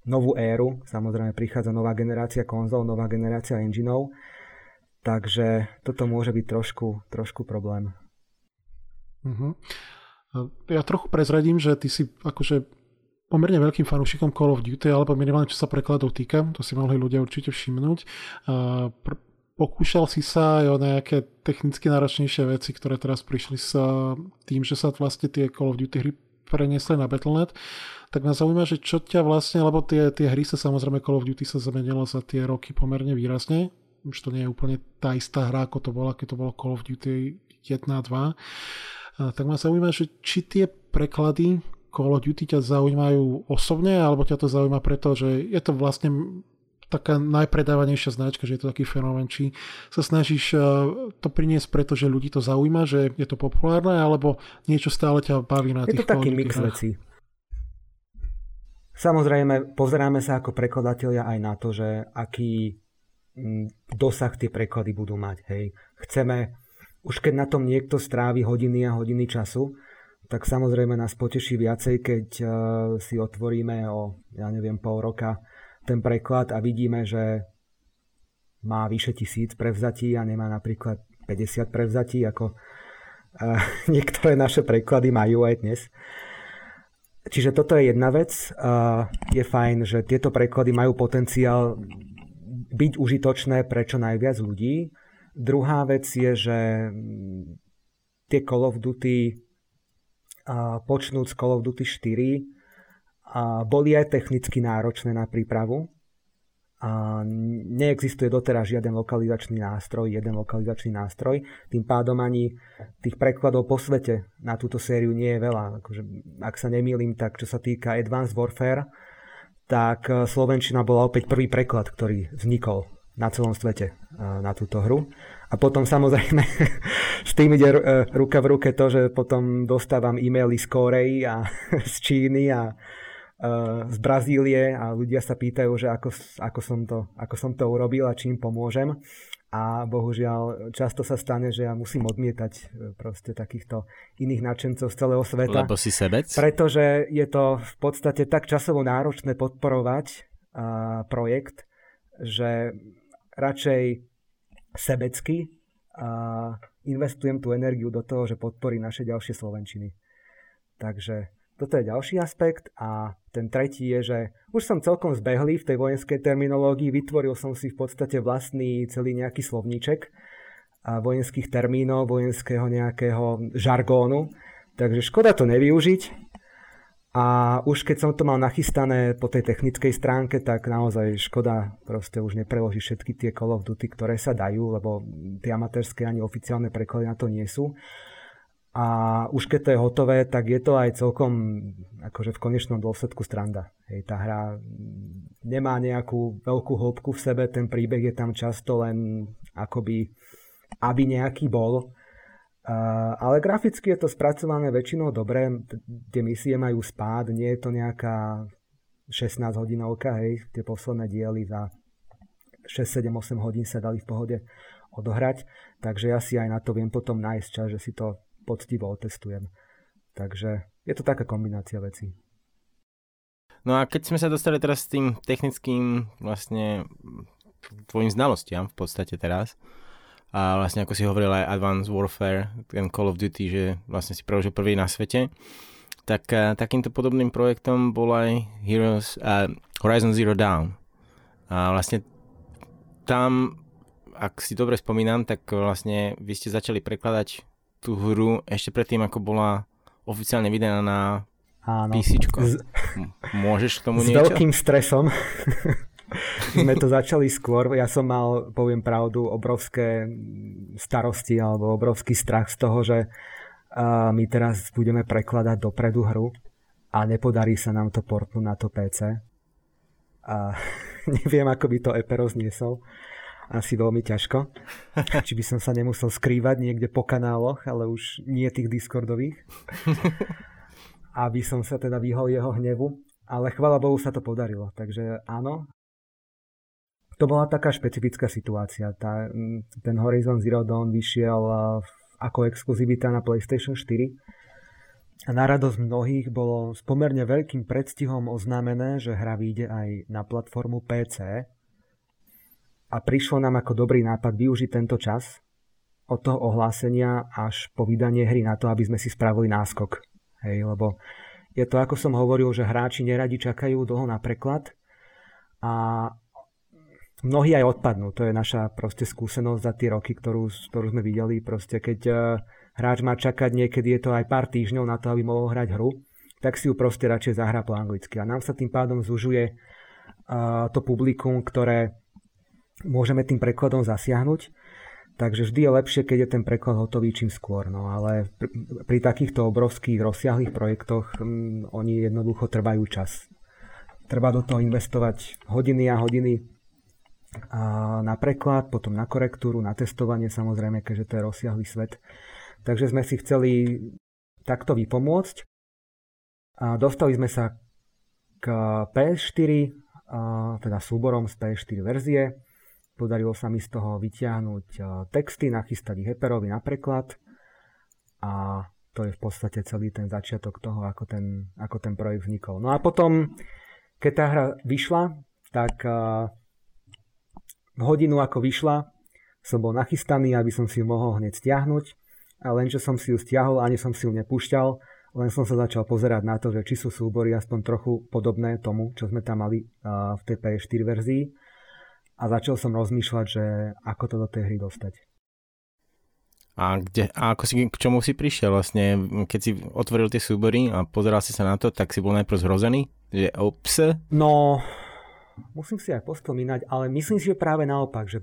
novú éru. Samozrejme prichádza nová generácia konzol, nová generácia engineov, takže toto môže byť trošku problém. Uh-huh. Ja trochu prezradím, že ty si akože pomerne veľkým fanúšikom Call of Duty, alebo minimálne čo sa prekladov týka, to si mohli ľudia určite všimnúť. Pokúšal si sa aj o nejaké technicky náročnejšie veci, ktoré teraz prišli s tým, že sa vlastne tie Call of Duty hry preniesli na Battle.net, tak ma zaujíma, že čo ťa vlastne, lebo tie hry sa samozrejme, Call of Duty sa zmenilo za tie roky pomerne výrazne, už to nie je úplne tá istá hra, ako to bola, keď to bolo Call of Duty 1 a 2, tak ma zaujíma, že či tie preklady Call of Duty ťa zaujímajú osobne, alebo ťa to zaujíma preto, že je to vlastne taká najpredávanejšia značka, že je to taký fenomén, či sa snažíš to priniesť preto, že ľudí to zaujíma, že je to populárne, alebo niečo stále ťa baví na tých Call of Duty. Je to taký mix vecí. Samozrejme, pozeráme sa ako prekladatelia aj na to, že aký dosah tie preklady budú mať. Hej. Chceme, už keď na tom niekto strávi hodiny a hodiny času, tak samozrejme nás poteší viacej, keď si otvoríme o, ja neviem, pol roka ten preklad a vidíme, že má vyše 1000 prevzatí a nemá napríklad 50 prevzatí, ako niektoré naše preklady majú aj dnes. Čiže toto je jedna vec. Je fajn, že tieto preklady majú potenciál byť užitočné pre čo najviac ľudí. Druhá vec je, že tie Call of Duty počnúť z Call of Duty 4 boli aj technicky náročné na prípravu A neexistuje doteraz žiaden lokalizačný nástroj, tým pádom ani tých prekladov po svete na túto sériu nie je veľa. Akože, ak sa nemýlim, tak čo sa týka Advanced Warfare, tak slovenčina bola opäť prvý preklad, ktorý vznikol na celom svete na túto hru. A potom samozrejme s tým ide ruka v ruke to, že potom dostávam e-maily z Korei a z Číny a z Brazílie a ľudia sa pýtajú, že ako som to urobil a čím pomôžem. A bohužiaľ často sa stane, že ja musím odmietať proste takýchto iných nadšencov z celého sveta. Lebo si sebec? Pretože je to v podstate tak časovo náročné podporovať projekt, že radšej sebecky investujem tú energiu do toho, že podporí naše ďalšie slovenčiny. Takže toto je ďalší aspekt a ten tretí je, že už som celkom zbehlý v tej vojenskej terminológii, vytvoril som si v podstate vlastný celý nejaký slovníček vojenských termínov, vojenského nejakého žargónu, takže škoda to nevyužiť. A už keď som to mal nachystané po tej technickej stránke, tak naozaj škoda proste už nepreložiť všetky tie Call of Duty, ktoré sa dajú, lebo tie amatérske ani oficiálne preklady na to nie sú. A už keď to je hotové, tak je to aj celkom akože v konečnom dôsledku stranda. Hej, tá hra nemá nejakú veľkú hĺbku v sebe, ten príbeh je tam často len akoby aby nejaký bol. Ale graficky je to spracované väčšinou dobre, tie misie majú spád, nie je to nejaká 16 hodinovka, hej, tie posledné diely za 6, 7, 8 hodín sa dali v pohode odohrať, takže ja si aj na to viem potom nájsť čas, že si to poctivo otestujem. Takže je to taká kombinácia vecí. No a keď sme sa dostali teraz s tým technickým vlastne tvojim znalostiam v podstate teraz a vlastne ako si hovoril aj Advanced Warfare, ten Call of Duty, že vlastne si preložil prvý na svete, tak takýmto podobným projektom bol aj Horizon Zero Dawn. A vlastne tam, ak si dobre spomínam, tak vlastne vy ste začali prekladať tú hru ešte predtým, ako bola oficiálne vydaná na písičko. Môžeš k tomu niečo? S veľkým stresom sme to začali skôr. Ja som mal, poviem pravdu, obrovské starosti alebo obrovský strach z toho, že my teraz budeme prekladať dopredu hru a nepodarí sa nám to portnúť na to PC. Neviem, ako by to Epero zniesol. Asi veľmi ťažko. Či by som sa nemusel skrývať niekde po kanáloch, ale už nie tých Discordových. Aby som sa teda vyhol jeho hnevu. Ale chvála Bohu sa to podarilo. Takže áno. To bola taká špecifická situácia. Ten Horizon Zero Dawn vyšiel ako exkluzivita na PlayStation 4. A na radosť mnohých bolo s pomerne veľkým predstihom oznámené, že hra vyjde aj na platformu PC. A prišlo nám ako dobrý nápad využiť tento čas od toho ohlásenia až po vydanie hry na to, aby sme si spravili náskok. Hej, lebo je to, ako som hovoril, že hráči neradi čakajú dlho na preklad a mnohí aj odpadnú. To je naša proste skúsenosť za tie roky, ktorú sme videli. Proste keď hráč má čakať, niekedy je to aj pár týždňov na to, aby mohol hrať hru, tak si ju proste radšej zahrá po anglicky. A nám sa tým pádom zužuje to publikum, ktoré môžeme tým prekladom zasiahnuť, takže vždy je lepšie, keď je ten preklad hotový čím skôr, no ale pri takýchto obrovských rozsiahlých projektoch oni jednoducho trvajú čas. Treba do toho investovať hodiny a hodiny na preklad, potom na korektúru, na testovanie, samozrejme, keďže to je rozsiahlý svet. Takže sme si chceli takto vypomôcť. A dostali sme sa k PS4, teda súborom z PS4 verzie. Podarilo sa mi z toho vyťahnuť texty, nachystať ich Eperovi na preklad a to je v podstate celý ten začiatok toho, ako ten projekt vznikol. No a potom, keď tá hra vyšla, tak hodinu ako vyšla, som bol nachystaný, aby som si ju mohol hneď stiahnuť a len, že som si ju stiahol, ani som si ju nepúšťal, len som sa začal pozerať na to, že či sú súbory aspoň trochu podobné tomu, čo sme tam mali v tej PS4 verzii. A začal som rozmýšľať, že ako to do tej hry dostať. K čomu si prišiel vlastne? Keď si otvoril tie súbory a pozeral si sa na to, tak si bol najprv zhrozený? Že ops? No, musím si aj pospomínať, ale myslím si, že práve naopak, že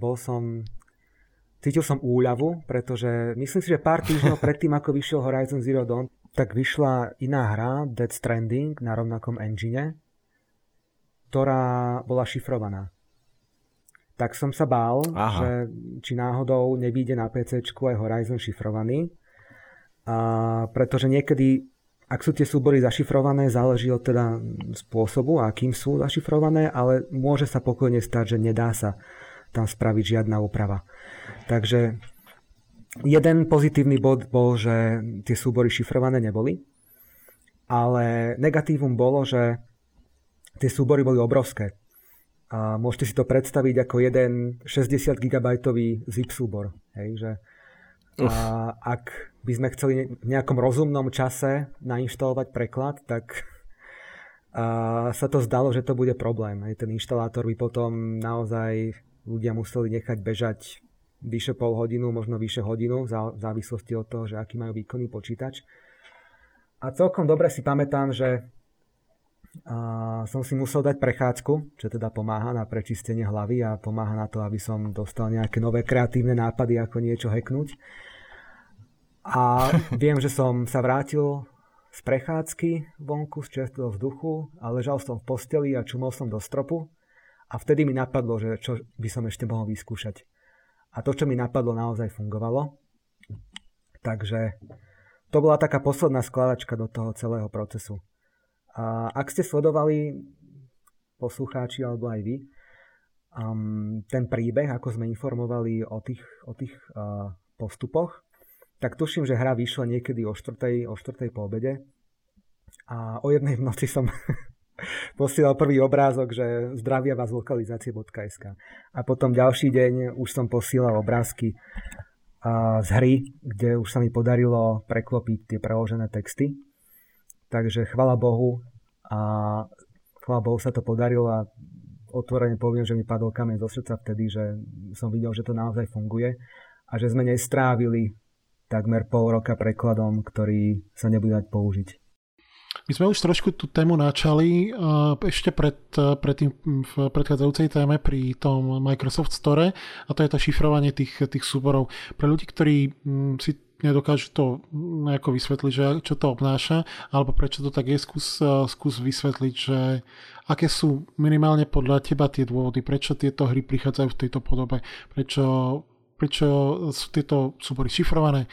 cítil som úľavu, pretože myslím si, že pár týždňov predtým, ako vyšiel Horizon Zero Dawn, tak vyšla iná hra, Death Stranding, na rovnakom engine, ktorá bola šifrovaná. Tak som sa bál, že či náhodou nevyjde na PCčku aj Horizon šifrovaný, pretože niekedy, ak sú tie súbory zašifrované, záleží od teda spôsobu, akým sú zašifrované, ale môže sa pokojne stať, že nedá sa tam spraviť žiadna úprava. Takže jeden pozitívny bod bol, že tie súbory šifrované neboli, ale negatívum bolo, že tie súbory boli obrovské. A môžete si to predstaviť ako jeden 60 GB zip súbor. Hej, že ak by sme chceli v nejakom rozumnom čase nainštalovať preklad, tak sa to zdalo, že to bude problém. Hej, ten inštalátor by potom naozaj ľudia museli nechať bežať vyše pol hodinu, možno vyše hodinu, v závislosti od toho, že aký majú výkonný počítač. A celkom dobre si pamätám, že som si musel dať prechádzku, čo teda pomáha na prečistenie hlavy a pomáha na to, aby som dostal nejaké nové kreatívne nápady, ako niečo hacknúť. A viem, že som sa vrátil z prechádzky vonku, z čerstvého vzduchu a ležal som v posteli a čumol som do stropu a vtedy mi napadlo, že čo by som ešte mohol vyskúšať. A to, čo mi napadlo, naozaj fungovalo. Takže to bola taká posledná skladačka do toho celého procesu. A ak ste sledovali, poslucháči alebo aj vy, ten príbeh, ako sme informovali o tých postupoch, tak tuším, že hra vyšla niekedy o 4:00 po obede. A o 1:00 v noci som posielal prvý obrázok, že zdravia vás lokalizácie.sk, a potom ďalší deň už som posielal obrázky z hry, kde už sa mi podarilo preklopiť tie preložené texty. Takže chvála Bohu sa to podarilo a otvorene poviem, že mi padol kameň zo srdca vtedy, že som videl, že to naozaj funguje a že sme nestrávili takmer pol roka prekladom, ktorý sa nebude dať použiť. My sme už trošku tú tému načali ešte pred tým v predchádzajúcej téme pri tom Microsoft Store, a to je to šifrovanie tých súborov. Pre ľudí, ktorí si nedokážu to nejako vysvetliť, že čo to obnáša, alebo prečo to tak je, skús vysvetliť, že aké sú minimálne podľa teba tie dôvody, prečo tieto hry prichádzajú v tejto podobe, prečo sú tieto súbory šifrované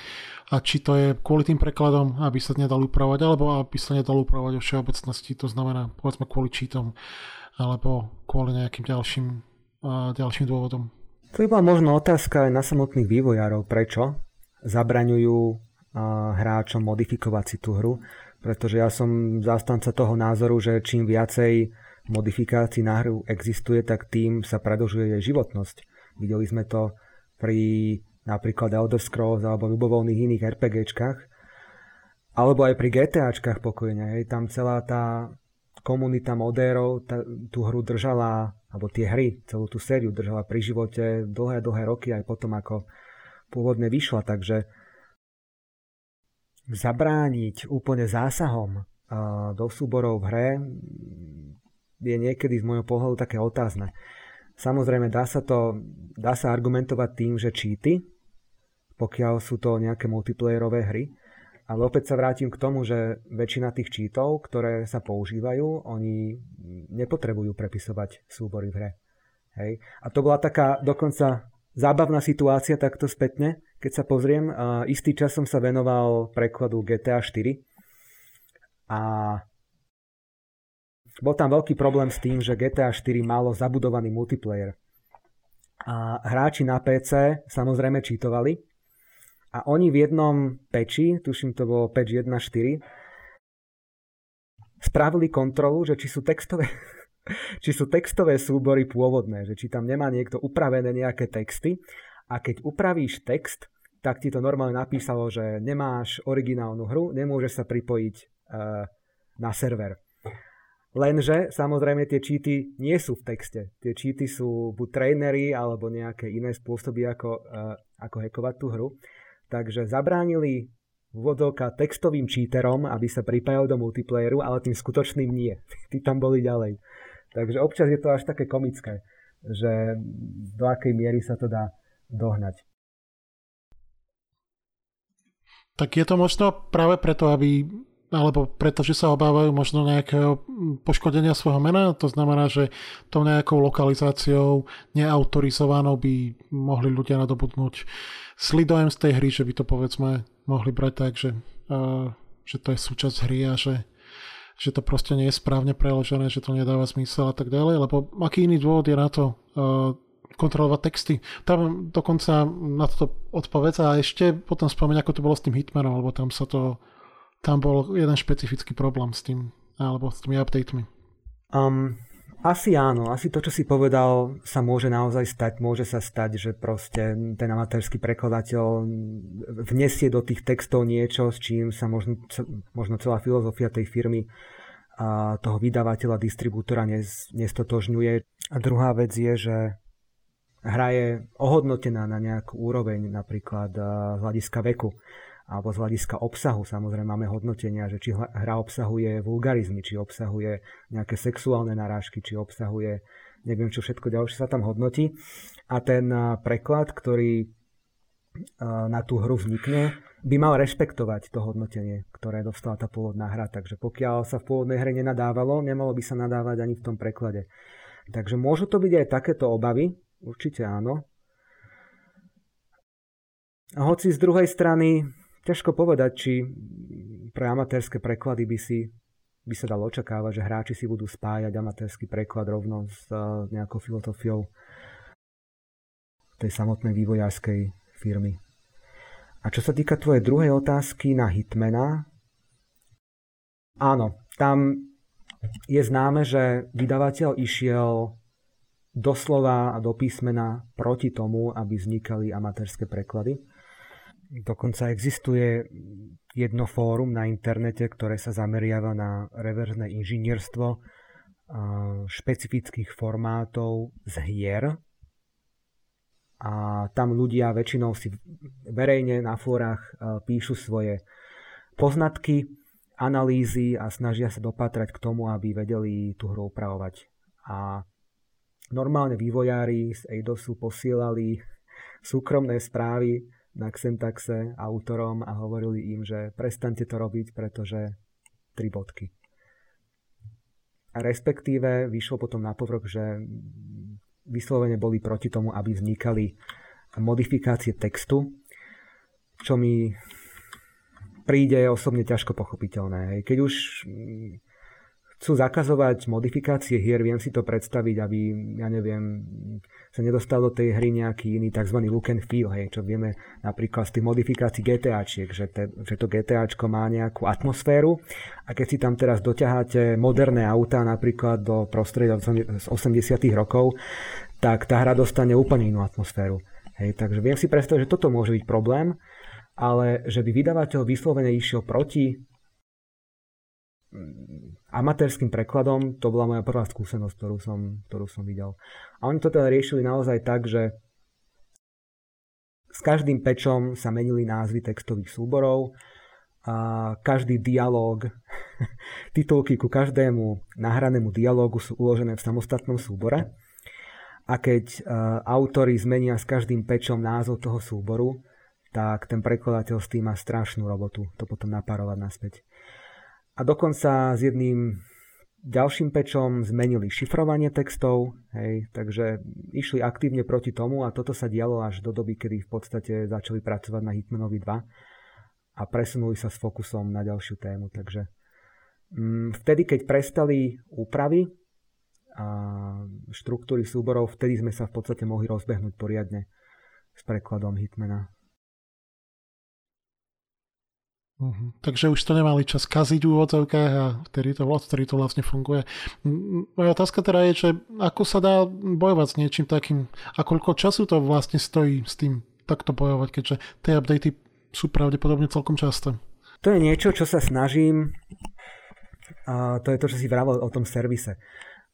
a či to je kvôli tým prekladom, aby sa nedal upravovať, alebo aby sa nedal upravovať vo všeobecnosti, to znamená povedzme kvôli cheatom alebo kvôli nejakým ďalším dôvodom. To je bola možno otázka aj na samotných vývojárov, prečo zabraňujú hráčom modifikovať si tú hru, pretože ja som zástanca toho názoru, že čím viacej modifikácií na hru existuje, tak tým sa predlžuje jej životnosť. Videli sme to pri napríklad Elder Scrolls alebo ľubovoľných iných RPGčkách, alebo aj pri GTAčkách pokojne. Hej. Tam celá tá komunita modérov tú hru držala, alebo tie hry, celú tú sériu držala pri živote dlhé roky aj potom, ako pôvodne vyšla. Takže zabrániť úplne zásahom do súborov v hre je niekedy z môjho pohľadu také otázne. Samozrejme, dá sa argumentovať tým, že cheaty, pokiaľ sú to nejaké multiplayerové hry, ale opäť sa vrátim k tomu, že väčšina tých cheatov, ktoré sa používajú, oni nepotrebujú prepisovať súbory v hre. Hej. A to bola taká dokonca zábavná situácia takto spätne, keď sa pozriem. Istý čas som sa venoval prekladu GTA 4 a bol tam veľký problém s tým, že GTA 4 malo zabudovaný multiplayer. A hráči na PC samozrejme cheatovali. A oni v jednom patchi, tuším to bolo patch 1.4, spravili kontrolu, že či sú textové súbory pôvodné, že či tam nemá niekto upravené nejaké texty. A keď upravíš text, tak ti to normálne napísalo, že nemáš originálnu hru, nemôžeš sa pripojiť na server. Lenže samozrejme tie cheaty nie sú v texte. Tie cheaty sú buď trainery alebo nejaké iné spôsoby, ako hackovať tú hru. Takže zabránili vodovka textovým cheaterom, aby sa pripájal do multiplayeru, ale tým skutočným nie. Tí tam boli ďalej. Takže občas je to až také komické, že do akej miery sa to dá dohnať. Tak je to možno práve preto, alebo pretože sa obávajú možno nejakého poškodenia svojho mena, to znamená, že tou nejakou lokalizáciou neautorizovanou by mohli ľudia nadobudnúť slidojem z tej hry, že by to povedzme mohli brať tak, že to je súčasť hry a že to proste nie je správne preložené, že to nedáva zmysel a tak ďalej, lebo aký iný dôvod je na to kontrolovať texty. Tam dokonca na toto odpovedá a ešte potom spomeň, ako to bolo s tým Hitmanom, lebo tam bol jeden špecifický problém s tým, alebo s tými updatemi. Asi áno, asi to, čo si povedal, sa môže naozaj stať. Môže sa stať, že proste ten amatérsky prekladateľ vnesie do tých textov niečo, s čím sa možno celá filozofia tej firmy a toho vydavateľa, distribútora nestotožňuje. A druhá vec je, že hra je ohodnotená na nejakú úroveň, napríklad z hľadiska veku alebo z hľadiska obsahu. Samozrejme máme hodnotenia, že či hra obsahuje vulgarizmy, či obsahuje nejaké sexuálne narážky, či obsahuje neviem čo všetko ďalšie sa tam hodnotí. A ten preklad, ktorý na tú hru vznikne, by mal rešpektovať to hodnotenie, ktoré dostala tá pôvodná hra. Takže pokiaľ sa v pôvodnej hre nenadávalo, nemalo by sa nadávať ani v tom preklade. Takže môžu to byť aj takéto obavy, určite áno. A hoci z druhej strany ťažko povedať, či pre amatérske preklady by sa dalo očakávať, že hráči si budú spájať amatérsky preklad rovno s nejakou filozofiou tej samotnej vývojárskej firmy. A čo sa týka tvojej druhej otázky na Hitmana, áno, tam je známe, že vydavateľ išiel doslova a do písmena proti tomu, aby vznikali amatérske preklady. Dokonca existuje jedno fórum na internete, ktoré sa zameriava na reverzné inžinierstvo špecifických formátov z hier. A tam ľudia väčšinou si verejne na fórach píšu svoje poznatky, analýzy a snažia sa dopatrať k tomu, aby vedeli tú hru upravovať. A normálne vývojári z Eidosu posielali súkromné správy na Xentaxe autorom a hovorili im, že prestaňte to robiť, pretože 3 bodky. A respektíve vyšlo potom na povrch, že vyslovene boli proti tomu, aby vznikali modifikácie textu, čo mi príde osobne ťažko pochopiteľné. Keď už chcú zakazovať modifikácie hier, viem si to predstaviť, aby, ja neviem, sa nedostal do tej hry nejaký iný tzv. Look and feel, hej, čo vieme napríklad z tých modifikácií GTAčiek, že to GTAčko má nejakú atmosféru a keď si tam teraz doťaháte moderné autá napríklad do prostredia z 80. rokov, tak tá hra dostane úplne inú atmosféru. Hej, takže viem si predstaviť, že toto môže byť problém, ale že by vydavateľ vyslovene išiel proti amatérským prekladom, to bola moja prvá skúsenosť, ktorú som videl. A oni to teda riešili naozaj tak, že s každým patchom sa menili názvy textových súborov, a každý dialóg, titulky ku každému nahranému dialógu sú uložené v samostatnom súbore a keď autori zmenia s každým patchom názov toho súboru, tak ten prekladateľ s tým má strašnú robotu, to potom napárovať naspäť. A dokonca s jedným ďalším patchom zmenili šifrovanie textov, hej, takže išli aktívne proti tomu a toto sa dialo až do doby, kedy v podstate začali pracovať na Hitmanovi 2 a presunuli sa s fokusom na ďalšiu tému. Takže vtedy, keď prestali úpravy a štruktúry súborov, vtedy sme sa v podstate mohli rozbehnúť poriadne s prekladom Hitmana. Takže už to nemali čas kaziť v úvodzovkách a vtedy to vlastne funguje. Moja otázka teda je, že ako sa dá bojovať s niečím takým a koľko času to vlastne stojí s tým takto bojovať, keďže tie updaty sú pravdepodobne celkom časté. To je niečo, čo sa snažím, a to je to, čo si vravel o tom servise.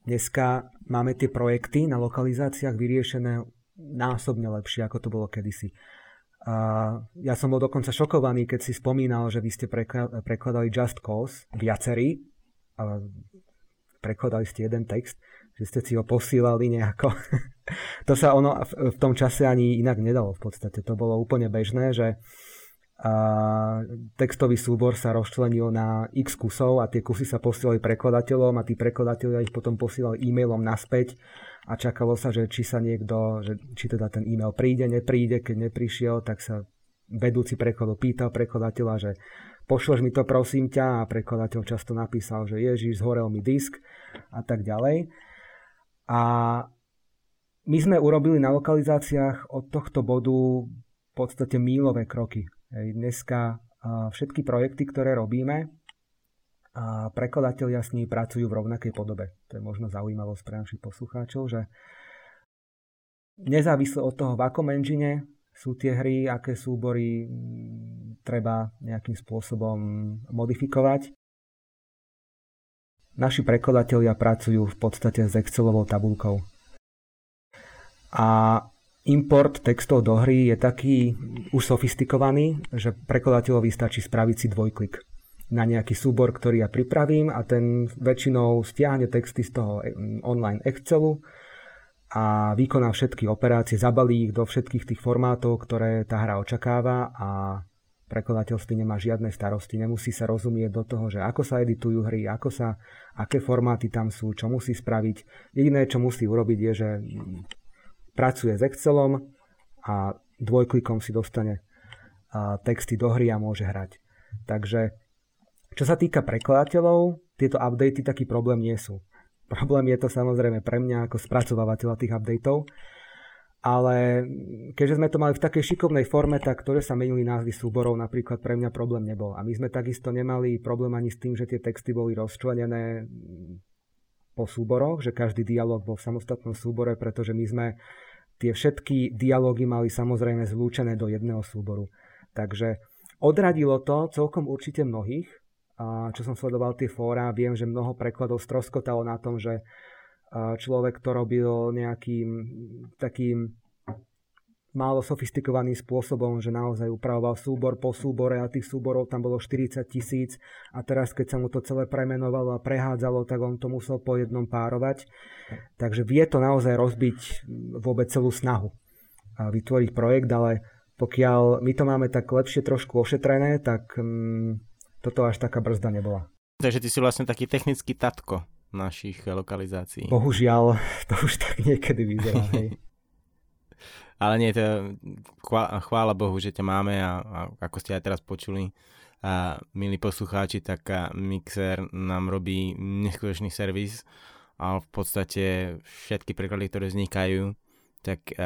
Dneska máme tie projekty na lokalizáciách vyriešené násobne lepšie, ako to bolo kedysi. Ja som bol dokonca šokovaný, keď si spomínal, že vy ste prekladali Just Cause, viacerí, prekladali ste jeden text. že ste si ho posílali nejako. To sa ono v tom čase ani inak nedalo v podstate. To bolo úplne bežné, že textový súbor sa rozčlenil na x kusov a tie kusy sa posielali prekladateľom a tí prekladatelia ich potom posílali e-mailom naspäť a čakalo sa, že či sa niekto, že či teda ten e-mail príde, nepríde, keď neprišiel, tak sa vedúci prekladu pýtal prekladateľa, že pošleš mi to, prosím ťa, a prekladateľ často napísal, že ježiš, zhorel mi disk a tak ďalej. A my sme urobili na lokalizáciách od tohto bodu v podstate míľové kroky. Dneska všetky projekty, ktoré robíme, prekladatelia s nimi pracujú v rovnakej podobe. To je možno zaujímavosť pre našich poslucháčov, že nezávisle od toho, v akom engine sú tie hry, aké súbory treba nejakým spôsobom modifikovať. Naši prekladatelia pracujú v podstate s Excelovou tabuľkou. A import textov do hry je taký už sofistikovaný, že prekladateľovi stačí spraviť si dvojklik na nejaký súbor, ktorý ja pripravím, a ten väčšinou stiahne texty z toho online Excelu a vykoná všetky operácie, zabalí ich do všetkých tých formátov, ktoré tá hra očakáva, a prekladateľ s tým nemá žiadne starosti, nemusí sa rozumieť do toho, že ako sa editujú hry, aké formáty tam sú, čo musí spraviť. Jediné, čo musí urobiť, je, že pracuje s Excelom a dvojklikom si dostane texty do hry a môže hrať. Takže čo sa týka prekladateľov, tieto updaty taký problém nie sú. Problém je to samozrejme pre mňa ako spracovávateľa tých updateov, ale keďže sme to mali v takej šikovnej forme, tak to, že sa menili názvy súborov, napríklad pre mňa problém nebol. A my sme takisto nemali problém ani s tým, že tie texty boli rozčlenené po súboroch, že každý dialóg bol v samostatnom súbore, pretože my sme tie všetky dialógy mali samozrejme zlúčené do jedného súboru. Takže odradilo to celkom určite mnohých. Čo som sledoval tie fóra, viem, že mnoho prekladov stroskotalo na tom, že človek to robil nejakým takým málo sofistikovaným spôsobom, že naozaj upravoval súbor po súbore a tých súborov tam bolo 40 000, a teraz keď sa mu to celé premenovalo a prehádzalo, tak on to musel po jednom párovať. Takže vie to naozaj rozbiť vôbec celú snahu a vytvoriť projekt, ale pokiaľ my to máme tak lepšie trošku ošetrené, tak toto až taká brzda nebola. Takže ty si vlastne taký technický tatko našich lokalizácií. Bohužiaľ, to už tak niekedy vyzerá. Ale nie, chvála Bohu, že ťa máme, a ako ste aj teraz počuli, milí poslucháči, tak Mixer nám robí neskutočný servis a v podstate všetky preklady, ktoré vznikajú, tak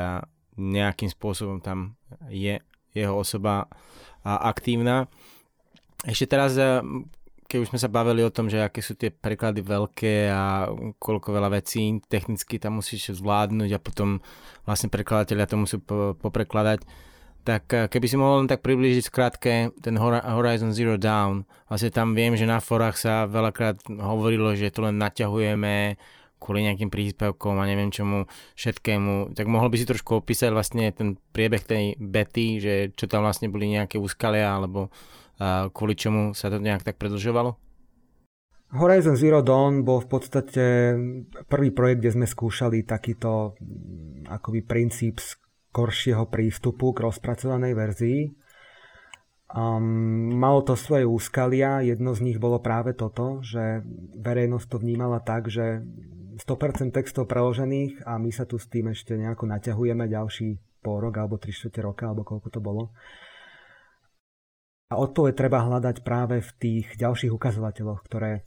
nejakým spôsobom tam je jeho osoba aktívna. Ešte teraz, keď už sme sa bavili o tom, že aké sú tie preklady veľké a koľko veľa vecí technicky tam musíš zvládnuť a potom vlastne prekladatelia to musí poprekladať, tak keby si mohol len tak priblížiť skrátke ten Horizon Zero Dawn. Vlastne tam viem, že na forách sa veľakrát hovorilo, že to len naťahujeme kvôli nejakým príspevkom a neviem čomu všetkému. Tak mohol by si trošku opísať vlastne ten priebeh tej bety, že čo tam vlastne boli nejaké úskalia alebo kvôli čomu sa to nejak tak predĺžovalo? Horizon Zero Dawn bol v podstate prvý projekt, kde sme skúšali takýto akoby princíp skoršieho prístupu k rozpracovanej verzii. Malo to svoje úskalia, jedno z nich bolo práve toto, že verejnosť to vnímala tak, že 100% textov preložených a my sa tu s tým ešte nejako naťahujeme ďalší pol rok alebo 3/4 roka, alebo koľko to bolo. A odpoveď treba hľadať práve v tých ďalších ukazovateľoch, ktoré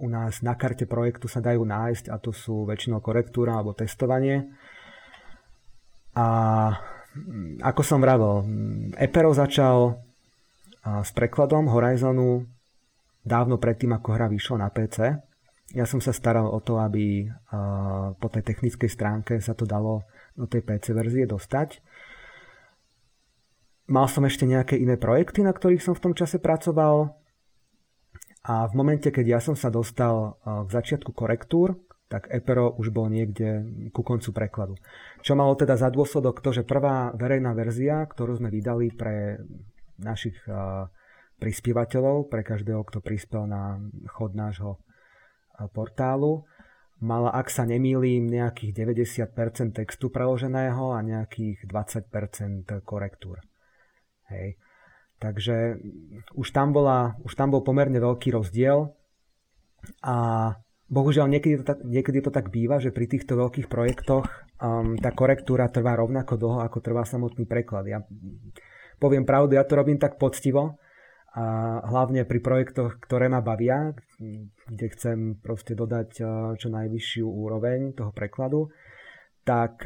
u nás na karte projektu sa dajú nájsť, a to sú väčšinou korektúra alebo testovanie. A ako som vravel, Epero začal s prekladom Horizonu dávno predtým, ako hra vyšla na PC. Ja som sa staral o to, aby po tej technickej stránke sa to dalo do tej PC verzie dostať. Mal som ešte nejaké iné projekty, na ktorých som v tom čase pracoval, a v momente, keď ja som sa dostal k začiatku korektúr, tak Epero už bol niekde ku koncu prekladu. Čo malo teda za dôsledok to, že prvá verejná verzia, ktorú sme vydali pre našich prispievateľov, pre každého, kto prispel na chod nášho portálu, mala, ak sa nemýlim, nejakých 90% textu preloženého a nejakých 20% korektúr. Hej. Takže už tam bol pomerne veľký rozdiel a bohužiaľ niekedy to tak býva, že pri týchto veľkých projektoch tá korektúra trvá rovnako dlho, ako trvá samotný preklad. Ja poviem pravdu, ja to robím tak poctivo a hlavne pri projektoch, ktoré ma bavia, kde chcem proste dodať čo najvyššiu úroveň toho prekladu, tak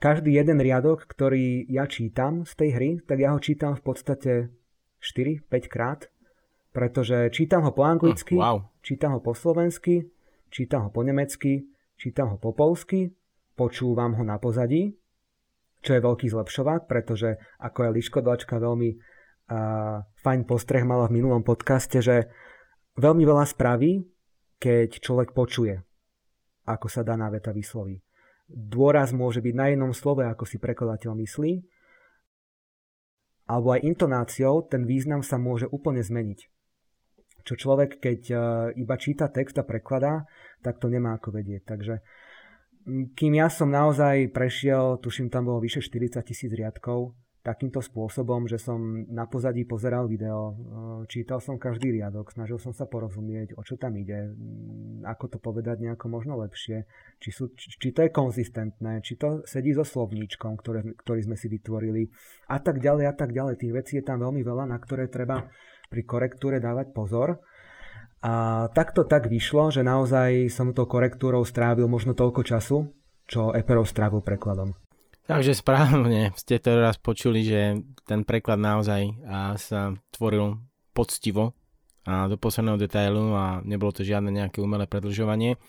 každý jeden riadok, ktorý ja čítam z tej hry, tak ja ho čítam v podstate 4-5 krát, pretože čítam ho po anglicky, čítam ho po slovensky, čítam ho po nemecky, čítam ho po poľsky, počúvam ho na pozadí, čo je veľký zlepšovák, pretože ako je Liška Dlačka veľmi fajn postreh mala v minulom podcaste, že veľmi veľa spraví, keď človek počuje, ako sa daná veta vysloví. Dôraz môže byť na jednom slove, ako si prekladateľ myslí, alebo aj intonáciou ten význam sa môže úplne zmeniť. Čo človek, keď iba číta text a prekladá, tak to nemá ako vedieť. Takže kým ja som naozaj prešiel, tuším tam bolo vyše 40,000 riadkov, takýmto spôsobom, že som na pozadí pozeral video, čítal som každý riadok, snažil som sa porozumieť, o čo tam ide, ako to povedať nejako možno lepšie, či to je konzistentné, či to sedí so slovníčkom, ktorý sme si vytvorili a tak ďalej. Tých vecí je tam veľmi veľa, na ktoré treba pri korektúre dávať pozor. A tak to tak vyšlo, že naozaj som to korektúrou strávil možno toľko času, čo Epero strávil prekladom. Takže správne ste teraz počuli, že ten preklad naozaj sa tvoril poctivo a do posledného detailu a nebolo to žiadne nejaké umelé predĺžovanie.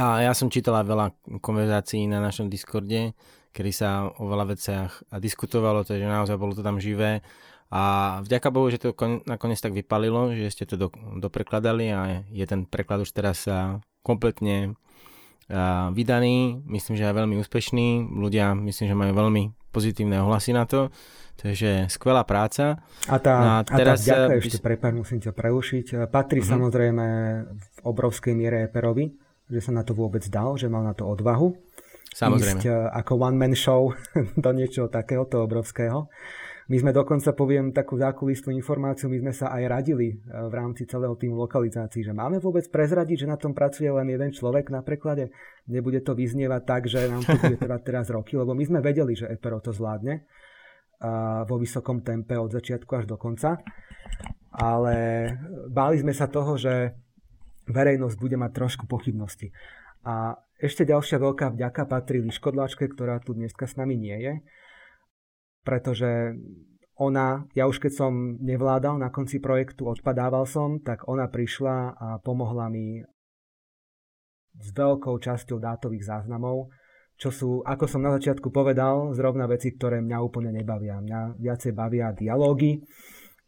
A ja som čítala veľa konverzácií na našom Discorde, kedy sa o veľa veciach diskutovalo, takže naozaj bolo to tam živé. A vďaka Bohu, že to nakoniec tak vypalilo, že ste to doprekladali a je ten preklad už teraz kompletne vydaný, myslím, že je veľmi úspešný, ľudia myslím, že majú veľmi pozitívne ohlasy na to, takže skvelá práca. A vďaka ešte, musím ťa prerušiť, patrí samozrejme v obrovskej miere Eperovi, že sa na to vôbec dal, že mal na to odvahu. Samozrejme. Ísť ako one-man show do niečoho takéhoto obrovského. My sme dokonca, poviem takú zákulisnú informáciu, my sme sa aj radili v rámci celého týmu lokalizácií, že máme vôbec prezradiť, že na tom pracuje len jeden človek na preklade. Nebude to vyznievať tak, že nám to bude trvať teraz roky, lebo my sme vedeli, že Epero to zvládne vo vysokom tempe od začiatku až do konca. Ale báli sme sa toho, že verejnosť bude mať trošku pochybnosti. A ešte ďalšia veľká vďaka patrí Liške Dlačke, ktorá tu dneska s nami nie je. Pretože ona, ja už keď som nevládal na konci projektu, odpadával som, tak ona prišla a pomohla mi s veľkou časťou dátových záznamov, čo sú, ako som na začiatku povedal, zrovna veci, ktoré mňa úplne nebavia. Mňa viacej bavia dialógy,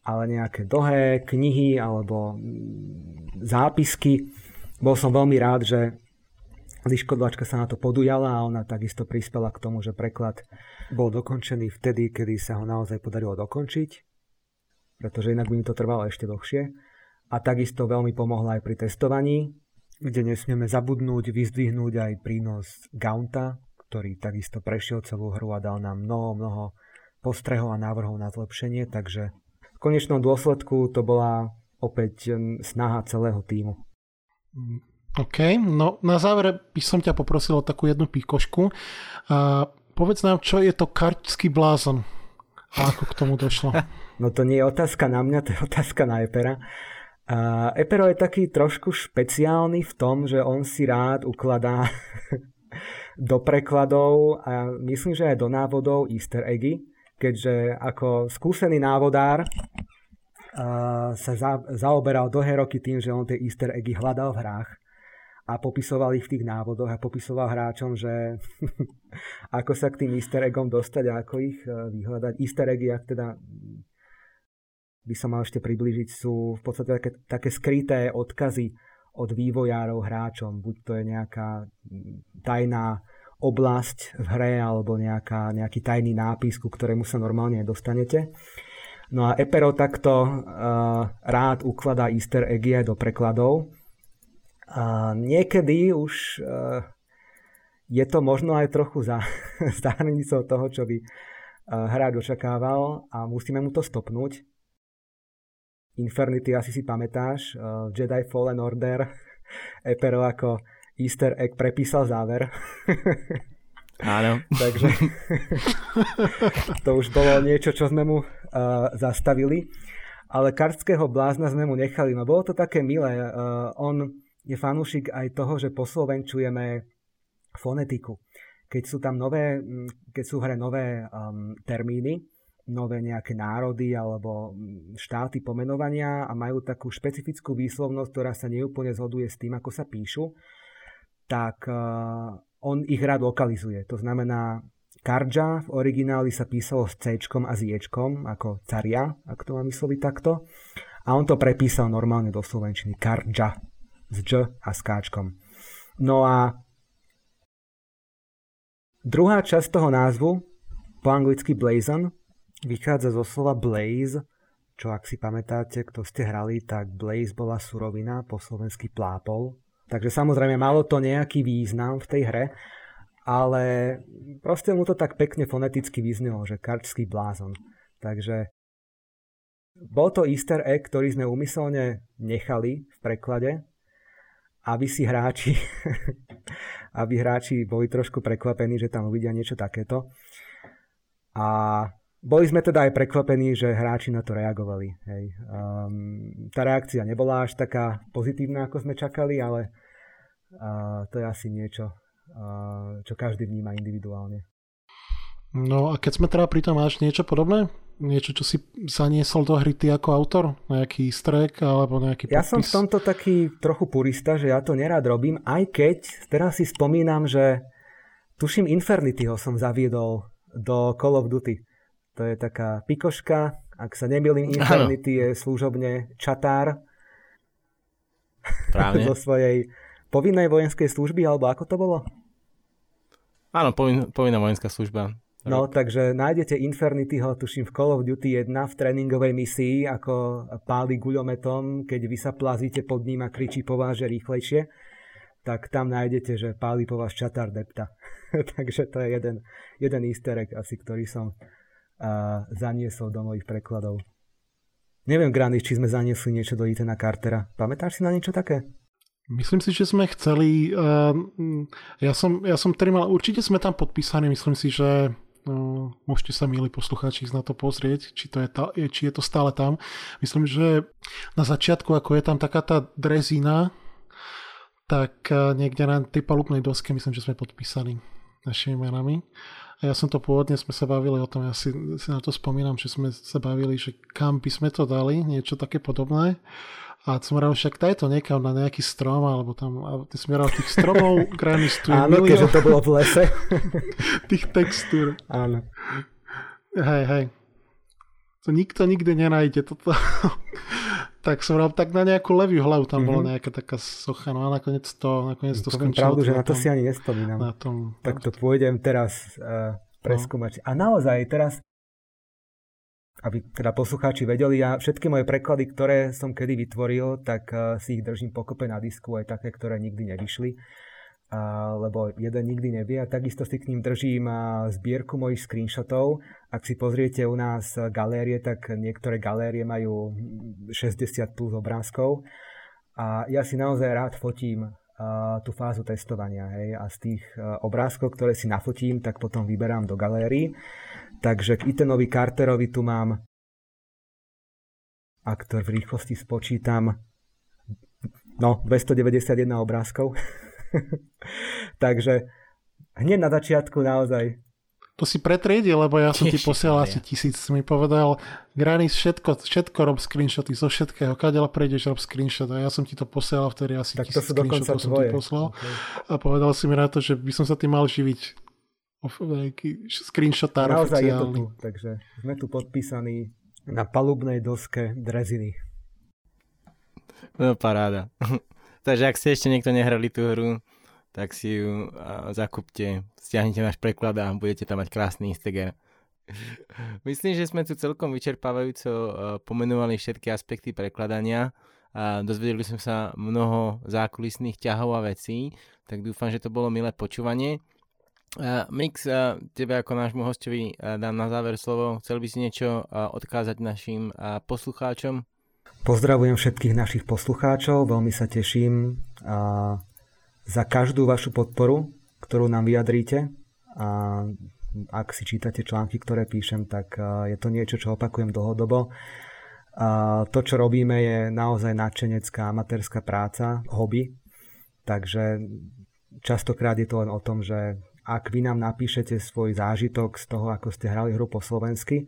ale nejaké dlhé knihy alebo zápisky. Bol som veľmi rád, že Liška Dlačka sa na to podujala a ona takisto prispela k tomu, že preklad bol dokončený vtedy, kedy sa ho naozaj podarilo dokončiť, pretože inak by mi to trvalo ešte dlhšie. A takisto veľmi pomohla aj pri testovaní, kde nesmieme zabudnúť, vyzdvihnúť aj prínos Gaunta, ktorý takisto prešiel celú hru a dal nám mnoho postrehov a návrhov na zlepšenie, takže v konečnom dôsledku to bola opäť snaha celého tímu. OK, no na záver by som ťa poprosil o takú jednu píkošku. Povedz nám, čo je to kartský blázon a ako k tomu došlo? No to nie je otázka na mňa, to je otázka na Epera. Epero je taký trošku špeciálny v tom, že on si rád ukladá do prekladov a myslím, že aj do návodov easter eggy, keďže ako skúsený návodár sa zaoberal dlhé roky tým, že on tie easter eggy hľadal v hrách a popisoval ich v tých návodoch a popisoval hráčom, že ako sa k tým easter eggom dostať a ako ich vyhľadať. Easter eggy, ak teda by som mal ešte priblížiť, sú v podstate také skryté odkazy od vývojárov hráčom. Buď to je nejaká tajná oblasť v hre alebo nejaký tajný nápis, ku ktorému sa normálne dostanete. No a Epero takto rád ukladá easter eggy aj do prekladov. A niekedy už je to možno aj trochu za hranicou toho, čo by hráč očakával a musíme mu to stopnúť. Infinity, asi si pamätáš, Jedi Fallen Order, Epero ako Easter Egg prepísal záver. Áno. Takže to už bolo niečo, čo sme mu zastavili. Ale kartského blázna sme mu nechali, no bolo to také milé. On je fanúšik aj toho, že poslovenčujeme fonetiku. Keď sú tam nové, keď sú v hre nové termíny, nové nejaké národy alebo štáty pomenovania a majú takú špecifickú výslovnosť, ktorá sa neúplne zhoduje s tým, ako sa píšu, tak on ich rád lokalizuje. To znamená, Karja v origináli sa písalo s C-čkom a s J-čkom, ako caria, ak to mám vysloviť takto. A on to prepísal normálne do slovenčiny. Karja s J a s K-čkom. No a druhá časť toho názvu, po anglicky Blazon, vychádza zo slova blaze, čo ak si pamätáte, kto ste hrali, tak blaze bola surovina, po slovensky plápol. Takže samozrejme malo to nejaký význam v tej hre, ale proste mu to tak pekne foneticky vyznelo, že karčský blázon. Takže bol to easter egg, ktorý sme úmyselne nechali v preklade, aby hráči boli trošku prekvapení, že tam uvidia niečo takéto. A boli sme teda aj prekvapení, že hráči na to reagovali. Hej. Tá reakcia nebola až taká pozitívna, ako sme čakali, ale to je asi niečo, čo každý vníma individuálne. No a keď sme teda pri tom, máš niečo podobné? Niečo, čo si zaniesol do hry ty ako autor? Nejaký strek alebo nejaký podpis? Ja som v tomto taký trochu purista, že ja to nerád robím, aj keď teraz si spomínam, že tuším Infinityho som zaviedol do Call of Duty. To je taká pikoška, ak sa nemýlim, Infinity je služobne čatár zo svojej povinnej vojenskej služby, alebo ako to bolo? Áno, povinná vojenská služba. No, takže nájdete Infinityho, tuším, v Call of Duty 1 v tréningovej misii, ako páli guľometom, keď vy sa plazíte pod ním a kričí po vás, že rýchlejšie, tak tam nájdete, že páli po vás čatár depta. Takže to je jeden easter egg asi, ktorý som zaniesol do mojich prekladov. Neviem, Granis, či sme zaniesli niečo do Ethana Cartera. Pamätáš si na niečo také? Myslím si, že sme chceli. Ja som tedy mal, určite sme tam podpísaní, myslím si, že môžete sa, milí poslucháči, na to pozrieť, či je to stále tam. Myslím, že na začiatku, ako je tam taká tá drezina, tak niekde na tej palubnej doske myslím, že sme podpísaní našimi menami. A ja som to pôvodne, sme sa bavili o tom, ja si na to spomínam, že sme sa bavili, že kam by sme to dali, niečo také podobné. A som rád, však daj to niekam na nejaký strom, alebo tam, a ty smeral tých stromov, Granis tu je milión. Áno, keďže to bolo v lese. Tých textúr. Áno. Hej. To nikto nikdy nenájde toto. Tak som rád, tak na nejakú leviu hlavu tam bola nejaká taká socha, no a nakoniec to skončilo. Pravdu, že na to si ani nespomínam. Tak to pôjdem teraz preskúmať. A naozaj teraz, aby teda poslucháči vedeli, ja všetky moje preklady, ktoré som kedy vytvoril, tak si ich držím pokope na disku, aj také, ktoré nikdy nevyšli, lebo jeden nikdy nevie. A takisto si k ním držím zbierku mojich screenshotov. Ak si pozriete u nás galérie, tak niektoré galérie majú 60 plus obrázkov. A ja si naozaj rád fotím tú fázu testovania. Hej? A z tých obrázkov, ktoré si nafotím, tak potom vyberám do galérií. Takže k Ethanovi Carterovi tu mám, ak to v rýchlosti spočítam, 291 obrázkov. Takže hneď na začiatku naozaj. To si pretriedil, lebo ja som ti posielal asi 1000, mi povedal, Granis, všetko rob screenshoty zo všetkého, kadeľa prejdeš, rob screenshot, a ja som ti to posielal vtedy asi 1000 screenshotov som ti poslal. Okay. A povedal si mi na to, že by som sa tým mal živiť. Nejaký screenshotár naozaj oficiálny. Je to tu, takže sme tu podpísaní na palubnej doske dreziny. No paráda. Takže ak ste ešte niekto nehrali tú hru, tak si ju zakúpte, stiahnite náš preklad a budete tam mať krásny Instagram. Myslím, že sme tu celkom vyčerpávajúco pomenovali všetky aspekty prekladania Dozvedeli som sa mnoho zákulisných ťahov a vecí, tak dúfam, že to bolo milé počúvanie. Mix, tebe ako nášmu hostovi dám na záver slovo. Chcel by si niečo odkázať našim poslucháčom? Pozdravujem všetkých našich poslucháčov, veľmi sa teším za každú vašu podporu, ktorú nám vyjadríte. A ak si čítate články, ktoré píšem, tak je to niečo, čo opakujem dlhodobo. To, čo robíme, je naozaj nadšenecká, amatérska práca, hobby. Takže častokrát je to len o tom, že ak vy nám napíšete svoj zážitok z toho, ako ste hrali hru po slovensky,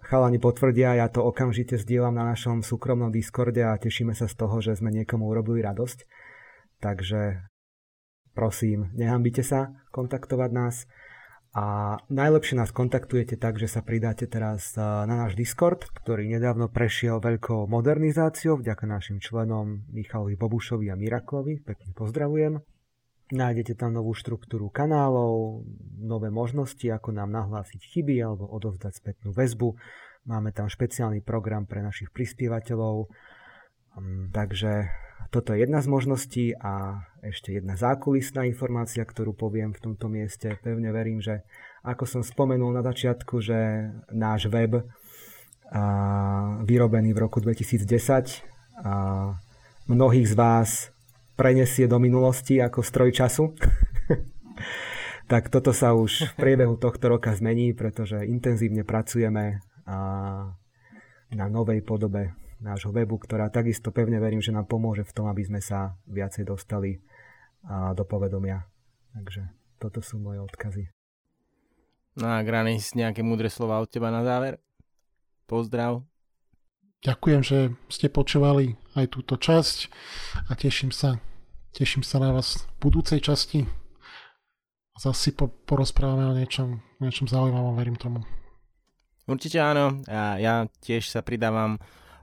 chalani potvrdia, ja to okamžite zdieľam na našom súkromnom Discorde a tešíme sa z toho, že sme niekomu urobili radosť. Takže prosím, nehambite sa kontaktovať nás a najlepšie nás kontaktujete tak, že sa pridáte teraz na náš Discord, ktorý nedávno prešiel veľkou modernizáciou vďaka našim členom Michalovi Bobušovi a Mirakovi. Pekne pozdravujem. Nájdete tam novú štruktúru kanálov, nové možnosti, ako nám nahlásiť chyby alebo odovzdať spätnú väzbu. Máme tam špeciálny program pre našich prispievateľov. Takže toto je jedna z možností a ešte jedna zákulisná informácia, ktorú poviem v tomto mieste. Pevne verím, že ako som spomenul na začiatku, že náš web, vyrobený v roku 2010, mnohých z vás prenesie do minulosti ako stroj času. Tak toto sa už v priebehu tohto roka zmení, pretože intenzívne pracujeme na novej podobe nášho webu, ktorá takisto pevne verím, že nám pomôže v tom, aby sme sa viacej dostali do povedomia. Takže toto sú moje odkazy. No a Granis, nejaké múdre slova od teba na záver? Pozdrav. Ďakujem, že ste počúvali aj túto časť a teším sa na vás v budúcej časti. Zase si porozprávame o niečom zaujímavom, verím tomu. Určite áno, ja tiež sa pridávam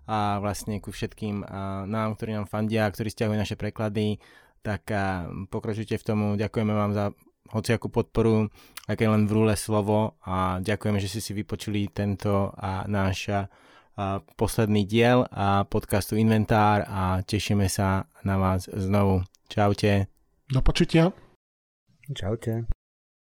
a vlastne ku všetkým nám, ktorí nám fandia, ktorí stiahujú naše preklady, tak pokračujte v tomu. Ďakujeme vám za hociakú podporu, aké len vrúle slovo a ďakujeme, že ste si vypočuli tento náš posledný diel a podcastu Inventár a tešíme sa na vás znovu. Čaute. Do počutia. Čaute.